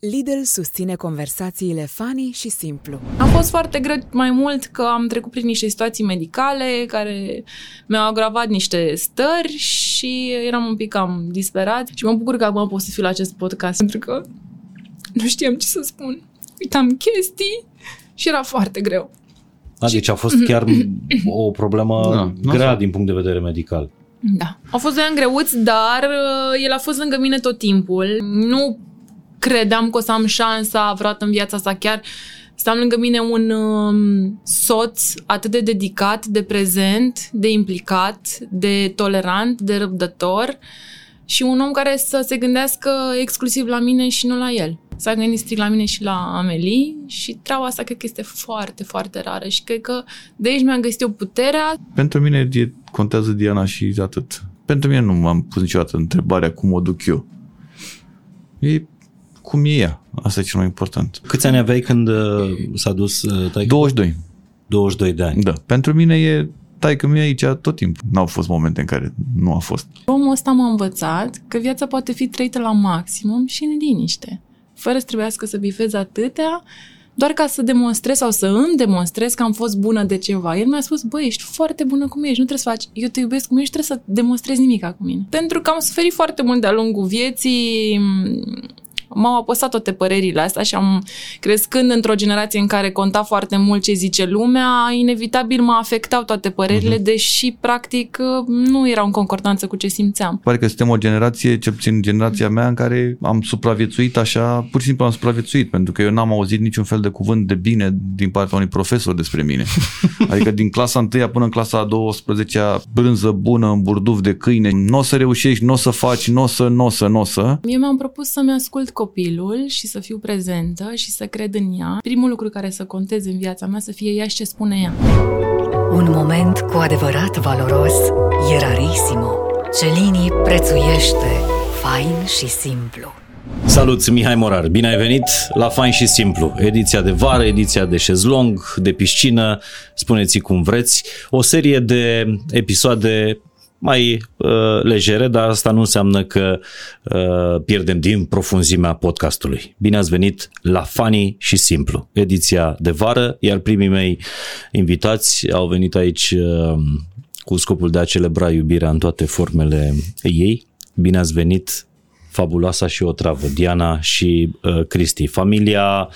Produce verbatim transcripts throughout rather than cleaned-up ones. Lidl susține conversațiile funny și simplu. A fost foarte greu, mai mult că am trecut prin niște situații medicale care mi-au agravat niște stări și eram un pic cam disperat. Și mă bucur că acum pot să fiu la acest podcast, pentru că nu știam ce să spun. Uitam chestii și era foarte greu. A, și... Deci a fost chiar o problemă da, grea din punct de vedere medical. Da. Au fost doi ani greuți, dar el a fost lângă mine tot timpul. Nu credeam că o să am șansa vreodată în viața asta, chiar să am lângă mine un um, soț atât de dedicat, de prezent, de implicat, de tolerant, de răbdător și un om care să se gândească exclusiv la mine și nu la el. S-a gândit strict la mine și la Amelie și treaba asta cred că este foarte, foarte rară și cred că de aici mi-am găsit eu puterea. Pentru mine e, contează Diana și atât. Pentru mine nu m-am pus niciodată întrebarea cum o duc eu. E cum e ea. Asta e cel mai important. Câți ani aveai când uh, s-a dus uh, taică? douăzeci și doi. douăzeci și doi de ani. Da. Pentru mine e taică-mi aici tot timpul. N-au fost momente în care nu a fost. Omul ăsta m-a învățat că viața poate fi trăită la maximum și în liniște. Fără să trebuiască să bifez atâtea, doar ca să demonstrez sau să îmi demonstrez că am fost bună de ceva. El mi-a spus, băi, ești foarte bună cum ești, nu trebuie să faci, eu te iubesc cum ești, nu trebuie să demonstrezi nimic cu mine. Pentru că am suferit foarte mult de-a lungul vieții, m-au apăsat toate părerile astea și am, crescând într-o generație în care conta foarte mult ce zice lumea, inevitabil mă afectau toate părerile, uh-huh. deși practic nu erau în concordanță cu ce simțeam. Pare că suntem o generație, cel puțin generația mea, în care am supraviețuit așa, pur și simplu am supraviețuit, pentru că eu n-am auzit niciun fel de cuvânt de bine din partea unui profesor despre mine. Adică din clasa întâia până în clasa a douăsprezecea, brânză bună în burduf de câine, n-o să reușești, n-o să faci, n-o să, n-o să, n-o să. Eu mi-am propus să-mi ascult copilul și să fiu prezentă și să cred în ea. Primul lucru care să conteze în viața mea să fie ea și ce spune ea. Un moment cu adevărat valoros e rarissimo. Celini prețuiește fain și simplu. Salut, Mihai Morar! Bine ai venit la Fain și Simplu, ediția de vară, ediția de șezlong, de piscină, spuneți cum vreți, o serie de episoade mai uh, legere, dar asta nu înseamnă că uh, pierdem din profunzimea podcastului. Bine ați venit la Funny și Simplu, ediția de vară, iar primii mei invitați au venit aici uh, cu scopul de a celebra iubirea în toate formele ei. Bine ați venit, fabuloasa și Otravă, Diana și uh, Cristi. Familia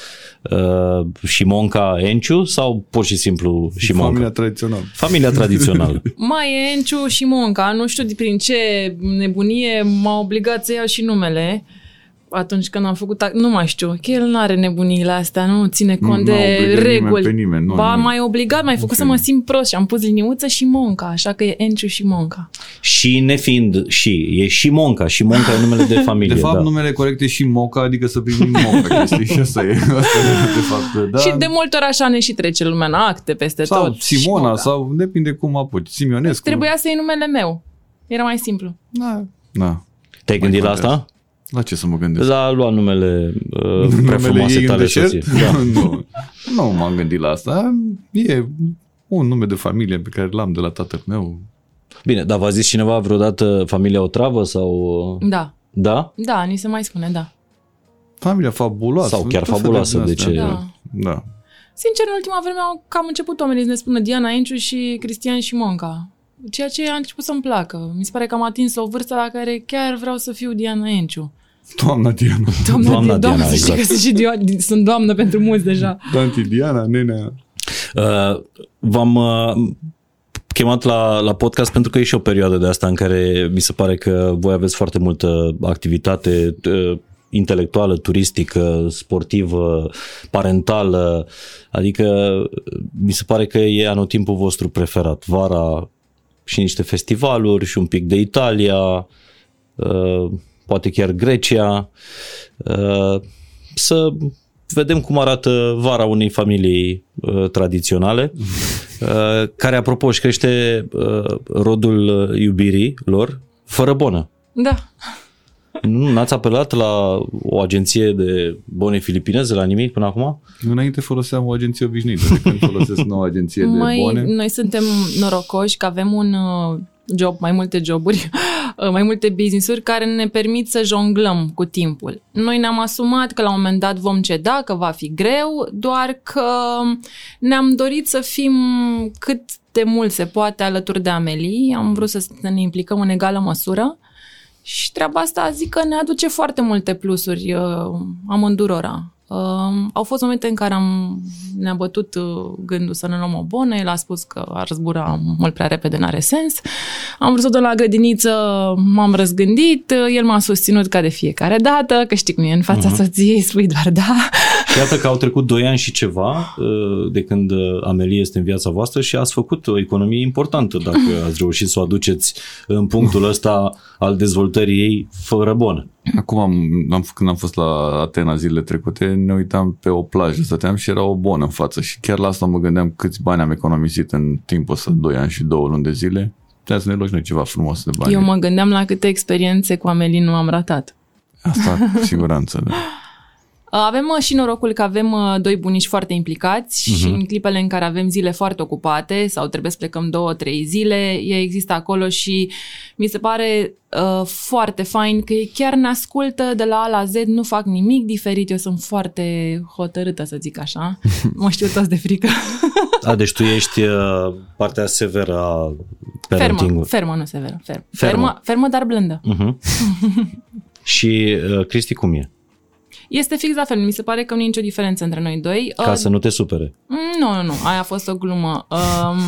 uh, Șimonca Enciu sau pur și simplu Șimonca? Familia tradițională. Familia tradițională. Mai Enciu și Monca, nu știu de prin ce nebunie m-a obligat să iau și numele atunci când am făcut, nu mai știu, că el nu are nebuniile astea, nu ține cont nu, de reguli. Nimeni nimeni, nu, ba, nu. M-ai obligat, m-ai făcut okay. Să mă simt prost și am pus liniuță și Monca, așa că e Enciu și Monca. Și nefiind și, e și Monca, și Monca e numele de familie. De fapt, da. Numele corect e și Moca, adică să primim Moca, chestii și asta e. Asta e de fapt, da. Și de multe ori așa ne și trece lumea în acte peste sau tot. Sau Simona, sau depinde cum apuci, Simionescu. Trebuia să iei numele meu, era mai simplu. Da. Da. Te-ai mai gândit la asta? La ce să mă gândesc? La lua numele uh, numele prea frumoase tale soție. Da. Nu, nu m-am gândit la asta. E un nume de familie pe care l-am de la tatăl meu. Bine, dar v-a zis cineva vreodată familia Otravă sau... Da. Da? Da, ni se mai spune, da. Familia fabuloasă. Sau chiar fabuloasă, de ce... Da. Da. Sincer, în ultima vreme au cam început oamenii să ne spună Diana Enciu și Cristian și Monca. Ceea ce a început să-mi placă. Mi se pare că am atins o vârstă la care chiar vreau să fiu Diana Enciu. Doamna Diana. Doamna, doamna Diana, doamna, exact. Că sunt, și Dio- sunt doamnă pentru mulți deja. Tanti Diana, nenea. Uh, v-am uh, chemat la, la podcast pentru că e și o perioadă de asta în care mi se pare că voi aveți foarte multă activitate uh, intelectuală, turistică, sportivă, parentală. Adică mi se pare că e anotimpul vostru preferat. Vara și niște festivaluri și un pic de Italia... Uh, poate chiar Grecia, să vedem cum arată vara unei familii tradiționale, care, apropo, își crește rodul iubirii lor fără bonă. Da. Nu ați apelat la o agenție de bone filipineze, la nimic până acum? Înainte foloseam o agenție obișnuită, când folosesc nouă agenție de bone. Noi suntem norocoși că avem un job, mai multe joburi, mai multe business-uri care ne permit să jonglăm cu timpul. Noi ne-am asumat că la un moment dat vom ceda, că va fi greu, doar că ne-am dorit să fim cât de mult se poate alături de Amelie, am vrut să ne implicăm în egală măsură și treaba asta zic că ne aduce foarte multe plusuri amândurora. Uh, au fost momente în care am, ne-a bătut uh, gândul să ne luăm o bonă, el a spus că ar zbura mult prea repede, n-are sens. Am vrut să duc la grădiniță, m-am răzgândit, el m-a susținut ca de fiecare dată, că știi cum e, în fața uh-huh. soției spui doar da. Iată că au trecut doi ani și ceva de când Amelie este în viața voastră și ați făcut o economie importantă dacă ați reușit să o aduceți în punctul ăsta al dezvoltării ei fără bonă. Acum, am, am, când am fost la Atena zilele trecute, ne uitam pe o plajă, stăteam și era o bonă în față și chiar la asta mă gândeam câți bani am economisit în timpul ăsta, doi ani și două luni de zile. Trebuie să ne luăm noi ceva frumos de bani. Eu mă gândeam la câte experiențe cu Amelie nu am ratat. Asta cu siguranță, da. Avem și norocul că avem doi bunici foarte implicați uh-huh. și în clipele în care avem zile foarte ocupate sau trebuie să plecăm două, trei zile, ei există acolo și mi se pare uh, foarte fain că ei chiar ne ascultă de la A la Z, nu fac nimic diferit, eu sunt foarte hotărâtă să zic așa, mă știu toți de frică. A, deci tu ești uh, partea severă a parenting-ului. Fermă, nu severă, fermă. Fermă, fermă dar blândă. Uh-huh. Și uh, Cristi cum e? Este fix la fel, mi se pare că nu e nicio diferență între noi doi. Ca uh, să nu te supere. Nu, nu, nu, aia a fost o glumă. Um,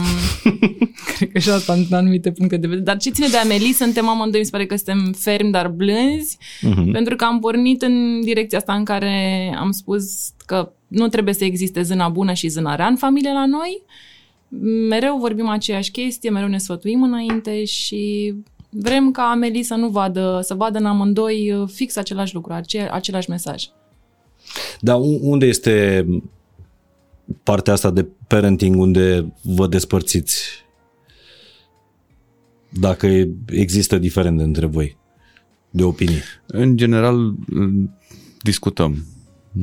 cred că și asta în anumite puncte de vedere. Dar ce ține de Amelie, suntem amândoi, mi se pare că suntem fermi, dar blânzi, uh-huh. pentru că am pornit în direcția asta în care am spus că nu trebuie să existe zâna bună și zâna rea în familie la noi. Mereu vorbim aceeași chestie, mereu ne sfătuim înainte și... Vrem ca Amelie să nu vadă, să vadă în amândoi fix același lucru, ace- același mesaj. Dar unde este partea asta de parenting unde vă despărțiți? Dacă există diferențe între voi de opinii? În general discutăm.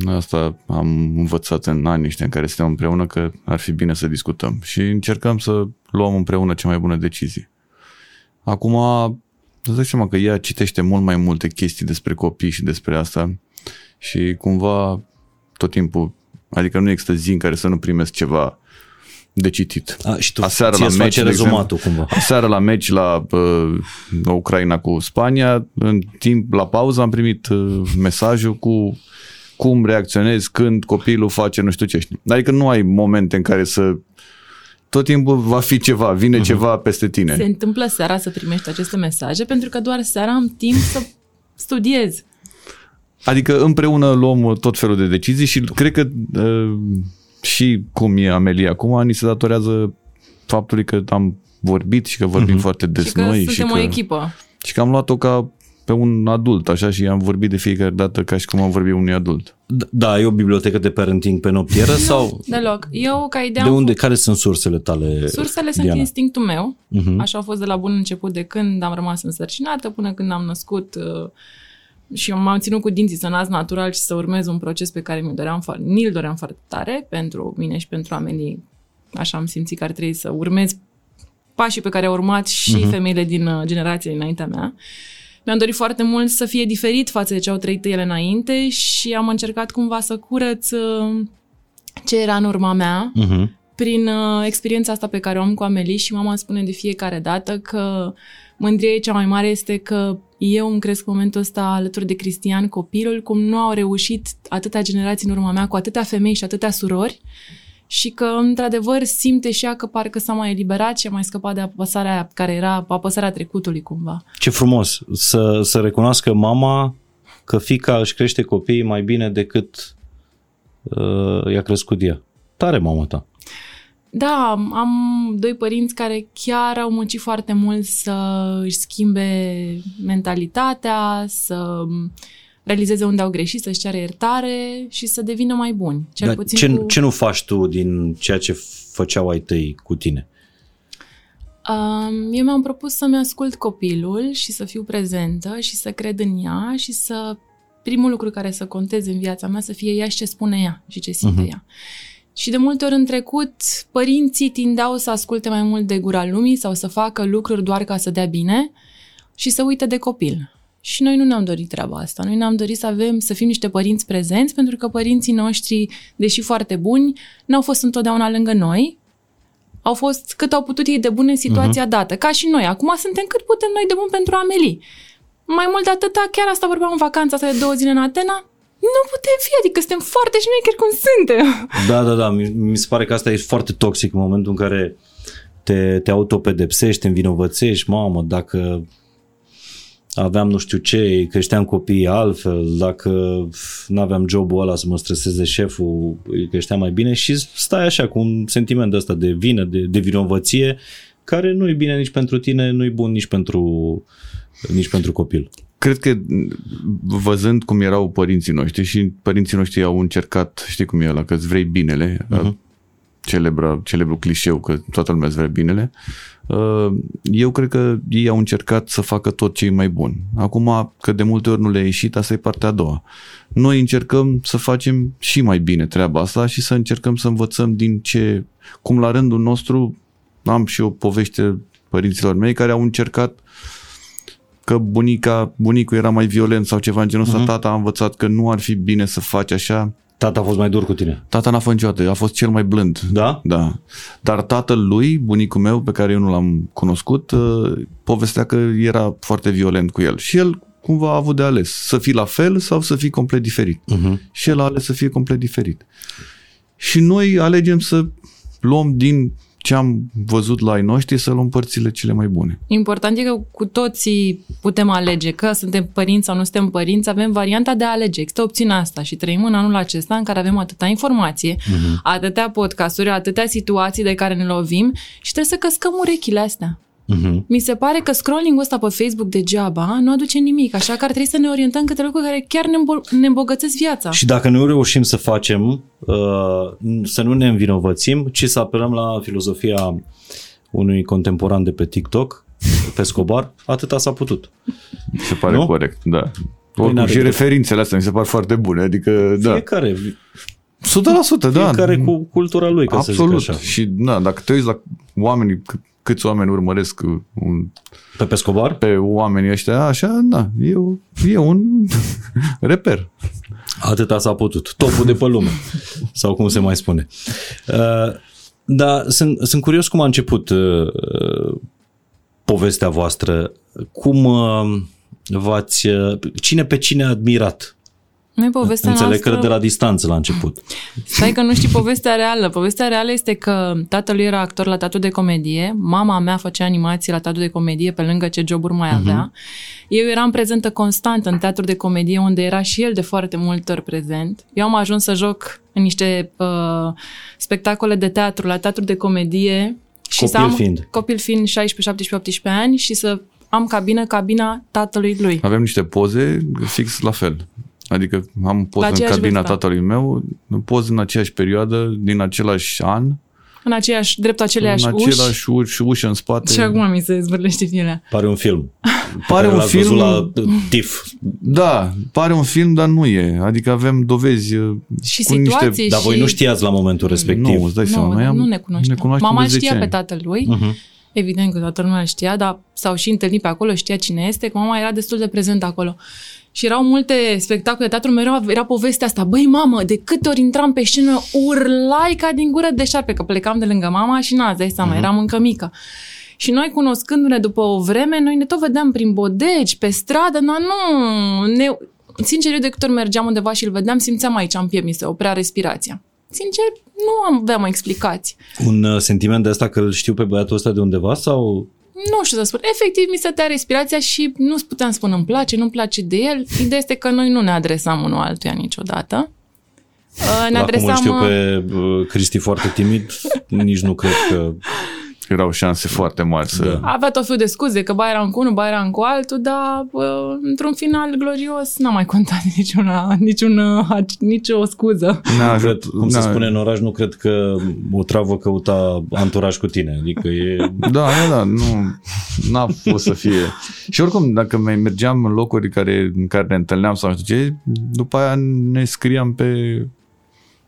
Asta am învățat în anii ăștia în care suntem împreună că ar fi bine să discutăm și încercăm să luăm împreună cea mai bună decizie. Acum, îți dai seama că ea citește mult mai multe chestii despre copii și despre asta și cumva tot timpul, adică nu există zi în care să nu primesc ceva de citit. A, și tu aseară la meci, rezumatul, exemplu, cumva. Aseară la meci la uh, Ucraina cu Spania, în timp, la pauză am primit uh, mesajul cu cum reacționezi când copilul face nu știu ce. Adică nu ai momente în care să... Tot timpul va fi ceva, vine uh-huh. ceva peste tine. Se întâmplă seara să primești aceste mesaje pentru că doar seara am timp să studiez. Adică împreună luăm tot felul de decizii și cred că uh, și cum e Amelie acum, ni se datorează faptului că am vorbit și că vorbim uh-huh. foarte des și noi. Suntem și că o echipă. Și că am luat-o ca pe un adult, așa, și am vorbit de fiecare dată ca și cum am vorbit unui adult. Da, e o bibliotecă de parenting pe noptieră? Nu, sau... deloc. Eu, ca idee... De unde? F- care sunt sursele tale, Sursele Diana? Sunt instinctul meu. Uh-huh. Așa au fost de la bun început, de când am rămas însărcinată până când am născut și m-am ținut cu dinții să nasc natural și să urmez un proces pe care mi-l doream, ni-l doream foarte tare pentru mine și pentru oamenii. Așa am simțit că ar trebui să urmez pașii pe care au urmat și uh-huh. femeile din generația înaintea mea. Mi-am dorit foarte mult să fie diferit față de ce au trăit ele înainte și am încercat cumva să curăț ce era în urma mea uh-huh. prin experiența asta pe care o am cu Amelie și mama spune de fiecare dată că mândria ei cea mai mare este că eu îmi cresc momentul ăsta alături de Cristian, copilul, cum nu au reușit atâtea generații în urma mea cu atâtea femei și atâtea surori și că, într-adevăr, simte și ea că parcă s-a mai eliberat și a mai scăpat de apăsarea care era, apăsarea trecutului, cumva. Ce frumos să, să recunoască mama că fiica își crește copiii mai bine decât uh, i-a crescut ea. Tare, mama ta! Da, am doi părinți care chiar au muncit foarte mult să își schimbe mentalitatea, să... realizeze unde au greșit, să-și ceară iertare și să devină mai buni. Cel Dar puțin ce, cu... ce nu faci tu din ceea ce făceau ai tăi cu tine? Eu mi-am propus să-mi ascult copilul și să fiu prezentă și să cred în ea și să primul lucru care să conteze în viața mea să fie ea și ce spune ea și ce simte uh-huh. ea. Și de multe ori în trecut, părinții tindeau să asculte mai mult de gura lumii sau să facă lucruri doar ca să dea bine și să uite de copil. Și noi nu ne-am dorit treaba asta. Noi ne-am dorit să avem, să fim niște părinți prezenți, pentru că părinții noștri, deși foarte buni, n-au fost întotdeauna lângă noi. Au fost cât au putut ei de bune în situația uh-huh. dată, ca și noi. Acum suntem cât putem noi de bun pentru Amelie. Mai mult de atâta, chiar asta vorbeam în vacanța asta de două zile în Atena, nu putem fi, adică suntem foarte șmecheri cum suntem. Da, da, da, mi se pare că asta e foarte toxic în momentul în care te, te autopedepsești, te învinovățești, mamă, dacă aveam nu știu ce, creșteam copiii altfel, dacă n-aveam jobul ăla să mă streseze șeful, creșteam mai bine și stai așa cu un sentiment ăsta de vină, de, de vinovăție, care nu e bine nici pentru tine, nu e bun nici pentru, nici pentru copil. Cred că văzând cum erau părinții noștri și părinții noștri au încercat, știi cum e ăla, că îți vrei binele, uh-huh. celebra, celebru clișeu că toată lumea îți vrea binele, eu cred că ei au încercat să facă tot ce e mai bun. Acum că de multe ori nu le-a ieșit, asta e partea a doua. Noi încercăm să facem și mai bine treaba asta și să încercăm să învățăm din ce, cum la rândul nostru am și o poveste părinților mei care au încercat că bunica, bunicul era mai violent sau ceva în genul ăsta, uh-huh. tata a învățat că nu ar fi bine să faci așa. Tata a fost mai dur cu tine? Tata n-a fost niciodată, a fost cel mai blând. Da? Da. Dar tatăl lui, bunicul meu, pe care eu nu l-am cunoscut, povestea că era foarte violent cu el. Și el cumva a avut de ales să fii la fel sau să fii complet diferit. Uh-huh. Și el a ales să fie complet diferit. Și noi alegem să luăm din ce am văzut la ai noștri, să luăm părțile cele mai bune. Important e că cu toții putem alege, că suntem părinți sau nu suntem părinți, avem varianta de a alege. Există opțiunea asta și trăim în anul acesta în care avem atâta informație, uh-huh. atâtea podcasturi, atâtea situații de care ne lovim și trebuie să căscăm urechile astea. Uh-huh. Mi se pare că scrolling-ul ăsta pe Facebook degeaba nu aduce nimic, așa că ar trebui să ne orientăm către lucruri care chiar ne, îmbol- ne îmbogățesc viața. Și dacă nu reușim să facem, să nu ne învinovățim, ci să apelăm la filozofia unui contemporan de pe TikTok, pe Scobar, atâta s-a putut. Se pare nu? Corect, da. Oricum, și referințele astea mi se par foarte bune, adică da. Fiecare... o sută la sută, da. Fiecare cu cultura lui, ca absolut. Să zic așa. Și da, dacă te uiți la oamenii, câți oameni urmăresc un, pe Pescobar? Pe oamenii ăștia, așa, da, e, e un reper. Atâta s-a putut. Topul de pe lume. Sau cum se mai spune. Uh, dar sunt, sunt curios cum a început uh, povestea voastră. Cum uh, v-ați... Uh, cine pe cine a admirat? Noi povestea Înțeleg noastră... că de la distanță la început. Stai că nu știi povestea reală. Povestea reală este că tatălui era actor la Teatru de Comedie, mama mea făcea animații la Teatru de Comedie pe lângă ce joburi mai avea. Uh-huh. Eu eram prezentă constant în Teatru de Comedie, unde era și el de foarte multe ori prezent. Eu am ajuns să joc în niște uh, spectacole de teatru la Teatru de Comedie. Și copil am, fiind. Copil fiind șaisprezece, șaptesprezece, optsprezece ani și să am cabină, cabina tatălui lui. Avem niște poze fix la fel. Adică am poză în cabina vârsta. Tatălui meu, poză în aceeași perioadă, din același an. În aceeași, drept aceleași uși. În același uși, uși în spate. Și acum mi se zbârlește pielea. Pare un film. Pare un film. La T I F. Da, pare un film, dar nu e. Adică avem dovezi și cu situații niște... Și... Dar voi nu știați la momentul respectiv. Nu, îți dai seama. Noi am, nu ne cunoșteam. Ne cunoaștem. Mama știa ani. Pe tatălui. Uh-huh. Evident că toată lumea știa, dar s-au și întâlnit pe acolo, știa cine este, că mama era destul de prezentă acolo. Și erau multe spectacole de teatru, mereu era povestea asta, băi mamă, de câte ori intram pe scenă, urlai ca din gură de șarpe, că plecam de lângă mama și n-ați dai seama, uh-huh. eram încă mică. Și noi cunoscându-ne după o vreme, noi ne tot vedeam prin bodegi, pe stradă, no, nu, ne... sincer eu de câte ori mergeam undeva și îl vedeam, simțeam aici în piept, mi se oprea respirația. Sincer, nu aveam explicații. Un uh, sentiment de asta că îl știu pe băiatul ăsta de undeva sau... Nu știu să spun. Efectiv, mi se tăia respirația și nu puteam spune îmi place, nu-mi place de el. Ideea este că noi nu ne adresam unul altuia niciodată. Uh, ne adresam... Acum știu pe uh, Cristi foarte timid, nici nu cred că... Erau șanse foarte mari să... Da. Avea tot felul de scuze, că ba eram cu unul, ba eram cu altul, dar bă, într-un final glorios n-a mai contat niciuna, niciun, nicio scuză. N-a, cred, cum n-a. Se spune în oraș, nu cred că o travă căuta anturaj cu tine. Adică e... Da, da, da, nu, n-a fost să fie. Și oricum, dacă mai mergeam în locuri care, în care ne întâlneam sau nu știu ce, după aia ne scriam pe,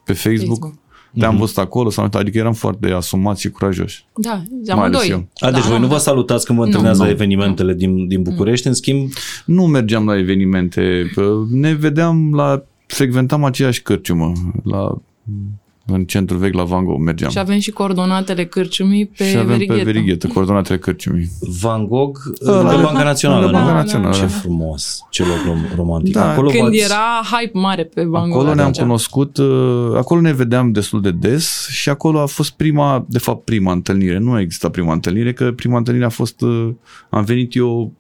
pe Facebook. Facebook. Te-am văzut acolo, sau adică eram foarte asumați și curajoși. Da, amândoi. A, deci da, voi nu vă salutați când vă întâlneați la evenimentele nu. din, din București, în schimb? Nu mergeam la evenimente. Ne vedeam la... Frecventam aceeași cârciumă. La... În centrul vechi la Van Gogh mergeam. Și avem și coordonatele cârciumii pe verighetă. Și avem verighetă. pe verighetă coordonatele cârciumii. Van Gogh la Banca Națională. La Banca Națională. Ce frumos, ce loc romantic. Da. Acolo Când v-ați... era hype mare pe Van Gogh. Acolo ne-am acea. cunoscut, acolo ne vedeam destul de des și acolo a fost prima, de fapt prima întâlnire. Nu exista prima întâlnire, că prima întâlnire a fost, am venit eu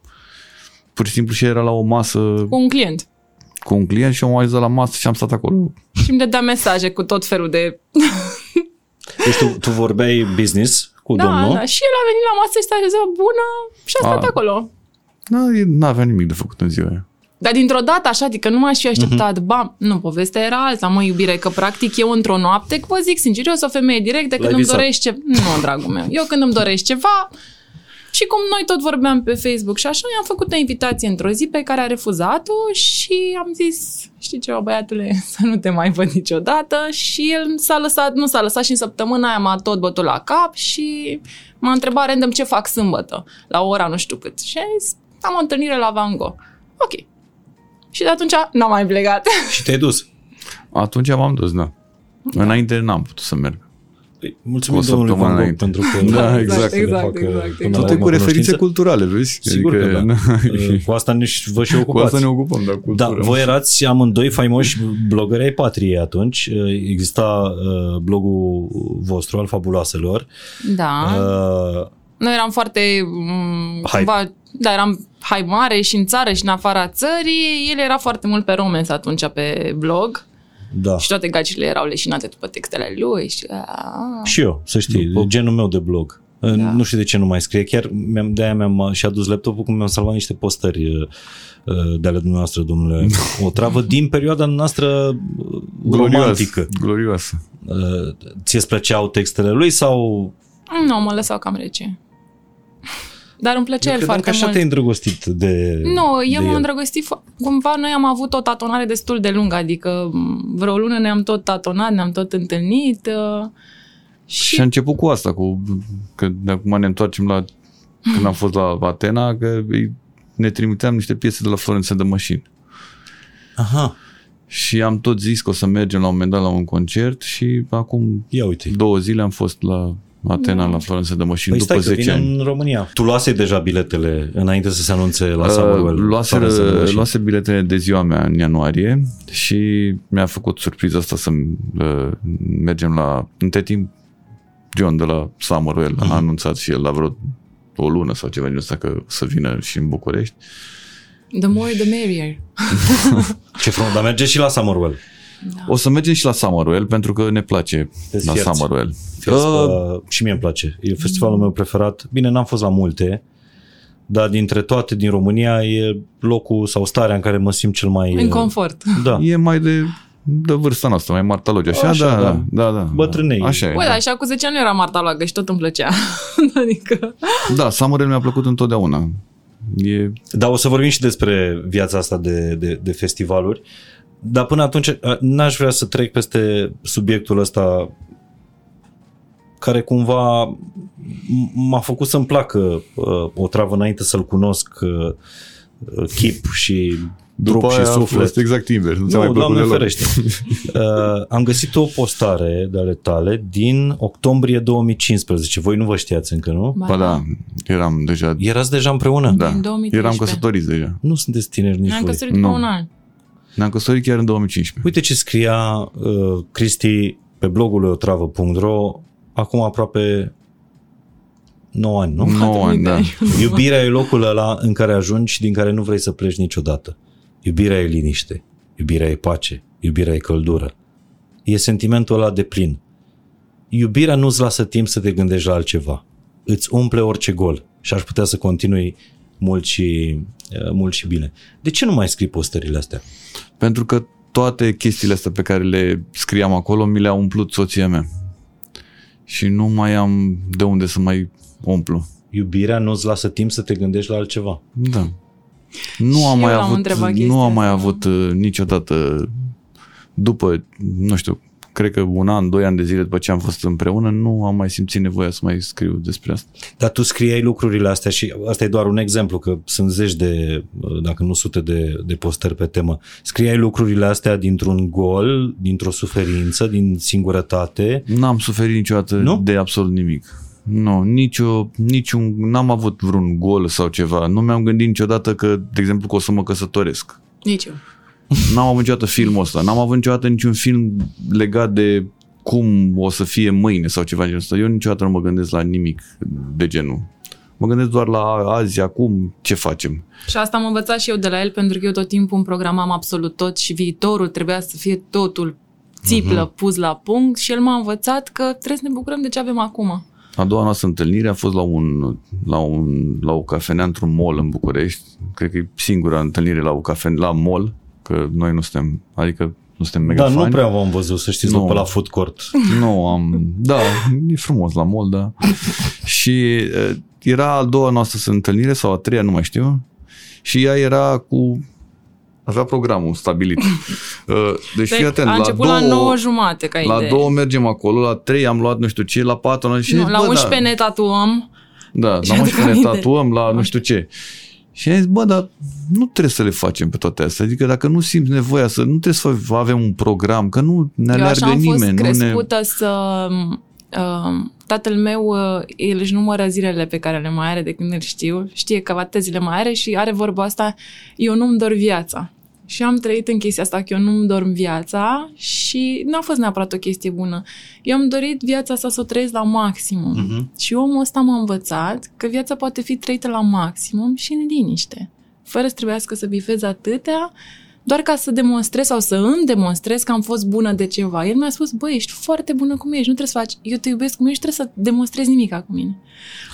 pur și simplu și era la o masă. Cu un client. cu un client și am ajuns la masă și am stat acolo. Și îmi dădea mesaje cu tot felul de... Deci tu, tu vorbeai business cu da, domnul? Da, și el a venit la masă și s-a zis bună și a stat a, acolo. N-avea nimic de făcut în ziua aia. Dar dintr-o dată așa, adică nu m-aș fi așteptat, uh-huh. bam, nu, povestea era alta, mă, iubire, că practic eu într-o noapte, vă zic sincer, eu sunt o femeie direct de când L-ai îmi visat. dorești ceva. Nu, dragul meu, eu când îmi doresc ceva... Și cum noi tot vorbeam pe Facebook și așa, i-am făcut o invitație într-o zi pe care a refuzat-o și am zis, știi ceva, băiatule, să nu te mai văd niciodată. Și el s-a lăsat, nu s-a lăsat și în săptămâna aia m-a tot bătut la cap și m-a întrebat random ce fac sâmbătă, la ora nu știu cât. Și zis, am o întâlnire la Van Gogh. Ok. Și de atunci n-am mai plecat. Și te-ai dus? Atunci m-am dus, da. da. Înainte n-am putut să merg. Mulțumim domnului Van Gogh pentru că da, exact, exact, exact. Toate cu referințe culturale, vezi? Sigur adică, că da. Cu asta ne vă și ocupați. Cu asta ne ocupăm, da, cultură. Da, voi erați amândoi faimoși blogări ai patriei atunci. Exista uh, blogul vostru al fabuloaselor. Da. Uh, Noi eram foarte um, cumva, da, eram hai mare și în țară și în afara țării. El era foarte mult pe romance atunci pe blog. Da. Și toate gacile erau leșinate după textele lui. Și, și eu, să știi, după... genul meu de blog. Da. Nu știu de ce nu mai scrie. Chiar mi-am, de-aia mi-am și adus laptopul cum mi-am salvat niște postări de ale dumneavoastră, domnule Otravă, din perioada noastră glorioasă, romantică. Glorioasă. Ție-ți plăceau textele lui sau... Nu, mă lăsau cam rece. Dar îmi plăcea el foarte mult. Eu credeam că așa te-ai îndrăgostit de Nu, eu de m-am el. îndrăgostit cumva. Noi am avut o tatonare destul de lungă, adică vreo lună ne-am tot tatonat, ne-am tot întâlnit. Și, și a început cu asta, cu că de acum ne întoarcem la când am fost la Atena, că ne trimiteam niște piese de la Florența de Mășin. Aha. Și am tot zis că o să mergem la un moment dat la un concert și acum Ia uite. două zile am fost la Atena, la Florența de Mășin, păi după zece ani. În România. Tu luasei deja biletele înainte să se anunțe la Summerwell? Luase, luase biletele de ziua mea în ianuarie și mi-a făcut surpriza asta să uh, mergem la... Între timp, John de la Summerwell uh-huh. a anunțat și el la vreo o lună sau ceva din ăsta că să vină și în București. The more the merrier. Ce frumos, dar merge și la Summerwell. Da. O să mergem și la Summerwell pentru că ne place Te-ți la fierți. Summerwell. Fierți, uh, și mie îmi place. E festivalul meu preferat. Bine, n-am fost la multe, dar dintre toate din România e locul sau starea în care mă simt cel mai... În confort. Da. E mai de... de vârsta noastră, mai martalogi, așa, așa da, da, da, da. Bătrânei. Așa e. Băi, da, așa cu zece ani era martalogă și tot îmi plăcea. Adică... Da, Summerwell mi-a plăcut întotdeauna. E... Dar o să vorbim și despre viața asta de, de, de festivaluri. Dar până atunci n-aș vrea să trec peste subiectul ăsta care cumva m-a făcut să-mi placă uh, Otravă înainte să-l cunosc uh, chip și trup și suflet. Exact invers. Nu, nu Doamne ferește. Uh, am găsit o postare de ale tale din octombrie două mii cincisprezece. Voi nu vă știați încă, nu? Ba da, eram deja... Erați deja împreună? Da, două mii treisprezece. Eram căsătoriți deja. Nu sunteți tineri nici Ne-am voi. Ne-am căsătorit un an. Ne-am căsătorit chiar în două mii cincisprezece. Uite ce scria uh, Cristi pe blogul lui otravă punct ro acum aproape nouă ani, nu? nouă ani, da. Iubirea e locul ăla în care ajungi și din care nu vrei să pleci niciodată. Iubirea e liniște, iubirea e pace, iubirea e căldură. E sentimentul ăla de plin. Iubirea nu-ți lasă timp să te gândești la altceva. Îți umple orice gol și aș putea să continui mult și, mult și bine. De ce nu mai scrii postările astea? Pentru că toate chestiile astea pe care le scriam acolo mi le-a umplut soția mea. Și nu mai am de unde să mai umplu. Iubirea nu-ți lasă timp să te gândești la altceva. Da. Nu am mai avut, nu am mai avut niciodată după, nu știu, cred că un an, doi ani de zile după ce am fost împreună, nu am mai simțit nevoia să mai scriu despre asta. Dar tu scriei lucrurile astea și asta e doar un exemplu, că sunt zeci de, dacă nu sute de, de postări pe temă. Scriei lucrurile astea dintr-un gol, dintr-o suferință, din singurătate? N-am suferit niciodată nu? de absolut nimic. Nu, nicio, niciun, n-am avut vreun gol sau ceva. Nu mi-am gândit niciodată că, de exemplu, că o să mă căsătoresc. Nici eu. N-am avut niciodată filmul ăsta, n-am avut niciodată niciun film legat de cum o să fie mâine sau ceva genul ăsta. Eu niciodată nu mă gândesc la nimic de genul. Mă gândesc doar la azi, acum, ce facem. Și asta am învățat și eu de la el, pentru că eu tot timpul îmi programam absolut tot și viitorul trebuia să fie totul țiplă, uh-huh. pus la punct și el m-a învățat că trebuie să ne bucurăm de ce avem acum. A doua noastră întâlnire a fost la, un, la, un, la o cafenea într-un mall în București. Cred că e singura întâlnire la o cafenea, la mall. Că noi nu suntem, adică nu suntem mega da, fani. Dar nu prea v-am văzut, să știți, nu, pe la food court. Nu am, da, e frumos la mall, da. Și era a doua noastră întâlnire sau a treia, nu mai știu. Și ea era cu, avea programul stabilit. Deci fii atent, a început la nouă jumate, ca idee. La două mergem acolo, la trei am luat nu știu ce, la patru am luat și... Nu, la unsprezece ne tatuăm. Da, la unsprezece ne tatuăm, la nu știu ce. Și am zis, bă, dar nu trebuie să le facem pe toate astea. Adică dacă nu simți nevoia să... Nu trebuie să avem un program, că nu ne aleargă nimeni. Eu așa am fost crescută ne... să... Uh, tatăl meu, uh, el își numără zilele pe care le mai are de când îl știu. Știe că câte zile mai are și are vorba asta, eu nu-mi dor viața. Și am trăit în chestia asta, că eu nu-mi dorm viața și n-a fost neapărat o chestie bună. Eu am dorit viața asta să o trăiesc la maximum. Uh-huh. Și omul ăsta m-a învățat că viața poate fi trăită la maximum și în liniște. Fără să trebuiască să bifezi atâtea, doar ca să demonstrez sau să îmi demonstrez că am fost bună de ceva. El mi-a spus, bă, ești foarte bună cum ești, nu trebuie să faci, eu te iubesc cum ești, trebuie să demonstrezi nimica cu mine.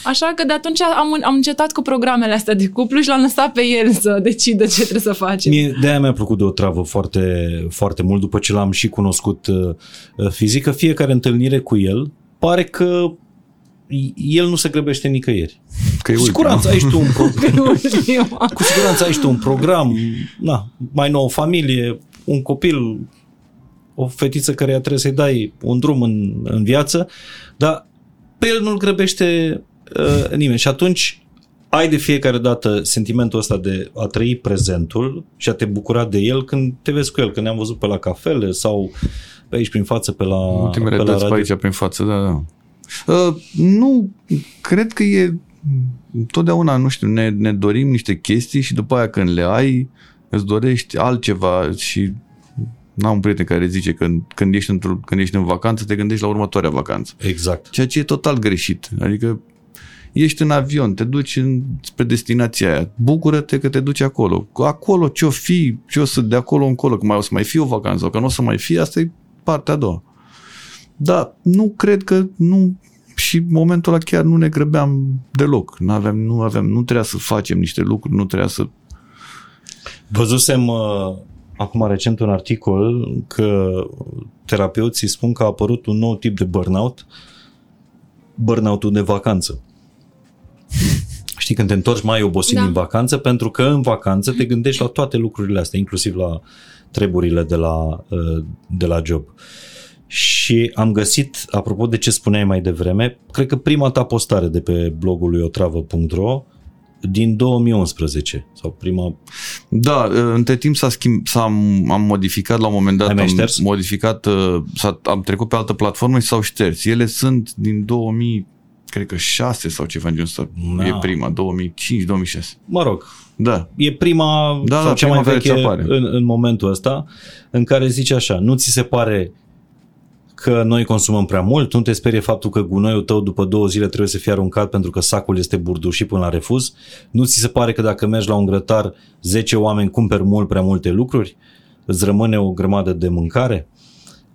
Așa că de atunci am, am încetat cu programele astea de cuplu și l-am lăsat pe el să decidă ce trebuie să facem. Mie, de-aia mi-a plăcut de o travă foarte, foarte mult, după ce l-am și cunoscut fizic, că fiecare întâlnire cu el pare că el nu se grăbește nicăieri. Cu siguranță ai tu un program. Cu siguranță ai tu un program. Na, mai nou o familie, un copil, o fetiță care trebuie să-i dai un drum în, în viață, dar pe el nu-l grăbește uh, nimeni. Și atunci ai de fiecare dată sentimentul ăsta de a trăi prezentul și a te bucura de el când te vezi cu el, când ne-am văzut pe la cafele sau pe aici prin față, pe la ultimele pe la radio. Pe aici prin față, da, da. Uh, nu, cred că e totdeauna, nu știu, ne, ne dorim niște chestii și după aia când le ai, îți dorești altceva și n-am un prieten care zice că când ești, într- când ești în vacanță, te gândești la următoarea vacanță. Exact. Ceea ce e total greșit. Adică ești în avion, te duci în, spre destinația aia, bucură-te că te duci acolo. Acolo ce-o fi, ce-o să de acolo încolo, că mai o să mai fie o vacanță sau că nu o să mai fie, asta e partea a doua. Dar nu cred că nu, și momentul ăla chiar nu ne grăbeam deloc. Nu aveam, nu aveam, nu trebuia să facem niște lucruri, nu trebuia să... Văzusem uh, acum recent un articol că terapeuții spun că a apărut un nou tip de burnout, burnout-ul de vacanță. Știi, când te întorci mai obosit da. Din vacanță, pentru că în vacanță te gândești la toate lucrurile astea, inclusiv la treburile de la, uh, de la job. Și am găsit, apropo de ce spuneai mai devreme, cred că prima ta postare de pe blogul lui otravă punct ro din două mii unsprezece sau prima... Da, între timp s-a schimb, s-a, am modificat la un moment dat, am modificat, s-a, am trecut pe altă platformă și s-au șters. Ele sunt din două mii, cred că șase sau ceva în genul ăsta, da. E prima, două mii cinci două mii șase. Mă rog, da. E prima da, sau da, cea prima mai veche în, în momentul ăsta, în care zice așa, nu ți se pare că noi consumăm prea mult, nu te sperie faptul că gunoiul tău după două zile trebuie să fie aruncat pentru că sacul este burdușit până la refuz, nu ți se pare că dacă mergi la un grătar zece oameni cumperi mult prea multe lucruri, îți rămâne o grămadă de mâncare?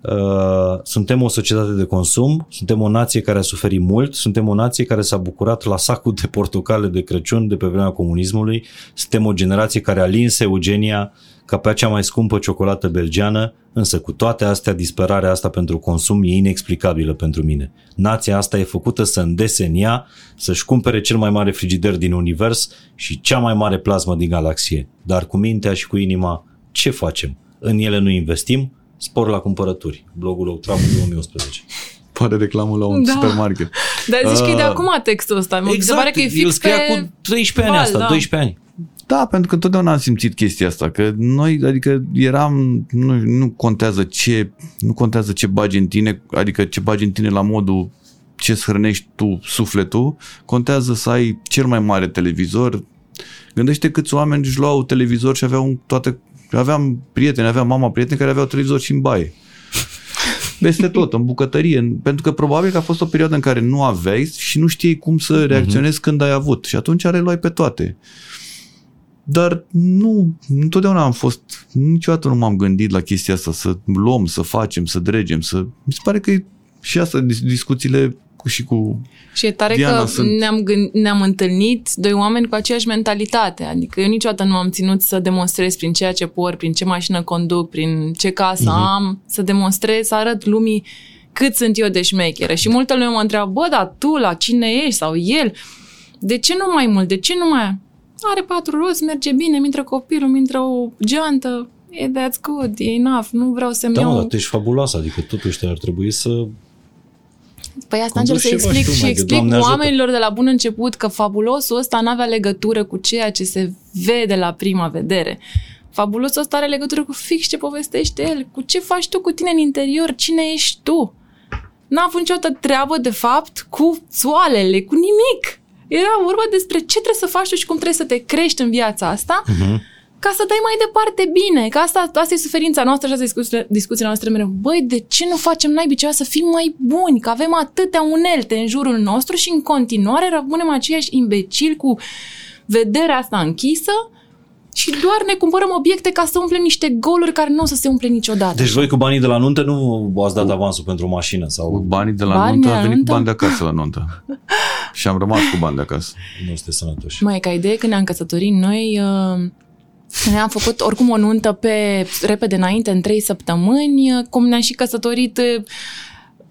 Uh, suntem o societate de consum, suntem o nație care a suferit mult, suntem o nație care s-a bucurat la sacul de portocale de Crăciun de pe vremea comunismului, suntem o generație care a lins Eugenia ca pe cea mai scumpă ciocolată belgeană, însă cu toate astea, disperarea asta pentru consum e inexplicabilă pentru mine. Nația asta e făcută să îndese în ea, să-și cumpere cel mai mare frigider din univers și cea mai mare plasmă din galaxie. Dar cu mintea și cu inima, ce facem? În ele nu investim, Spor la cumpărături, blogul Outtravel două mii unsprezece. Pare reclamă la un da. supermarket. Dar zici uh, că e de acum textul ăsta. Exact, se pare că e fix el scria pe cu treisprezece ani asta, da. doisprezece ani. Da, pentru că întotdeauna am simțit chestia asta, că noi, adică eram, nu, nu contează ce, nu contează ce bagi în tine, adică ce bagi în tine la modul ce hrănești tu sufletul, contează să ai cel mai mare televizor. Gândește câți oameni își luau televizor și aveau toate, aveam prieteni, aveam mama prieteni care aveau televizor și în baie. Peste tot, în bucătărie, în, pentru că probabil că a fost o perioadă în care nu aveai și nu știai cum să reacționezi uh-huh. când ai avut și atunci le luai pe toate. Dar nu, întotdeauna am fost, niciodată nu m-am gândit la chestia asta, să luăm, să facem, să dregem, să... Mi se pare că e și asta, discuțiile și cu și e tare Diana că sunt... ne-am, gând... ne-am întâlnit doi oameni cu aceeași mentalitate, adică eu niciodată nu am ținut să demonstrez prin ceea ce por, prin ce mașină conduc, prin ce casă uh-huh. am, să demonstrez, să arăt lumii cât sunt eu de șmecheră și multă lume mă întreabă, bă, dar tu la cine ești sau el, de ce nu mai mult, de ce nu mai... Are patru roți, merge bine, mi-intră copilul, mi-intră o geantă, e that's good, e enough, nu vreau să-mi da, iau... Da, dar tu ești fabuloasă, adică totuși ar trebui să... Păi asta încerc să explic și explic oamenilor de la bun început că fabulosul ăsta n-avea legătură cu ceea ce se vede la prima vedere. Fabulosul ăsta are legătură cu fix ce povestește el, cu ce faci tu cu tine în interior, cine ești tu. N-a avut niciodată treabă, de fapt, cu soalele, cu nimic. Era vorba despre ce trebuie să faci tu și cum trebuie să te crești în viața asta uh-huh. ca să dai mai departe bine. Că asta, asta e suferința noastră și asta e discuția, discuția noastră mereu. Băi, de ce nu facem naibii ceva să fim mai buni? Că avem atâtea unelte în jurul nostru și în continuare rămânem aceiași imbecili cu vederea asta închisă și doar ne cumpărăm obiecte ca să umplem niște goluri care nu o să se umple niciodată. Deci voi cu banii de la nuntă nu v-ați dat avansul pentru o mașină? Sau... Cu banii de la nuntă a venit cu bani de acasă la nuntă. Și am rămas cu bani de acasă. Nu sunteți sănătoși. Mai ca idee, când ne-am căsătorit noi, ne-am făcut oricum o nuntă pe repede înainte, în trei săptămâni, cum ne-am și căsătorit...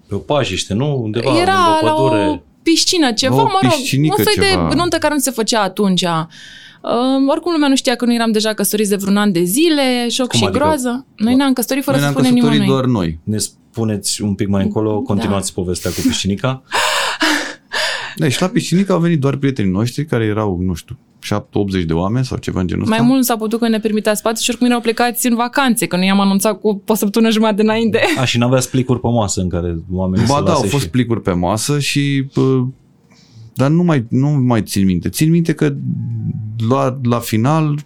Pe o pajiște, nu? Undeva, era la o piscină ceva, o mă rog, un soi ceva. De nuntă care nu se făcea atunci. Uh, oricum lumea nu știa că noi eram deja căsătoriți de vreun an de zile, șoc Cum și adică? groază. Noi ne-am căsătorit fără noi să spunem nimănui. Noi ne-am căsătorit doar noi. Ne spuneți un pic mai încolo, continuați da. povestea cu piscinica. Da, și la piscinică au venit doar prietenii noștri care erau, nu știu, șapte optzeci de oameni sau ceva în genul ăsta. Mai mult s-a putut că ne permitea spațiu și oricum erau plecați în vacanțe, că noi i-am anunțat cu o săptămână jumătate înainte. A, și n-aveați plicuri pe masă în care oamenii ba, se da, au fost și... plicuri pe masă și... Pă, dar nu mai, nu mai țin minte. Țin minte că la, la final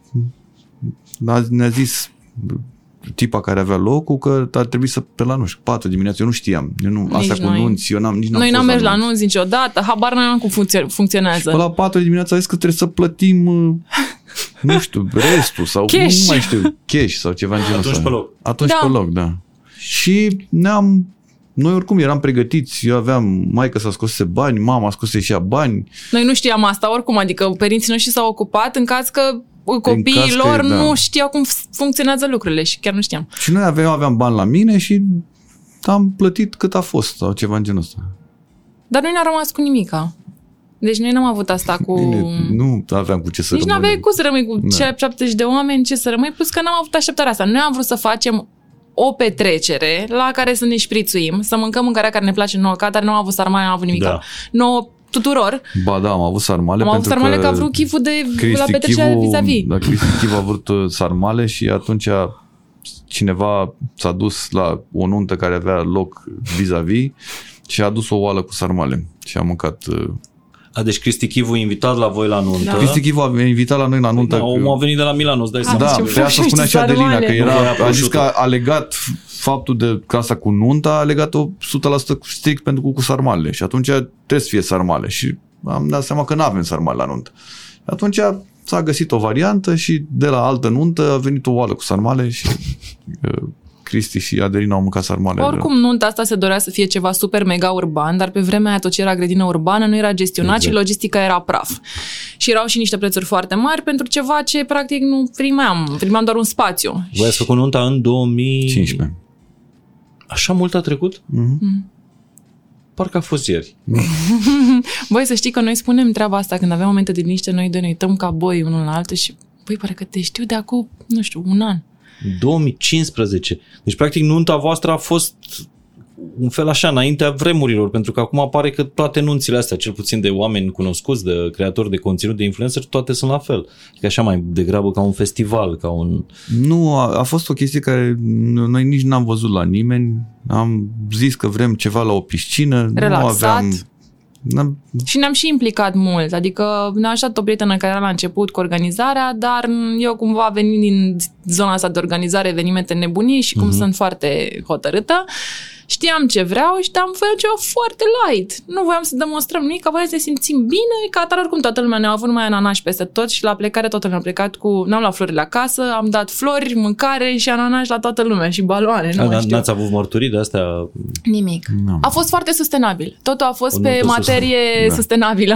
ne-a zis tipa care avea locul că ar trebui să pe la, nu știu, patru dimineața, eu nu știam. Eu nu, asta cu nunți, eu n-am nici n-am Noi n-am mers la nunți niciodată, habar n-am cum funcționează. Și pe la patru dimineața a zis că trebuie să plătim, nu știu, restul sau cash. Nu mai știu, cash sau ceva în genul ăsta. Atunci pe loc. Atunci da. pe loc, da. Și ne-am Noi oricum eram pregătiți, eu aveam, maică s-a scos bani, mama a scos și ea bani. Noi nu știam asta oricum, adică părinții noștri s-au ocupat în caz că copiii lor da. nu știau cum funcționează lucrurile și chiar nu știam. Și noi aveam, aveam bani la mine și am plătit cât a fost sau ceva în genul ăsta. Dar noi n-am rămas cu nimica. Deci noi n-am avut asta cu... Bine, nu aveam cu ce să Nici rămâi. Nici n-aveai cum să rămâi cu da. șaptezeci de oameni, ce să rămâi, plus că n-am avut așteptarea asta. Noi am vrut să facem o petrecere la care să ne șprițuim, să mâncăm mâncarea care ne place nouă, că dar nu am avut sarmale, nu am avut nimic. Da. Nouă tuturor. Ba da, am avut sarmale am pentru sarmale că... Am avut sarmale că a vrut Chivu de Cristi la petrecerea de vis-a-vis. Da, Cristi Chivu a vrut sarmale și atunci cineva s-a dus la o nuntă care avea loc vis-a-vis și a adus o oală cu sarmale și a mâncat... A, deci Cristi Chivu a invitat la voi la nuntă. Da. Cristi Chivu a invitat la noi la nuntă. Da, omul a venit de la Milano, îți dai seama. Da, pe asta spunea și Adelina, sarmale. Că era, a zis că a legat faptul de casa cu nunta, a legat-o o sută la sută strict pentru cu, cu sarmalele și atunci trebuie să fie sarmale și am dat seama că nu avem sarmale la nuntă. Atunci s-a găsit o variantă și de la altă nuntă a venit o oală cu sarmale și... Cristi și Adelina au mâncat sarmale. Oricum, nunta asta se dorea să fie ceva super mega urban, dar pe vremea aia tot ce era grădină urbană nu era gestionat exact. Și logistica era praf. Și erau și niște prețuri foarte mari pentru ceva ce practic nu primeam. Primeam doar un spațiu. Voi ați făcut nunta în două mii cincisprezece. Așa mult a trecut? Mm-hmm. Parcă a fost ieri. Băi, să știi că noi spunem treaba asta când aveam momente de liniște, noi doi ne uităm ca boi unul la altul și băi, pare că te știu de acum, nu știu, un an. două mii cincisprezece. Deci, practic, nunta voastră a fost un fel așa, înaintea vremurilor, pentru că acum apare că toate nunțile astea, cel puțin de oameni cunoscuți, de creatori de conținut, de influencer, toate sunt la fel. Adică așa mai degrabă ca un festival, ca un... Nu, a, a fost o chestie care noi nici n-am văzut la nimeni. Am zis că vrem ceva la o piscină. Relaxat. Nu aveam... N-am... Și ne-am și implicat mult, adică ne-a așteptat o prietenă care era la început cu organizarea, dar eu cumva venind din zona asta de organizare, evenimente, nebunii și cum mm-hmm. sunt foarte hotărâtă, știam ce vreau și am făcut ceva foarte light. Nu voiam să demonstrăm nimic, că voiam să ne simțim bine, că atar oricum toată lumea ne-a avut numai ananași peste tot și la plecare toată lumea a plecat cu... N-am luat flori la casă, am dat flori, mâncare și ananași la toată lumea și baloane. Nu a, n-ați avut mărturii de astea? Nimic. No. A fost foarte sustenabil. Totul a fost o pe materie sus... sustenabilă.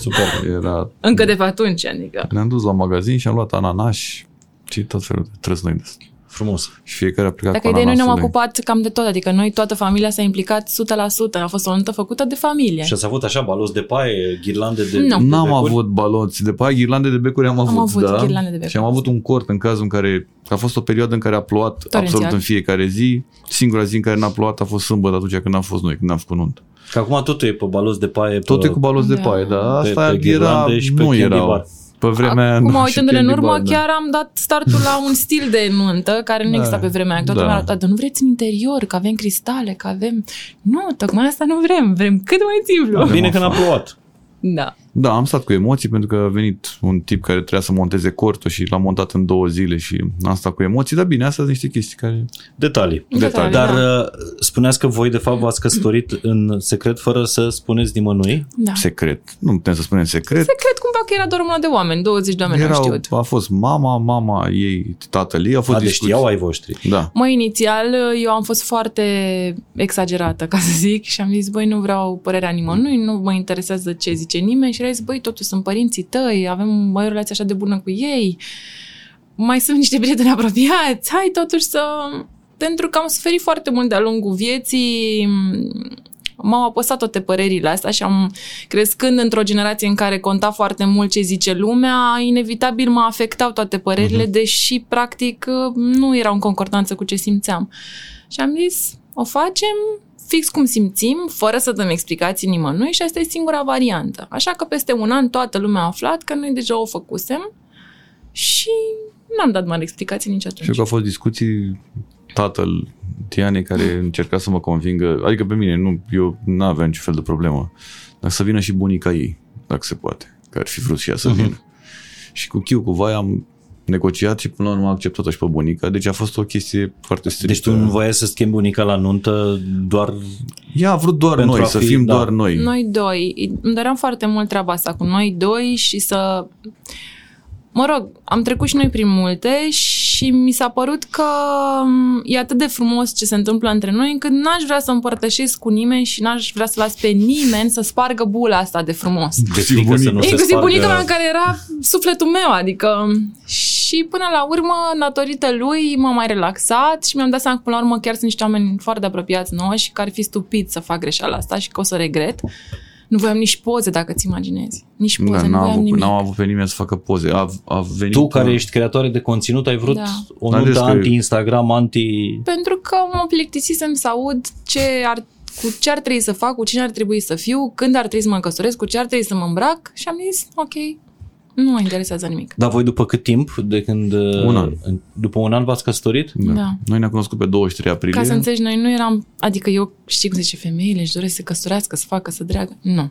Super. Era... Încă de pe atunci, adică. Ne-am dus la magazin și am luat ananași și tot felul de trăsnoi de asta. Frumos. Și fiecare a plecat cu ananasul. Dacă noi ne-am ocupat cam de tot, adică noi, toată familia s-a implicat o sută la sută, a fost o nuntă făcută de familie. Și ați avut așa baloți de paie, ghirlande de, no. de N-am becuri? N-am avut baloți de paie, ghirlande de becuri am, am avut, avut da? Ghirlande de becuri. Și am avut un cort în cazul în care, a fost o perioadă în care a plouat absolut în fiecare zi, singura zi în care n-a plouat a fost sâmbătă atunci când n-am fost noi, când n-am făcut nuntă. Că acum totul e pe baloți de paie. Pe, totul e cu baloți da. de paie, da. Asta pe, pe era, și pe nu era... Pe vremea acum, uitându-ne în urmă, bani, chiar am dat startul la un stil de nuntă care nu da, exista pe vremea aia. Toată lumea arăta, nu vreți în interior, că avem cristale, că avem... Nu, tocmai asta nu vrem, vrem cât mai simplu. Bine că n-a plouat. Da. Da, am stat cu emoții pentru că a venit un tip care trebuia să monteze cortul și l-a montat în două zile și am stat cu emoții, dar bine, astea sunt niște chestii care... Detalii. Detalii. Dar da. Spuneați că voi, de fapt, v-ați căsătorit în secret fără să spuneți nimănui? Da. Secret. Nu putem să spunem secret. Secret cumva că era doar una de oameni, douăzeci de oameni, nu știut. A fost mama, mama ei, tatăl ei, a fost a, discuții. Deci știau ai voștri. Da. Mă, inițial, eu am fost foarte exagerată, ca să zic, și am zis, băi, nu vreau părerea nimănui, nu mă interesează ce zice nimeni. Și zis, băi, totuși sunt părinții tăi, avem o relație așa de bună cu ei, mai sunt niște prieteni apropiați, hai totuși să... Pentru că am suferit foarte mult de-a lungul vieții, m-au apăsat toate părerile astea și am, crescând într-o generație în care conta foarte mult ce zice lumea, inevitabil mă afectau toate părerile, uh-huh. deși, practic, nu erau în concordanță cu ce simțeam. Și am zis, o facem... fix cum simțim, fără să dăm explicații nimănui și asta e singura variantă. Așa că peste un an toată lumea a aflat că noi deja o făcusem și n-am dat mari explicații nici atunci. Știu că au fost discuții, tatăl Tianei care încerca să mă convingă, adică pe mine, nu, eu n-aveam niciun fel de problemă, dar să vină și bunica ei, dacă se poate, că ar fi vrut și ea să vină. Uh-huh. Și cu chiu, cu vai am negociat și până la urmă a acceptat-o și pe bunica. Deci a fost o chestie foarte strictă. Deci tu nu voiai să schimbi bunica la nuntă doar... Ea a vrut doar noi, fi, să fim da. doar noi. Noi doi. Îmi doream foarte mult treaba asta cu noi doi și să... Mă rog, am trecut și noi prin multe și mi s-a părut că e atât de frumos ce se întâmplă între noi încât n-aș vrea să împărtășesc cu nimeni și n-aș vrea să las pe nimeni să spargă bula asta de frumos. Inclusiv bunica, bunica mea care era sufletul meu, adică... Și până la urmă, datorită lui, m-am mai relaxat și mi-am dat seama că până la urmă chiar sunt niște oameni foarte apropiați nouă și că ar fi stupid să fac greșeala asta și că o să regret. Nu voiam nici poze, dacă ți imaginezi. Nici poze, da, nu voiam avut, nimic. N-am avut pe nimeni să facă poze. A, a venit tu, care ești creatoare de conținut, ai vrut da. o nuntă anti-Instagram, anti... Pentru că mă plictisisem să aud ce ar, cu ce ar trebui să fac, cu cine ar trebui să fiu, când ar trebui să mă căsătoresc, cu ce ar trebui să mă îmbrac și am zis, ok, nu mă interesează nimic. Dar voi după cât timp? De când... Un an. După un an v-ați căsătorit? Da. da. Noi ne-am cunoscut pe douăzeci și trei aprilie. Ca să înțelegi, noi nu eram... Adică eu știu cum zice, femeile își doresc să căsătorească, să facă, să dreagă. Nu.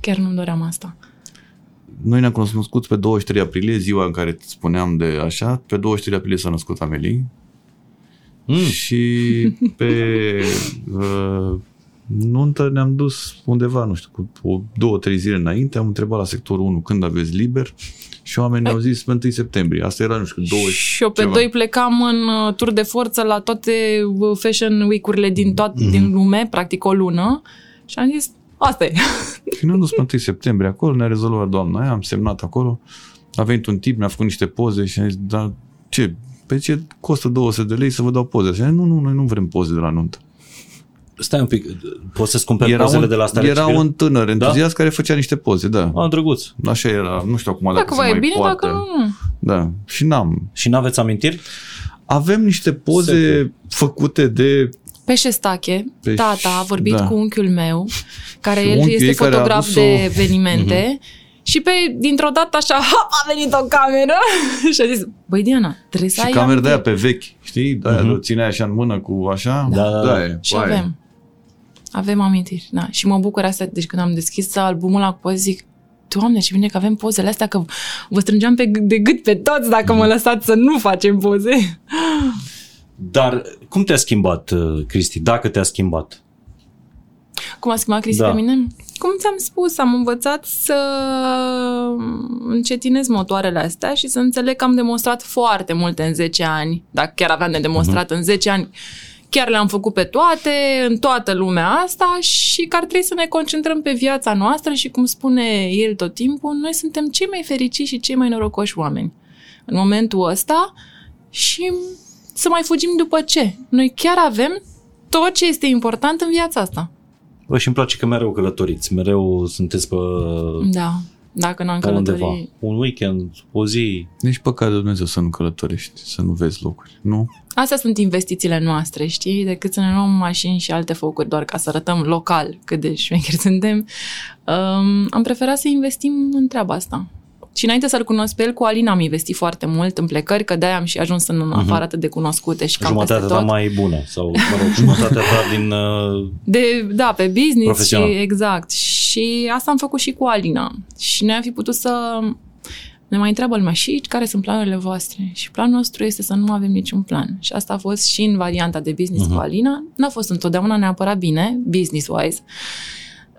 Chiar nu-mi doream asta. Noi ne-am cunoscut pe douăzeci și trei aprilie, ziua în care spuneam de așa. Pe douăzeci și trei aprilie s-a născut Amelie. Mm. Și pe... uh, nuntă ne-am dus undeva, nu știu, cu o, două, trei zile înainte, am întrebat la sectorul unu când aveți liber și oamenii ne-au zis pe întâi septembrie. Asta era, nu știu, douăzeci și eu pe ceva. doi plecam în tur de forță la toate fashion week-urile din, toat, mm-hmm. din lume, practic o lună și am zis, asta e. Și ne-am dus pe întâi septembrie acolo, ne-a rezolvat doamna aia, am semnat acolo, a venit un tip, mi-a făcut niște poze și am zis, dar ce? Pe ce costă două sute de lei să vă dau poze? Și am zis, nu, nu, noi nu vrem poze de la nuntă. Stai un pic, poți să-ți cumperi pozele de la Stare Civil? Era un tânăr entuziast da? care făcea niște poze, da. A, drăguț. Așa era, nu știu acum dacă, dacă se mai bine, poate. Dacă nu, Da. Și n-am. Și n-aveți amintiri? Avem niște poze Segur. făcute de... Pe șestache, pe tata a vorbit da. cu unchiul meu, care el este fotograf de o... evenimente, mm-hmm. și pe, dintr-o dată așa, a venit o cameră și a zis, băi Diana, trebuie să și ai... Și camera de aia pe vechi, știi? Da, mm-hmm. o ținea așa în mână cu așa. Da, da, da. E, și avem. Aia. Avem amintiri, da. Și mă bucur asta, deci când am deschis albumul ăla cu poze, zic, Doamne, ce bine că avem pozele astea, că vă strângeam pe, de gât pe toți dacă mă lăsați să nu facem poze. Dar cum te-a schimbat, Cristi? Dacă te-a schimbat? Cum a schimbat Cristi da. pe mine? Cum ți-am spus, am învățat să încetinez motoarele astea și să înțeleg că am demonstrat foarte multe în zece ani. Dacă chiar aveam de demonstrat uh-huh. în zece ani, chiar le-am făcut pe toate, în toată lumea asta și că ar trebui să ne concentrăm pe viața noastră și, cum spune el tot timpul, noi suntem cei mai fericiți și cei mai norocoși oameni în momentul ăsta și să mai fugim după ce. Noi chiar avem tot ce este important în viața asta. Bă, și îmi place că mereu călătoriți, mereu sunteți pe... Da, dacă n-am călătorit. Un weekend, o zi. Deci păcat de Dumnezeu să nu călătorești, să nu vezi locuri, nu? Astea sunt investițiile noastre, știi? Decât să ne luăm mașini și alte focuri doar ca să arătăm local cât de șmecheri suntem. Um, am preferat să investim în treaba asta. Și înainte să-l cunosc pe el, cu Alina am investit foarte mult în plecări, că de-aia am și ajuns în afară atât de cunoscute și cam jumătatea peste tot. Jumătatea ta mai bună, sau mă rog, jumătatea ta din... Uh, de, da, pe business și, exact. Și asta am făcut și cu Alina. Și noi am fi putut să... Ne mai întreabă lumea și care sunt planurile voastre și planul nostru este să nu avem niciun plan și asta a fost și în varianta de business uh-huh. cu Alina, n-a fost întotdeauna neapărat bine, business-wise,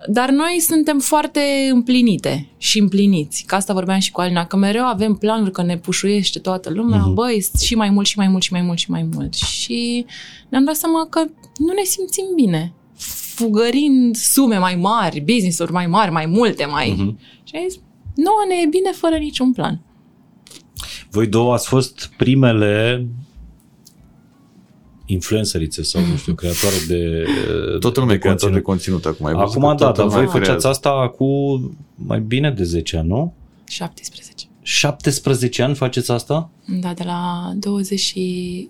dar noi suntem foarte împlinite și împliniți, că asta vorbeam și cu Alina, că mereu avem planuri, că ne pușuiește toată lumea, uh-huh. băi, și mai mult, și mai mult, și mai mult, și mai mult și ne-am dat seama că nu ne simțim bine, fugărind sume mai mari, business-uri mai mari, mai multe, mai... Uh-huh. Și ai zis, nu, ne e bine fără niciun plan. Voi două ați fost primele influencerițe sau, nu știu, creatoare de... Toată lumea e creatoare de conținut acum. Acum, da, dar voi faceați asta cu mai bine de zece ani, nu? șaptesprezece. șaptesprezece ani faceți asta? Da, de la, douăzeci,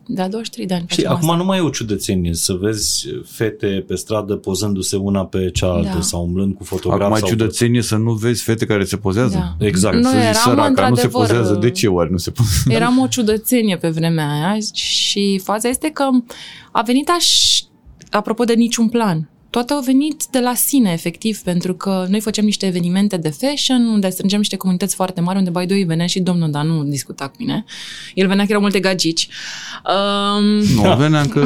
de la douăzeci și trei de ani. Și acum asta. Nu mai e o ciudățenie să vezi fete pe stradă pozându-se una pe cealaltă da. sau umblând cu fotograf. Acum e ciudățenie pe... să nu vezi fete care se pozează? Da. Exact. Noi să zici săraca, nu se pozează. De ce oare nu se pozează? Eram o ciudățenie pe vremea aia și faza este că a venit aș... apropo de niciun plan. Toate au venit de la sine, efectiv, pentru că noi făceam niște evenimente de fashion, unde strângeam niște comunități foarte mari, unde, by the way, venea și domnul, dar nu discuta cu mine. El venea că erau multe gagici. Um... Nu, venea că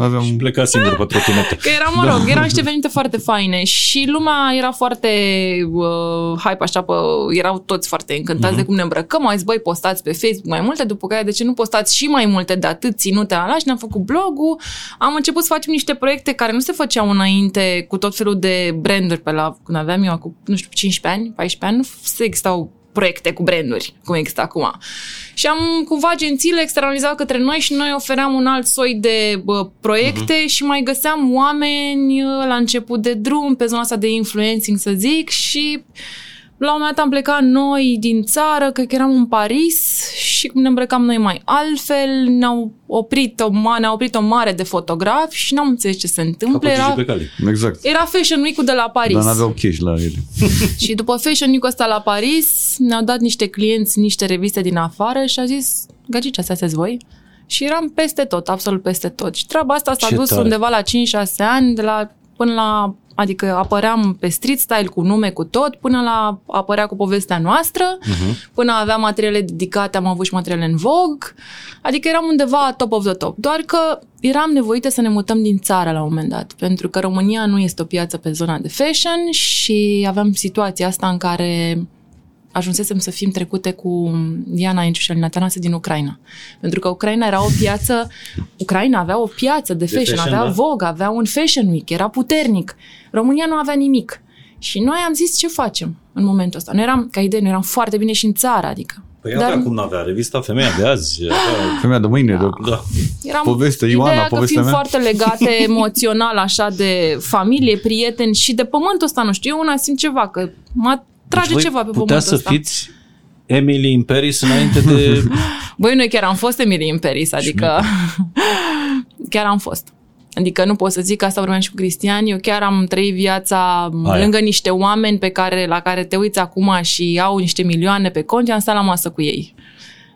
aveam... și pleca singur pe trotinetă. Că erau, mă rog, da. erau niște evenimente foarte faine și lumea era foarte uh, hype, așa, pă, erau toți foarte încântați uh-huh. de cum ne îmbrăcăm. Au zis, băi, postați pe Facebook mai multe, după care de ce nu postați și mai multe de atât ținute ala și ne-am făcut blogul. Am început să facem niște proiecte care nu se făceau înainte, cu tot felul de branduri pe la când aveam eu acum, nu știu, cincisprezece ani, paisprezece ani, nu se existau proiecte cu branduri, cum există acum. Și am cumva agențiile externalizau către noi și noi ofeream un alt soi de bă, proiecte uh-huh. și mai găseam oameni la început de drum, pe zona asta de influencing, să zic, și la un moment dat am plecat noi din țară, că eram în Paris și cum ne îmbrăcam noi mai altfel, ne-au oprit o, ne-a oprit o mare de fotografi și n-am înțeles ce se întâmplă. Era, exact. era Fashion Week-ul de la Paris. Dar n-aveau cash la ele. Și după Fashion Week-ul ăsta la Paris ne-au dat niște clienți, niște reviste din afară și a zis, gagici, astea sunteți voi? Și eram peste tot, absolut peste tot. Și treaba asta s-a ce dus tare. undeva la cinci șase ani, de la, până la... Adică apăream pe street style cu nume, cu tot, până la apărea cu povestea noastră, uh-huh. până aveam materiale dedicate, am avut și materiale în Vogue, adică eram undeva top of the top. Doar că eram nevoită să ne mutăm din țară la un moment dat, pentru că România nu este o piață pe zona de fashion și aveam situația asta în care ajunsesem să fim trecute cu Diana Enciu și Alina Tănase din Ucraina. Pentru că Ucraina era o piață, Ucraina avea o piață de fashion, de fashion avea da. Vogue, avea un Fashion Week, era puternic. România nu avea nimic. Și noi am zis ce facem în momentul ăsta. Noi eram, ca idee, noi eram foarte bine și în țară, adică. Păi dar... avea cum n-avea, revista Femeia de azi. Avea... Femeia de mâine. Da. De... Da. Eram poveste, Ioana, ideea că fiind mea. Foarte legate emoțional așa de familie, prieteni și de pământul ăsta, nu știu, eu una simt ceva, că m-a trage deci ceva pe pământul ăsta. Puteați să fiți Emily in Paris înainte de... Băi, noi chiar am fost Emily in Paris, adică chiar am fost. Adică nu pot să zic că asta vorbeam și cu Cristian, eu chiar am trăit viața aia, lângă niște oameni pe care, la care te uiți acum și au niște milioane pe cont și am stat la masă cu ei.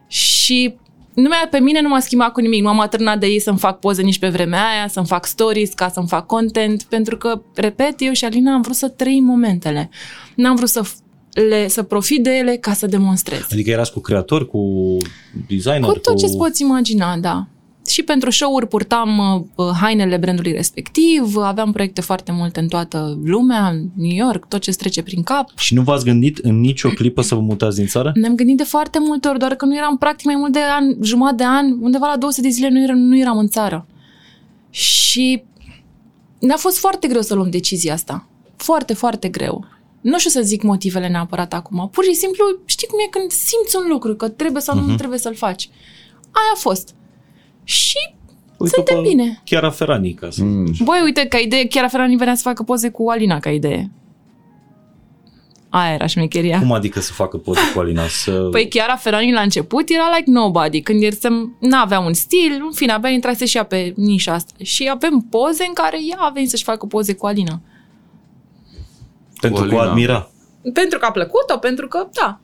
Și nu mi-a, pe mine nu m-a schimbat cu nimic, nu m-am atârnat de ei să-mi fac poze nici pe vremea aia, să-mi fac stories, ca să-mi fac content, pentru că, repet, eu și Alina am vrut să trăim momentele. N-am vrut să... Le, să profit de ele ca să demonstrez. Adică erați cu creatori, cu designer, cu... Tot cu... ce-ți poți imagina, da. Și pentru show-uri purtam uh, hainele brandului respectiv, aveam proiecte foarte multe în toată lumea, New York, tot ce-ți trece prin cap. Și nu v-ați gândit în nicio clipă să vă mutați din țară? Ne-am gândit de foarte multe ori, doar că nu eram practic mai mult de an, jumătate de an, undeva la două sute de zile nu eram, nu eram în țară. Și ne-a fost foarte greu să luăm decizia asta. Foarte, foarte greu. Nu știu să zic motivele neapărat acum. Pur și simplu, știi cum e când simți un lucru, că trebuie sau nu uh-huh. trebuie să-l faci. Aia a fost. Și uite, suntem bine. Chiara Ferrani, ca să... Mm. Băi, uite, ca idee, Chiara Ferrani venea să facă poze cu Alina, ca idee. Aia era șmecheria. Cum adică să facă poze cu Alina? Să... Păi Chiara Ferrani la început era like nobody, când n-avea un stil, în fine, abia intrase și ea pe nișa asta. Și avem poze în care ea a venit să-și facă poze cu Alina. Pentru că o admira. Pentru că a plăcut-o, pentru că, da,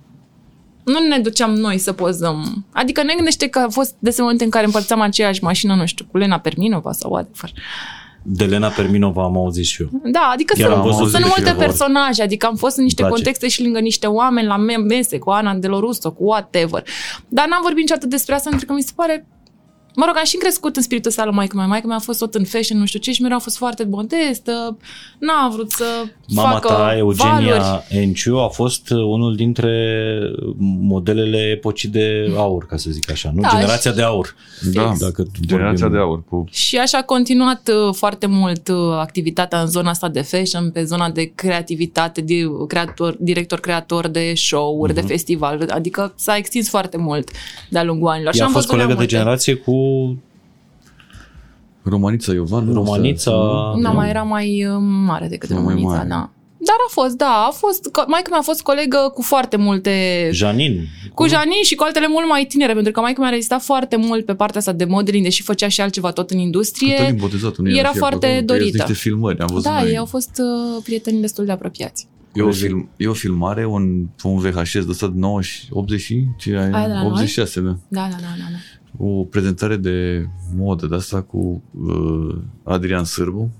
nu ne duceam noi să pozăm. Adică ne gândește că a fost dese momente în care împărțeam aceeași mașină, nu știu, cu Lena Perminova sau whatever. De Lena Perminova am auzit și eu. Da, adică sunt, sunt multe personaje, adică am fost în niște contexte și lângă niște oameni, la mese, cu Ana de Lorusso, cu whatever. Dar n-am vorbit niciodată despre asta, pentru că mi se pare... Mă rog, am și crescut în spiritul ăsta la maică mea. Maică mea a fost tot în fashion, nu știu ce, și mereu a fost foarte modestă. N-a vrut să Mama facă Mama ta, Eugenia Enciu, a fost unul dintre modelele epocii de aur, ca să zic așa, nu? Da, generația și... de aur. Da, dacă generația de aur. Cu... Și așa a continuat foarte mult activitatea în zona asta de fashion, pe zona de creativitate, de creator, director creator de show-uri, uh-huh. de festival. Adică s-a extins foarte mult de-a lungul anilor. Ea a fost colegă de generație cu Romanița Iovan, Romanița... Nu, mai era mai mare decât mai Romanița, mai mare. Da. Dar a fost, da, a fost, maică mea a fost colegă cu foarte multe... Janin. Cu Janin și cu altele mult mai tinere, pentru că maică mea a rezistat foarte mult pe partea asta de modeling, deși făcea și altceva tot în industrie. Botezat, era foarte acolo, dorită. Niște filmări, am văzut. Da, noi... ei au fost uh, prieteni destul de apropiați. E o, film, e o filmare, un, un V H S de ăsta de optzeci și șase, da. Da, da, da, da. O prezentare de modă de asta cu uh, Adrian Sârbu,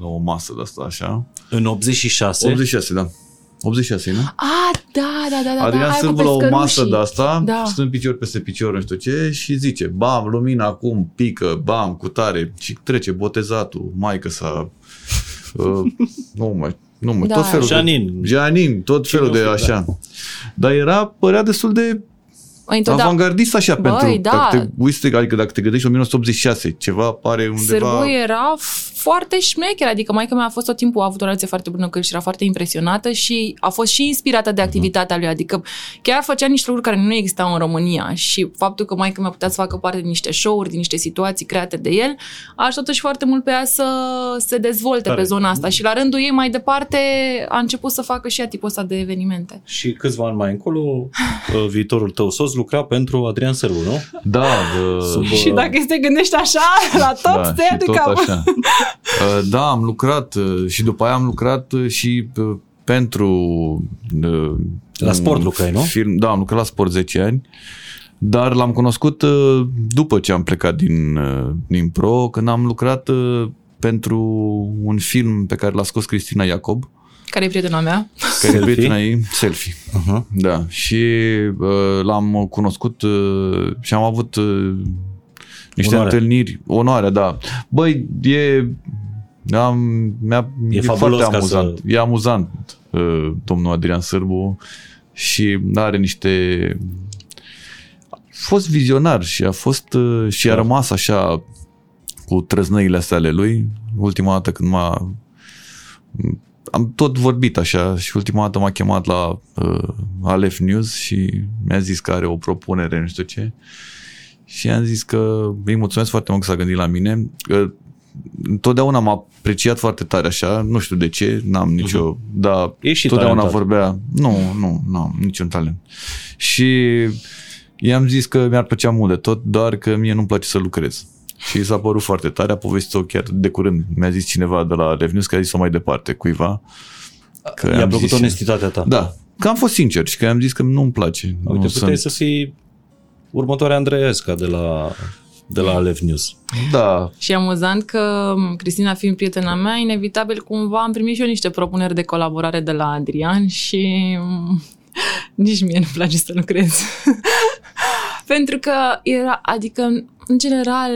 la o masă de asta așa. În optzeci și șase? optzeci și șase, da. optzeci și șase, nu? Ah, da, da, da. Adrian da, Sârbu la o masă de asta, da. Stând picior peste picior, nu știu ce, și zice, bam, lumina acum, pică, bam, cu tare, și trece botezatul, maică-sa, uh, nu mai... Nu, mă, da, tot felul Janin. De, Janin, tot felul de așa. Da. Dar era, părea destul de avangardist așa. Băi, pentru da. Dacă te uiți, adică dacă te gândești o mie nouă sute optzeci și șase, ceva apare undeva... Sârbu era foarte șmecher, adică maica mea a fost tot timpul, a avut o relație foarte bună cu el și era foarte impresionată și a fost și inspirată de activitatea lui, adică chiar făcea niște lucruri care nu existau în România și faptul că maica mea putea să facă parte din niște show-uri, din niște situații create de el, a ajutat-o și foarte mult pe ea să se dezvolte Tare. Pe zona asta și la rândul ei mai departe a început să facă și ea tipul ăsta de evenimente. Și câțiva ani mai încolo, viitorul tău sos lucra pentru Adrian Sârbu, nu? Da. De... Sub... Și dacă se gândește așa, la tot, da, stai de cap. Da, am lucrat și după aia am lucrat și pentru... La sport lucrai, nu? Film, da, am lucrat la sport zece ani, dar l-am cunoscut după ce am plecat din, din pro, când am lucrat pentru un film pe care l-a scos Cristina Iacob. Care e prietena mea? Care e prietena ei? Selfie. Uh-huh. Da, și l-am cunoscut și am avut... Niște onoare. Întâlniri, onoarea, da. Băi, e, am, mi-a, e, e foarte amuzant. Să... E amuzant, domnul Adrian Sârbu, și are niște... A fost vizionar și a fost și a rămas așa cu trăznăile astea ale lui. Ultima dată când m-a... Am tot vorbit așa și ultima dată m-a chemat la uh, Aleph News și mi-a zis că are o propunere, nu știu ce. Și am zis că îi mulțumesc foarte mult că s-a gândit la mine. întotdeauna m-a apreciat foarte tare așa, nu știu de ce, n-am nicio, uh-huh. dar totdeauna vorbea, nu, nu, nu am niciun talent. Și i-am zis că mi-ar plăcea mult de tot, doar că mie nu-mi place să lucrez. Și i s-a părut foarte tare, a povestit-o chiar de curând, mi-a zis cineva de la Rev News că a zis-o mai departe cuiva. Că i-a plăcut zis, onestitatea ta. Da, că am fost sincer și că i-am zis că nu-mi place. Uite, puteai să fii următoarea Andreesca de la... de la Alef News. Da. Și e amuzant că Cristina, fiind prietena mea, inevitabil cumva am primit și eu niște propuneri de colaborare de la Adrian și nici mie nu place să lucrez. Pentru că era, adică, în general,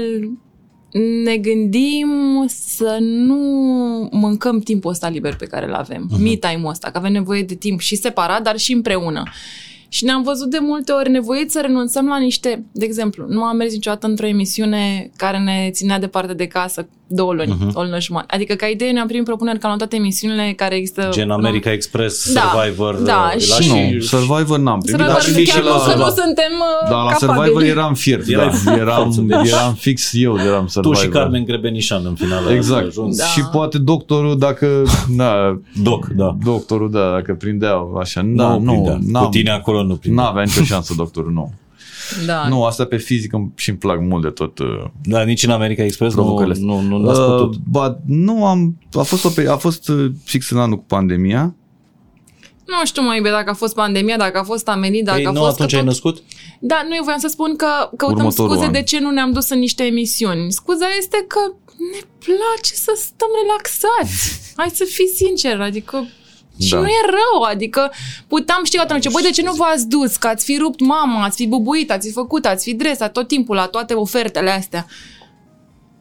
ne gândim să nu mâncăm timpul ăsta liber pe care îl avem. Uh-huh. Me time-ul ăsta, că avem nevoie de timp și separat, dar și împreună. Și ne-am văzut de multe ori nevoiți să renunțăm la niște... De exemplu, nu am mers niciodată într-o emisiune care ne ținea departe de casă două luni, uh-huh. o lună jumătate. Adică, ca idee, ne-am primit propuneri ca la toate emisiunile care există... Gen America nu? Express, da, Survivor... Da, la și... Nu, Survivor n-am primit. Survivor dar și chiar la, că la, nu suntem capabili. Da, la capabili. Survivor eram fier. Da. Eram, eram fix eu, eram Survivor. Tu și Carmen Grebenișan în final. Exact. Da. Și poate doctorul, dacă... Na, doc, da. Doctorul, da, dacă prindeau așa. Da, nu, nu, nu. Cu tine acolo nu prindeau. N-avea nicio șansă, doctorul, nu. Da. Nu, asta pe fizică și îmi plac mult de tot. Da, nici în America Express nu, nu, nu n-ați putut. Uh, but, nu am, a fost, o, a fost fix în anul cu pandemia. Nu știu, mă iube, dacă a fost pandemia, dacă a fost Amelie, dacă ei, a nu, fost... atunci ai tot... născut? Da, nu, eu voiam să spun că căutăm următorul scuze an. De ce nu ne-am dus în niște emisiuni. Scuza este că ne place să stăm relaxați. Hai să fii sincer, adică... Și da. Nu e rău, adică puteam știu atunci, băi, de ce nu v-ați dus? Că ați fi rupt mama, ați fi bubuit, ați fi făcut, ați fi dresat tot timpul la toate ofertele astea.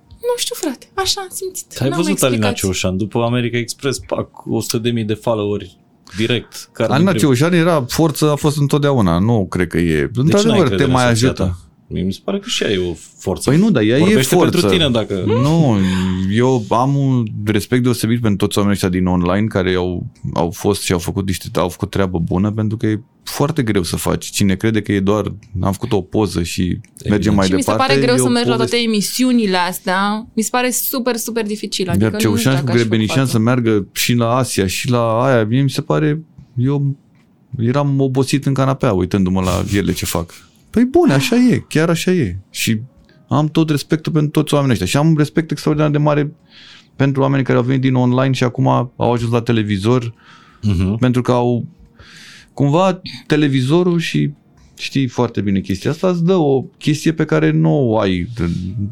Nu știu, frate, așa am simțit. Ai văzut Alina Ceușan, după America Express, pac, o sută de mii de follow-ori direct. Alina Ceușan era forță, a fost întotdeauna, nu cred că e. Într-adevăr, te mai ajută. Mi se pare că și ea e o forță. Păi nu, dar ea vorbește e forță. Pentru tine dacă... Nu, eu am un respect deosebit pentru toți oamenii ăștia din online care au, au fost și au făcut niște, au făcut treabă bună, pentru că e foarte greu să faci. Cine crede că e doar, am făcut o poză și e, mergem și mai departe. Și mi se pare greu să mergi povesti... la toate emisiunile astea. Mi se pare super, super dificil. Adică iar Ceușan și cu Grebenișan să meargă și la Asia și la aia, mie mi se pare, eu eram obosit în canapea uitându-mă la ele ce fac. Păi bune, așa e, chiar așa e. Și am tot respectul pentru toți oamenii ăștia. Și am un respect extraordinar de mare pentru oamenii care au venit din online și acum au ajuns la televizor, uh-huh. pentru că au cumva televizorul și știi foarte bine chestia asta, îți dă o chestie pe care nu o ai.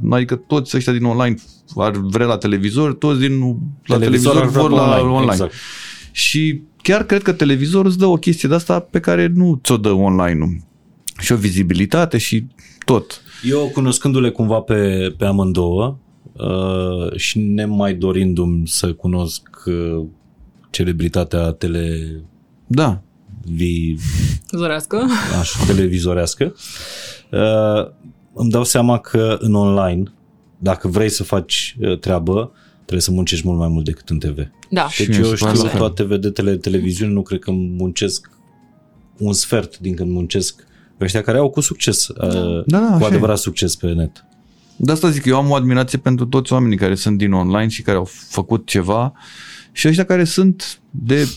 Adică toți ăștia din online ar vrea la televizor, toți din la televizor, televizor vor la online. online. Exact. Și chiar cred că televizorul îți dă o chestie de asta pe care nu ți-o dă online-ul. Și o vizibilitate și tot. Eu, cunoscându-le cumva pe, pe amândouă uh, și nemai dorindu-mi să cunosc uh, celebritatea tele... Da. Vi... Zorească. Așa, televizorească. Uh, îmi dau seama că în online, dacă vrei să faci uh, treabă, trebuie să muncești mult mai mult decât în T V. Da. Deci și eu știu că toate vedetele televiziunii, nu cred că muncesc un sfert din când muncesc ăștia care au cu succes, da. Da, cu adevărat e. Succes pe net. De asta zic, eu am o admirație pentru toți oamenii care sunt din online și care au făcut ceva și ăștia care sunt de...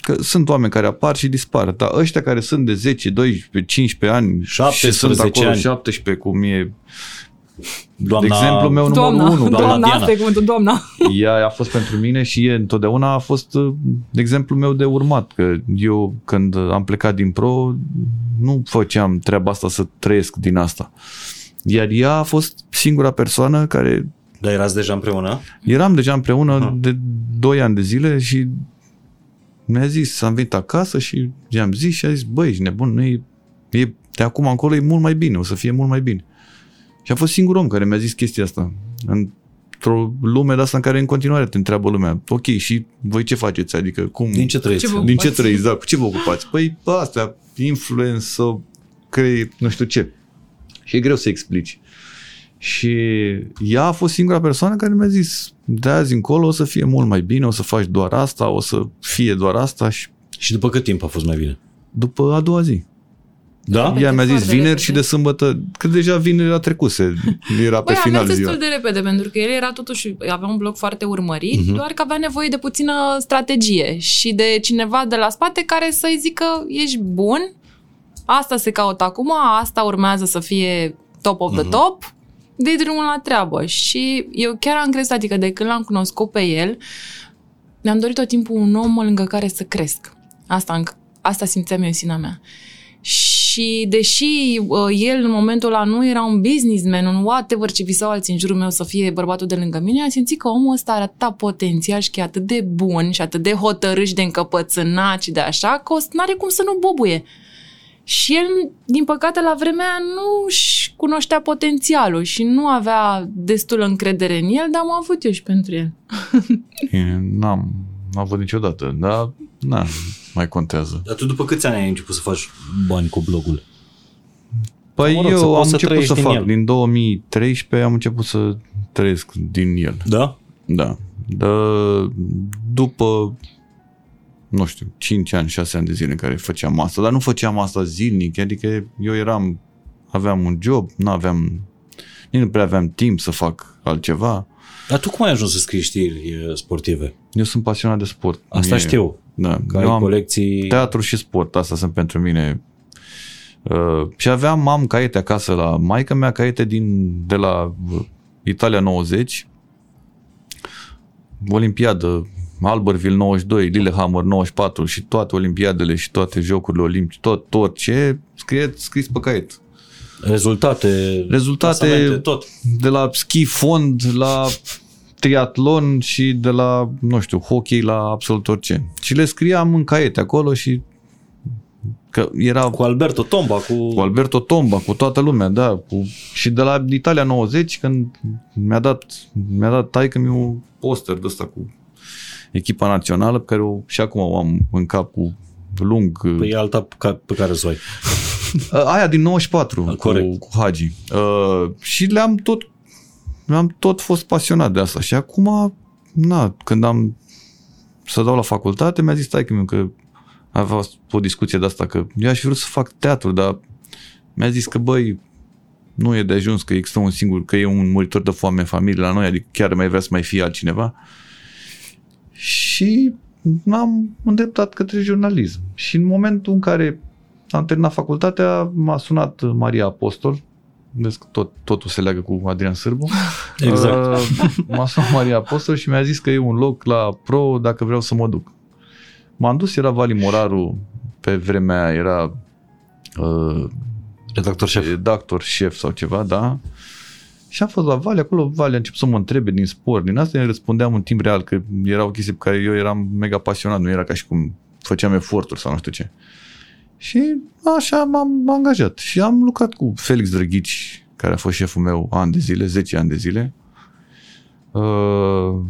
Că sunt oameni care apar și dispar, dar ăștia care sunt de zece, doisprezece, cincisprezece ani șaptesprezece și sunt acolo ani. șaptesprezece, cum e... Doamna, de exemplu meu numărul doamna, unu, doamna, doamna Diana. Secundul, doamna. Ea a fost pentru mine și e întotdeauna a fost exemplul meu de urmat, că eu când am plecat din pro nu făceam treaba asta să trăiesc din asta. Iar ea a fost singura persoană care... Dar erați deja împreună? Eram deja împreună hmm. de doi ani de zile și mi-a zis, am venit acasă și i-am zis și a zis, băi, ești nebun, e, e, de acum încolo e mult mai bine, o să fie mult mai bine. Și a fost singurul om care mi-a zis chestia asta. Într-o lume de asta în care în continuare te întreabă lumea. Ok, și voi ce faceți? Adică cum? Din ce trăiți? Ce Din ce trăiți? Da, cu ce vă ocupați? Păi astea, influență, cred, nu știu ce. Și e greu să explici. Și ea a fost singura persoană care mi-a zis de azi încolo o să fie mult mai bine, o să faci doar asta, o să fie doar asta. Și, și după cât timp a fost mai bine? După a doua zi. Da? Ea mi-a zis vineri și de sâmbătă, că deja vineri a trecuse, era pe Băi, final ziua. Destul de repede, pentru că el era totuși, avea un blog foarte urmărit, uh-huh. doar că avea nevoie de puțină strategie și de cineva de la spate care să-i zică, ești bun, asta se caută acum, asta urmează să fie top of the uh-huh. top, dă-i drumul la treabă. Și eu chiar am crezut, adică de când l-am cunoscut pe el, mi-am dorit tot timpul un om lângă care să cresc. Asta, asta simțeam eu în sinea mea. Și deși uh, el în momentul ăla nu era un businessman, un whatever ce visau alții în jurul meu să fie bărbatul de lângă mine, am simțit că omul ăsta are atât potențial și că e atât de bun și atât de hotărât și de încăpățânat și de așa, că n-are cum să nu bobuie. Și el, din păcate, la vremea aia nu-și cunoștea potențialul și nu avea destulă încredere în el, dar am avut eu și pentru el. E, n-am, n-am avut niciodată, dar na, mai contează. Dar tu după câți ani ai început să faci bani cu blogul? Păi mă rog, eu am început să fac. El. Din două mii treisprezece am început să trăiesc din el. Da? Da. Dar după... nu știu, cinci ani, șase ani de zile în care făceam asta, dar nu făceam asta zilnic, adică eu eram, aveam un job, nu aveam, nici nu prea aveam timp să fac altceva. Dar tu cum ai ajuns să scrii știri sportive? Eu sunt pasionat de sport. Asta mie, știu. Da, care am colecții... teatru și sport, asta sunt pentru mine. Uh, și aveam, am caiete acasă la maică mea, caiete din, de la Italia nouăzeci, Olimpiadă, Albertville nouăzeci și doi, Lillehammer nouăzeci și patru și toate olimpiadele și toate jocurile olimpice, tot, tot ce scrieți, scris pe caiet. Rezultate, rezultate tot. De la schi fond la triatlon și de la, nu știu, hockey la absolut orice. Și le scriam în caiet acolo și că era cu Alberto Tomba, cu, cu Alberto Tomba, cu toată lumea, da, cu, și de la Italia nouăzeci când mi-a dat mi-a dat taică-mi un poster de ăsta cu echipa națională pe care o, și acum o am în cap cu lung. Păi e alta pe care o ai. Aia din nouăzeci și patru ah, cu, cu Hagi. Uh, și le-am tot am tot fost pasionat de asta. Și acum, na, când am să dau la facultate, mi-a zis taică-miu că avea o discuție de asta, că eu aș vrut să fac teatru, dar mi-a zis că băi, nu e de ajuns că există un singur, că e un muritor de foame în familie la noi, adică chiar mai vrea să mai fie altcineva. Și m-am îndreptat către jurnalism. Și în momentul în care am terminat facultatea, m-a sunat Maria Apostol. Vezi că tot, totul se leagă cu Adrian Sârbu. Exact. M-a sunat Maria Apostol și mi-a zis că e un loc la Pro dacă vreau să mă duc. M-am dus, era Vali Moraru, pe vremea era uh, redactor șef. redactor șef sau ceva, da. Și am fost la Vale, acolo Vale a început să mă întrebe din sport, din asta îi răspundeam în timp real, că era o chestie pe care eu eram mega pasionat, nu era ca și cum făceam eforturi sau nu știu ce. Și așa m-am angajat și am lucrat cu Felix Drăghici, care a fost șeful meu ani de zile, zece ani de zile, uh,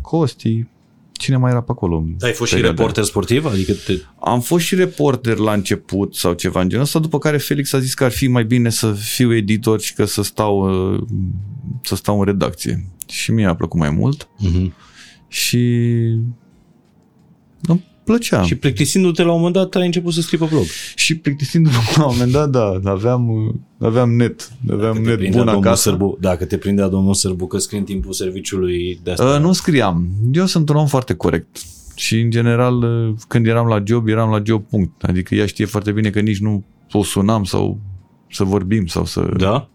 Costi, cine mai era pe acolo? Ai fost și reporter sportiv? Adică te... Am fost și reporter la început sau ceva în genul ăsta, după care Felix a zis că ar fi mai bine să fiu editor și că să stau, să stau în redacție. Și mie a plăcut mai mult uh-huh. și îmi plăcea. Și plictisindu-te la un moment dat ai început să scrii pe blog. Și plictisindu-te la un moment dat, da, aveam, aveam net. Aveam dacă net bun acasă. Sârbu, dacă te prindea domnul Sârbu că scrii în timpul serviciului de asta. Uh, nu scriam. Eu sunt un om foarte corect. Și în general, când eram la job, eram la job punct. Adică ea știe foarte bine că nici nu o sunam sau să vorbim sau să... Da?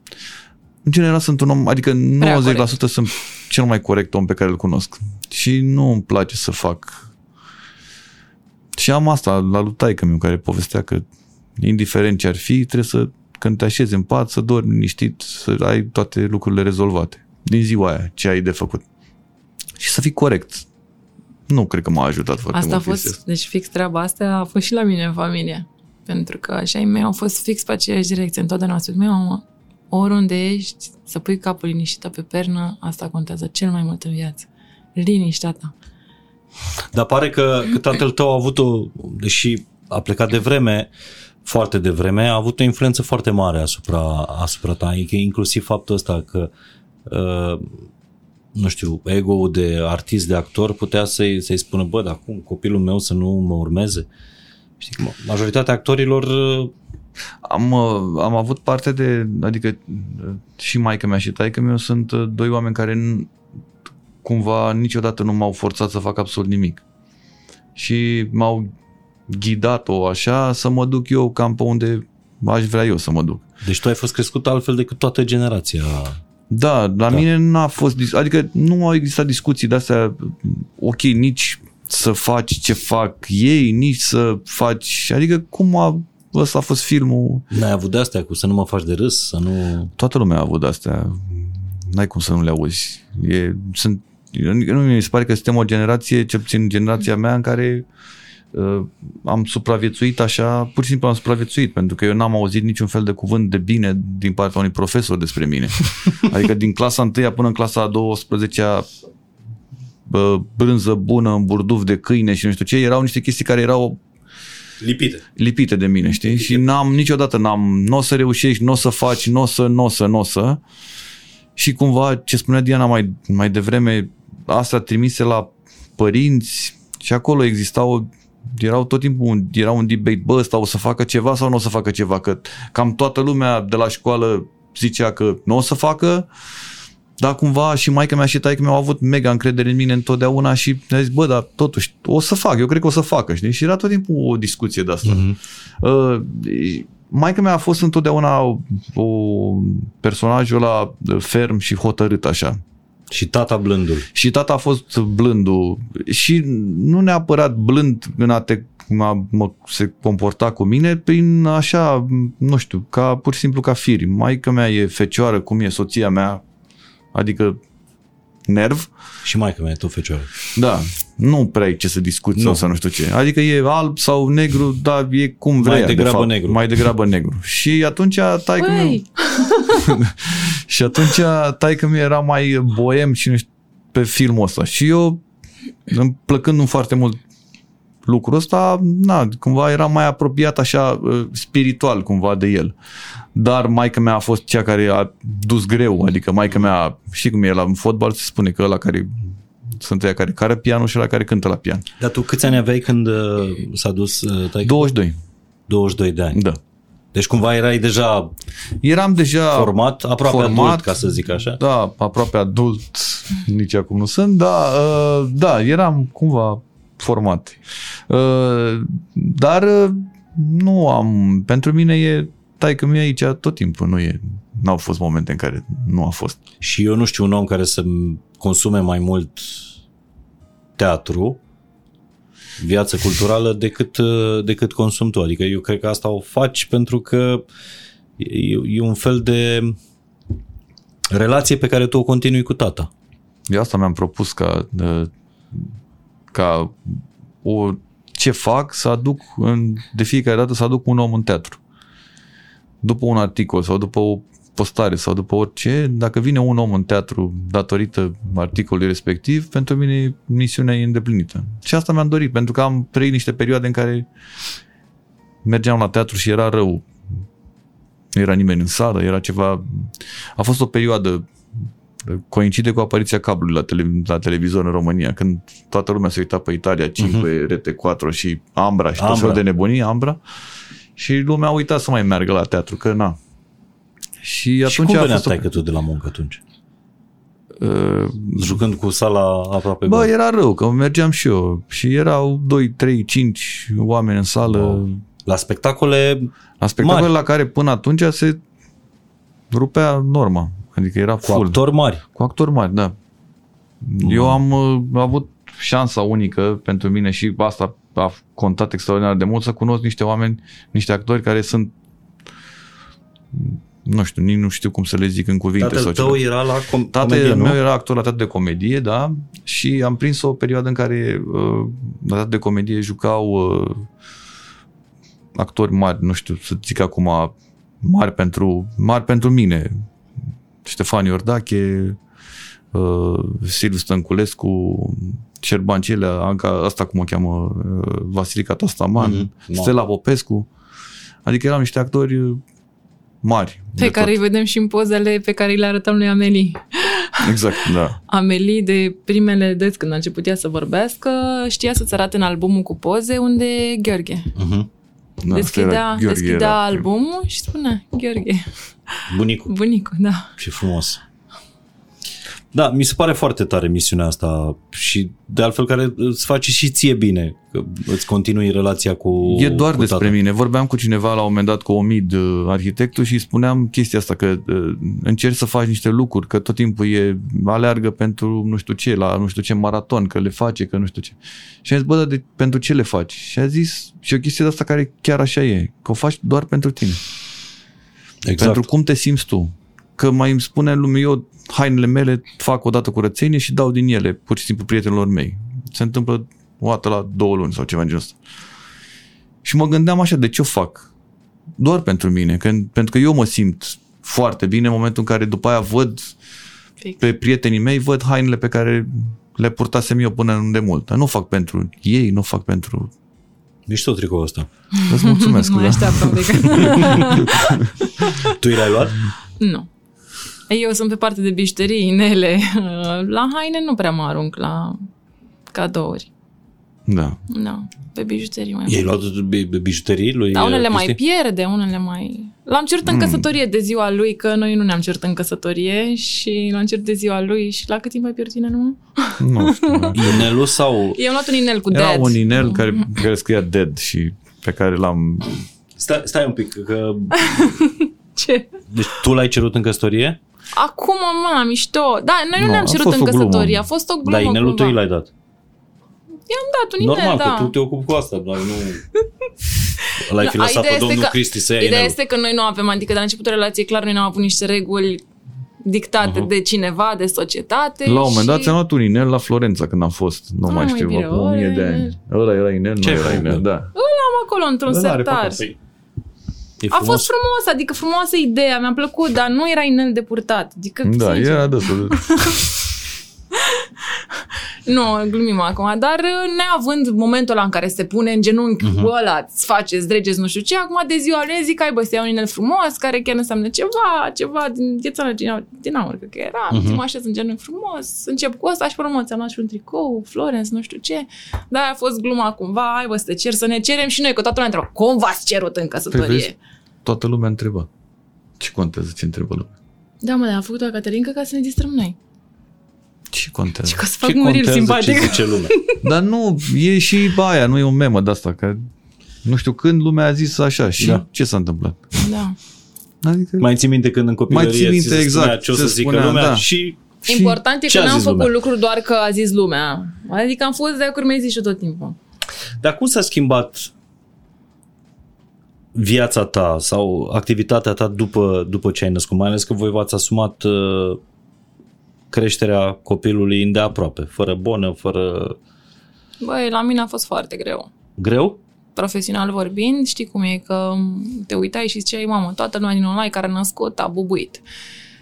În general sunt un om, adică nouăzeci la sută sunt cel mai corect om pe care îl cunosc. Și nu îmi place să fac... Și am asta la lui taică-miu care povestea că indiferent ce ar fi, trebuie să, când te așezi în pat, să dormi liniștit, să ai toate lucrurile rezolvate din ziua aia, ce ai de făcut. Și să fii corect. Nu cred că m-a ajutat foarte asta mult. A fost, asta. Deci fix treaba asta a fost și la mine în familie. Pentru că așa ai mei au fost fix pe aceeași direcție. Întotdeauna spus, mea, mamă, oriunde ești, să pui capul liniștit pe pernă, asta contează cel mai mult în viață. Liniștea ta. Dar pare că, că tatăl tău a avut o, deși a plecat de vreme, foarte de vreme, a avut o influență foarte mare asupra, asupra ta, inclusiv faptul ăsta că, uh, nu știu, ego-ul de artist, de actor putea să-i, să-i spună, bă, dar cum copilul meu să nu mă urmeze? Știi, majoritatea actorilor Am, am avut parte de, adică și maică mea și taică mea sunt doi oameni care cumva niciodată nu m-au forțat să fac absolut nimic. Și m-au ghidat-o așa să mă duc eu cam pe unde aș vrea eu să mă duc. Deci tu ai fost crescut altfel decât toată generația. Da, la da. mine n-a fost, adică nu au existat discuții de-astea, ok, nici să faci ce fac ei, nici să faci, adică cum a, ăsta a fost filmul. N-ai avut de-astea cu să nu mă faci de râs, să nu... Toată lumea a avut de-astea, n-ai cum să nu le auzi. E, sunt, nu mi se pare că suntem o generație, cel puțin generația mea, în care uh, am supraviețuit așa, pur și simplu am supraviețuit, pentru că eu n-am auzit niciun fel de cuvânt de bine din partea unui profesor despre mine. Adică din clasa întâia până în clasa a douăsprezecea, bă, brânză bună în burduf de câine și nu știu ce, erau niște chestii care erau lipite, lipite de mine, știi? Lipite. Și n-am, niciodată n-am, n-o să reușești, n-o să faci, n-o să, n-o să, n-o să. Și cumva, ce spunea Diana mai, mai devreme, asta trimise la părinți și acolo existau, erau tot timpul, era un debate, bă, ăsta o să facă ceva sau nu o să facă ceva, că cam toată lumea de la școală zicea că nu o să facă, dar cumva și maica mea și taică mea au avut mega încredere în mine întotdeauna și mi-a zis, bă, dar totuși o să fac, eu cred că o să facă, știi? Și era tot timpul o discuție de asta. Mm-hmm. Uh, maica mea a fost întotdeauna o, o personajul ăla ferm și hotărât așa. Și tata blândul. Și tata a fost blândul. Și nu neapărat blând în a te a, mă, se comporta cu mine, prin așa, nu știu, ca pur și simplu ca firi. Maica mea e fecioară, cum e soția mea, adică nerv. Și maica mea e tot fecioară. Da, nu prea ai ce să discuți sau, sau nu știu ce. Adică e alb sau negru, dar e cum vrei. Mai degrabă de negru. Mai degrabă negru. Și atunci taică meu... și atunci taică mi era mai boem și nu știu, pe filmul ăsta. Și eu, plăcându-mi foarte mult lucrul ăsta, na, cumva era mai apropiat așa spiritual cumva de el. Dar maica mea a fost cea care a dus greu, adică maica mea, știi cum e la fotbal, se spune că ăla care sunt ăia care care pianul și ăla care cântă la pian. Dar tu câți ani aveai când s-a dus taică? douăzeci și doi. douăzeci și doi de ani. Da. Deci cumva erai deja, eram deja format, aproape format, adult, ca să zic așa. Da, aproape adult, nici acum nu sunt, dar da, eram cumva format. Dar nu am, pentru mine e, taică-mi aici tot timpul, nu e, n-au fost momente în care nu a fost. Și eu nu știu un om care să consume mai mult teatru, viață culturală, decât, decât consum tu. Adică eu cred că asta o faci pentru că e, e un fel de relație pe care tu o continui cu tata. Eu asta mi-am propus ca, ca o, ce fac, să aduc în, de fiecare dată să aduc un om în teatru. După un articol sau după o postare sau după orice, dacă vine un om în teatru datorită articolului respectiv, pentru mine misiunea e îndeplinită. Și asta mi-am dorit, pentru că am trăit niște perioade în care mergeam la teatru și era rău. Nu era nimeni în sală, era ceva... A fost o perioadă, coincide cu apariția cablului la, tele... la televizor în România, când toată lumea se uita pe Italia cinci, uh-huh. R T patru și Ambra și Ambra. Tot felul de nebunii, Ambra, și lumea a uitat să mai meargă la teatru, că na... Și, atunci și cum venea taică tu de la muncă atunci? Uh, Jucând cu sala aproape... Bă, bani. Era rău, că mergeam și eu. Și erau doi, trei, cinci oameni în sală. Uh, la spectacole La spectacole mari. La care până atunci se rupea norma. Adică era cu full. Cu actori mari. Cu actori mari, da. Mm. Eu am uh, avut șansa unică pentru mine și asta a contat extraordinar de mult, să cunosc niște oameni, niște actori care sunt... Nu știu, nici nu știu cum să le zic în cuvinte. Tatăl tău era la com- Tatăl comedie, meu era actor la teatru de comedie, da, și am prins o perioadă în care uh, la teatru de comedie jucau uh, actori mari, nu știu să zic acum, mari pentru, mari pentru mine. Ștefan Iordache, uh, Silviu Stănculescu, Șerban Cielea, Anca, asta cum o cheamă, uh, Vasilica Tostaman, mm-hmm. Stella Popescu. Adică erau niște actori... Uh, mari. Pe care tot. Îi vedem și în pozele pe care le arătăm lui Amelie. Exact, da. Amelie, de primele dăți când a început ea să vorbească, știa să-ți arate în albumul cu poze unde e Gheorghe. Uh-huh. Da, deschidea, deschidea albumul și spunea Gheorghe. Bunicul. Bunicul, da. Ce frumos. Da, mi se pare foarte tare misiunea asta și de altfel care îți face și ție bine, că îți continui relația cu E doar cu despre tata. Mine. Vorbeam cu cineva la un moment dat, cu Omid, arhitectul, și spuneam chestia asta, că încerci să faci niște lucruri, că tot timpul e aleargă pentru nu știu ce, la nu știu ce maraton, că le face, că nu știu ce. Și am zis, bă, dar de, pentru ce le faci? Și a zis, și o chestie de asta care chiar așa e, că o faci doar pentru tine. Exact. Pentru cum te simți tu. Că mai îmi spune lumea, eu hainele mele fac odată curățenie și dau din ele pur și simplu prietenilor mei. Se întâmplă o dată la două luni sau ceva în genul ăsta. Și mă gândeam așa, de ce o fac? Doar pentru mine, că, pentru că eu mă simt foarte bine în momentul în care după aia văd Fix. Pe prietenii mei, văd hainele pe care le purtasem eu până în demult. Nu fac pentru ei, nu fac pentru... Mișto tricoul ăsta. Îți mulțumesc. Mă așteaptă un pic. Tu i-ai luat? Nu. Eu sunt pe parte de bijuterii, inele, la haine nu prea mă arunc la cadouri. Da. Da, pe bijuterii mai mult. Ei luat de bijuterii lui? Da, unele Cristi? Mai pierde, unele mai... L-am cerut mm. în căsătorie de ziua lui, că noi nu ne-am cerut în căsătorie și l-am cerut de ziua lui și la cât timp ai pierdut inelul? Nu știu. Inelul sau... Eu am luat un inel cu Era dead. Era un inel care, care scria dead și pe care l-am... Stai, stai un pic, că... Ce? Deci tu l-ai cerut în căsătorie? Acum, mă, mișto. Da, noi nu, nu ne-am cerut în căsătorie. A fost o glumă. Dar inelul tău l-ai dat? I-am dat un inel, normal, da. Normal, că tu te ocupi cu asta, doar nu... L-ai fi lăsat pe domnul că, Cristi să ia ideea inelul. Este că noi nu avem, adică de la începutul relației, clar, noi n-am avut niște reguli dictate uh-huh. de cineva, de societate. La un moment dat, și... am luat un inel la Florența când am fost, nu ah, mai știu, bine, acum o mie de ani. Ăla era inel, nu era inel, da. Îl am acolo, într-un sertar. A fost frumos, adică frumoasă ideea, mi-a plăcut, dar nu era inel de purtat. Adică, da, sincer. Era destul. Nu, glumim acum, dar neavând momentul ăla în care se pune în genunchi, uh-huh. ăla, îți faceți, dregeți, nu știu ce, acum de ziua lui zic, hai bă, să iau un inel frumos, care chiar înseamnă ceva, ceva din viața din aur, că era, uh-huh. mă așez în genunchi frumos, încep cu ăsta și până mă, ți-am luat și un tricou, Florence, nu știu ce, dar a fost gluma cumva, hai bă, să te cer, să ne cerem și noi, că toată lumea întreabă, cum v-ați cerut în căsătorie? Vezi, toată lumea întrebă. Ce contează ce întrebă lumea? Da, mă, dar a făcut-o Caterinca ca să ne distrăm noi. Ce contează? Și că o să fac un reel simpatic. Ce zice lumea? Dar nu, e și aia, nu e o memă de-asta, că nu știu când lumea a zis așa și da. Ce s-a întâmplat. Da. Adică, mai ții minte când în copilărie ți se exact, spunea ce o să zică spunea, lumea da. și... Important și e că n-am făcut lumea? Lucruri doar că a zis lumea. Adică am fost de-aia curmezi și tot timpul. Dar cum s-a schimbat viața ta sau activitatea ta după, după ce ai născut? Mai ales că voi v-ați asumat... Uh, creșterea copilului îndeaproape, fără bonă, fără... Băi, la mine a fost foarte greu. Greu? Profesional vorbind, știi cum e, că te uitai și ziceai, mamă, toată lumea din online care a născut a bubuit.